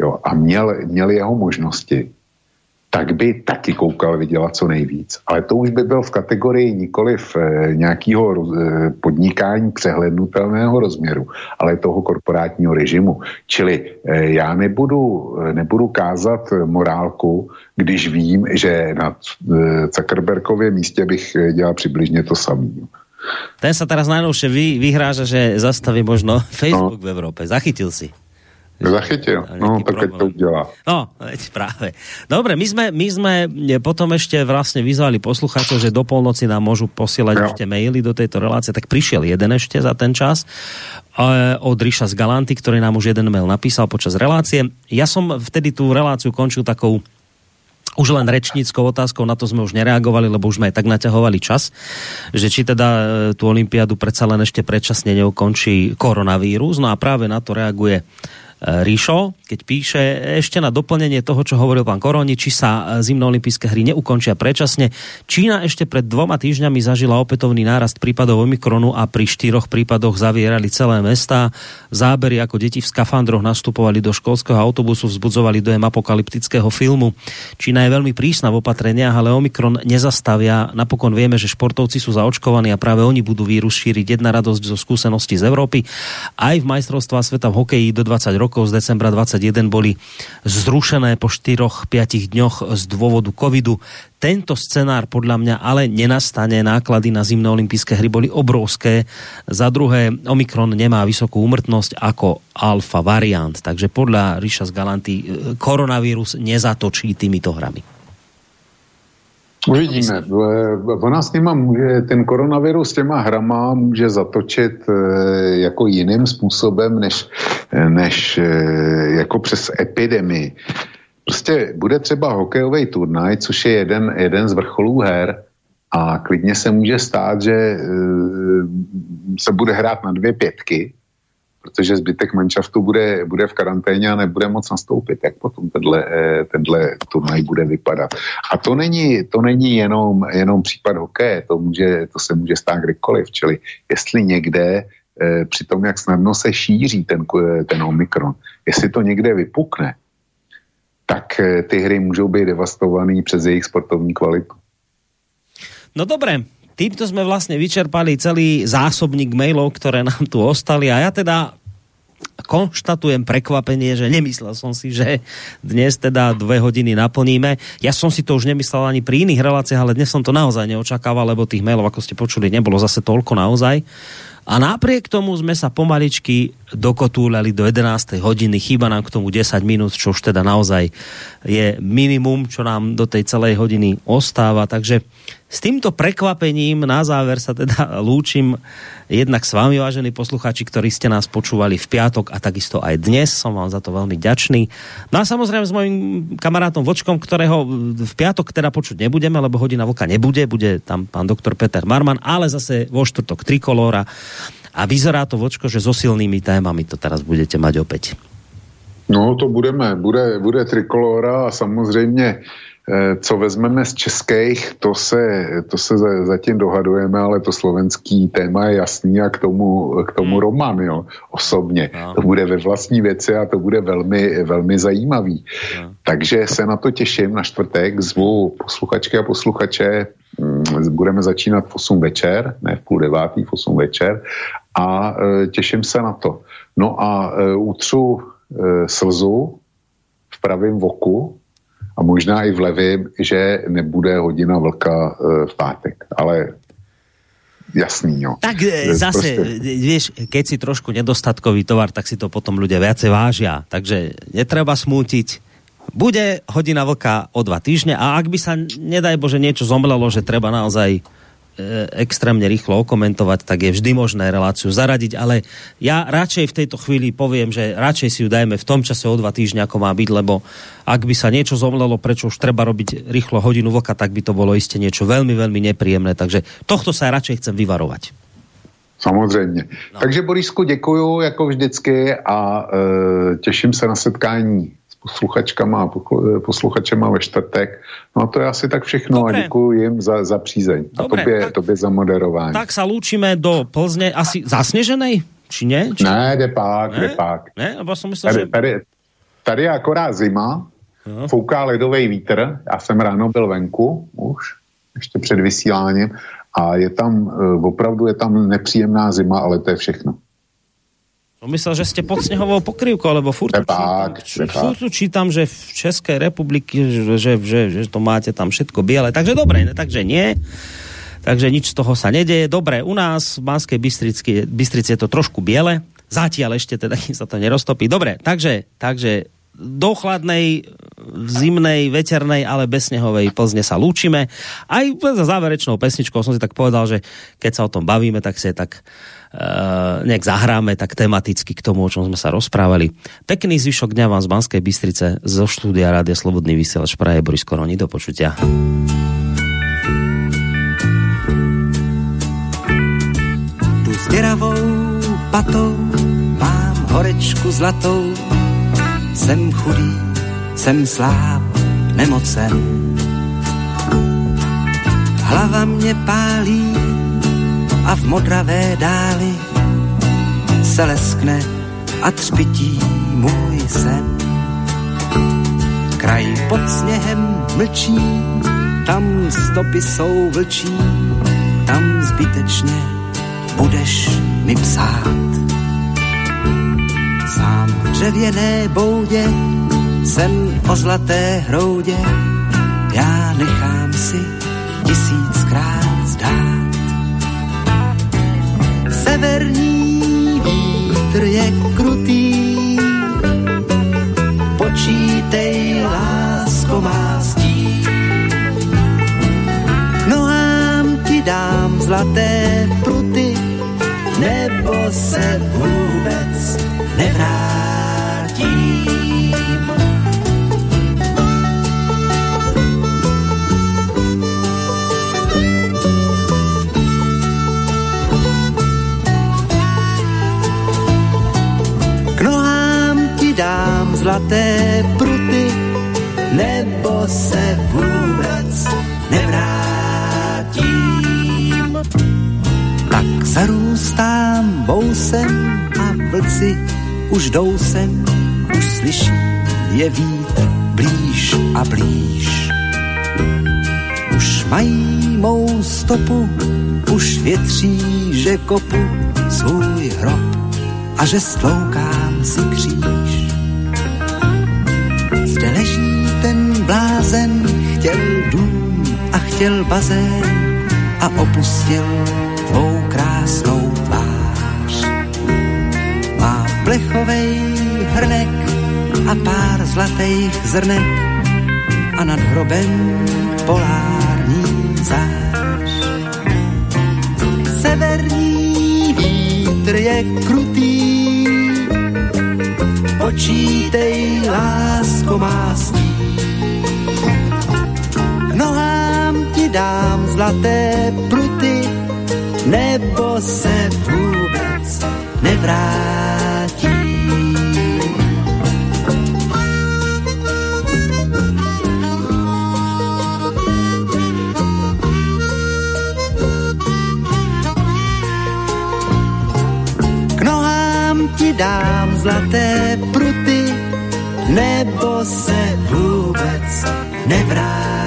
jo, a měl, měl jeho možnosti, tak by taky koukal vydělat co nejvíc. Ale to už by byl v kategorii nikoliv nějakého podnikání přehlednutelného rozměru, ale toho korporátního režimu. Čili já nebudu, nebudu kázat morálku, když vím, že na Zuckerbergově místě bych dělal přibližně to samý. Ten sa teraz najnovšie vy, vyhráža, že zastaví možno Facebook no. V Európe. Zachytil si. Zachytil, no tak keď to udelá. No, práve. Dobre, my sme, my sme potom ešte vlastne vyzvali poslucháčov, že do polnoci nám môžu posielať no. ešte maily do tejto relácie, tak prišiel jeden ešte za ten čas od Ríša z Galanty, ktorý nám už jeden mail napísal počas relácie. Ja som vtedy tú reláciu končil takou už len rečníckou otázkou, na to sme už nereagovali, lebo už sme aj tak naťahovali čas, že či teda tú olympiádu predsa len ešte predčasne neukončí koronavírus. No a práve na to reaguje Ríšo, keď píše ešte na doplnenie toho, čo hovoril pán Koroni, či sa zimné olympijské hry neukončia predčasne. Čína ešte pred dvoma týždňami zažila opätovný nárast prípadov Omikronu a pri štyroch prípadoch zavierali celé mestá. Zábery, ako deti v skafandroch nastupovali do školského autobusu, vzbudzovali dojem apokalyptického filmu. Čína je veľmi prísna v opatreniach, ale Omikron nezastavia. Napokon vieme, že športovci sú zaočkovaní a práve oni budú vírus šíriť. Jedna radosť zo skúseností z Európy. Aj v majstrovstvá sveta v hokeji do dvadsať rokov z decembra dvadsaťjeden boli zrušené po štyroch až piatich dňoch z dôvodu covidu. Tento scenár podľa mňa ale nenastane. Náklady na zimné olympijské hry boli obrovské. Za druhé, Omikron nemá vysokú úmrtnosť ako alfa variant. Takže podľa Ríša z Galanty koronavírus nezatočí týmito hrami. Uvidíme. Ona s těma může, ten koronavirus s těma hrama může zatočit jako jiným způsobem, než, než jako přes epidemii. Prostě bude třeba hokejový turnaj, což je jeden, jeden z vrcholů her a klidně se může stát, že se bude hrát na dvě pětky, protože zbytek manšaftu bude, bude v karanténě a nebude moc nastoupit. Jak potom tenhle, tenhle turnaj bude vypadat? A to není, to není jenom, jenom případ hokeje, to, může, to se může stát kdykoliv. Čili jestli někde, eh, při tom, jak snadno se šíří ten, ten omikron, jestli to někde vypukne, tak eh, ty hry můžou být devastovaný přes jejich sportovní kvalitu. No dobré. Týmto sme vlastne vyčerpali celý zásobník mailov, ktoré nám tu ostali a ja teda konštatujem prekvapenie, že nemyslel som si, že dnes teda dve hodiny naplníme. Ja som si to už nemyslel ani pri iných reláciách, ale dnes som to naozaj neočakával, lebo tých mailov, ako ste počuli, nebolo zase toľko naozaj. A napriek tomu sme sa pomaličky dokotúľali do jedenástej hodiny. Chýba nám k tomu desať minút, čo už teda naozaj je minimum, čo nám do tej celej hodiny ostáva. Takže s týmto prekvapením na záver sa teda lúčim jednak s vami, vážení poslucháči, ktorí ste nás počúvali v piatok a takisto aj dnes. Som vám za to veľmi ďačný. No a samozrejme s mojím kamarátom Vočkom, ktorého v piatok teda počuť nebudeme, lebo hodina vlka nebude. Bude tam pán doktor Peter Marman, ale zase vo štvrtok Trikolóra. A vyzerá to, Vočko, že so silnými témami to teraz budete mať opäť. No to budeme. Bude, bude Trikolóra a samozrejme, co vezmeme z českých, to se, to se zatím dohadujeme, ale to slovenský téma je jasný a k tomu, k tomu Roman, jo, osobně. No. To bude ve vlastní věci a to bude velmi, velmi zajímavý. No. Takže se na to těším na čtvrtek, zvu posluchačky a posluchače. Budeme začínat v osm večer, ne v půl devátý, v osm večer a e, těším se na to. No a e, utřu e, slzu v pravém voku a možná i v levém, že nebude hodina vlka e, v pátek, ale jasný, jo. Tak e, zase, proste... vieš, keď si trošku nedostatkový tovar, tak si to potom ľudia viacej vážia, takže netreba smútiť. Bude hodina vlka o dva týždne a ak by sa, nedaj Bože, niečo zomlelo, že treba naozaj e, extrémne rýchlo okomentovať, tak je vždy možné reláciu zaradiť, ale ja radšej v tejto chvíli poviem, že radšej si ju dajme v tom čase o dva týždne, ako má byť, lebo ak by sa niečo zomlelo, prečo už treba robiť rýchlo hodinu vlka, tak by to bolo iste niečo veľmi, veľmi nepríjemné, takže tohto sa radšej chcem vyvarovať. Samozřejmě. No. Takže Borisku, děkuju jako vždycky a e, těším se na setkání posluchačkama a posluchačema ve čtvrtek. No to je asi tak všechno. Dobre. A děkuji jim za, za přízeň. Dobre, a tobě, tak, tobě za moderování. Tak sa lúčime do Plzne asi zasneženej? Či ne? Či... Ne, depák, ne? depák. Ne, lebo som myslel, tady, že... Tady, tady je akorát zima, no. Fouká ledovej vítr, já jsem ráno byl venku už, ještě před vysíláním a je tam, opravdu je tam nepříjemná zima, ale to je všechno. Myslel, že ste pod snehovou pokrývkou, alebo furt tu čítam, že v Českej republike, že, že, že to máte tam všetko biele. Takže dobre, ne? Takže nie. Takže nič z toho sa nedeje. Dobre, u nás v Banskej Bystrici je to trošku biele. Zatiaľ ešte, teda, kým sa to neroztopí. Dobre, takže, takže do chladnej, zimnej, veternej, ale bez snehovej Plzne sa lúčime. Aj za záverečnou pesničkou som si tak povedal, že keď sa o tom bavíme, tak si tak Uh, nejak zahráme tak tematicky k tomu, o čom sme sa rozprávali. Pekný zvyšok dňa vám z Banskej Bystrice zo štúdia Rádia Slobodný vysielač praje Boris Koroni. Do počutia. Tu s deravou patou mám horečku zlatou, jsem chudý, jsem sláb, nemocen. Hlava mě pálí a v modravé dáli se leskne a třpití můj sen. Kraj pod sněhem mlčí, tam stopy jsou vlčí, tam zbytečně budeš mi psát. Sám v dřevěné boudě, jsem o zlaté hroudě, já nechám si tisíckrát zdát. Severní vítr je krutý, počítej, lásko má stín. zlaté pruty, nebo se vůbec nevrátím. Tak zarůstám bousem a vlci už jdou sem, už slyším je vítr blíž a blíž. Už mají mou stopu, už větří, že kopu svůj hrob a že stloukám si kříž. Zde leží ten blázen, chtěl dům a chtěl bazén a opustil tvou krásnou tvář. Má plechovej hrnek a pár zlatých zrnek a nad hrobem polární zář. Severní vítr je krutý, počítej, lásko má sní. Nohám ti dám zlaté pruty, nebo se vůbec nevrátí. K nohám ti dám zlaté pruty, nebo se vůbec nevrátí.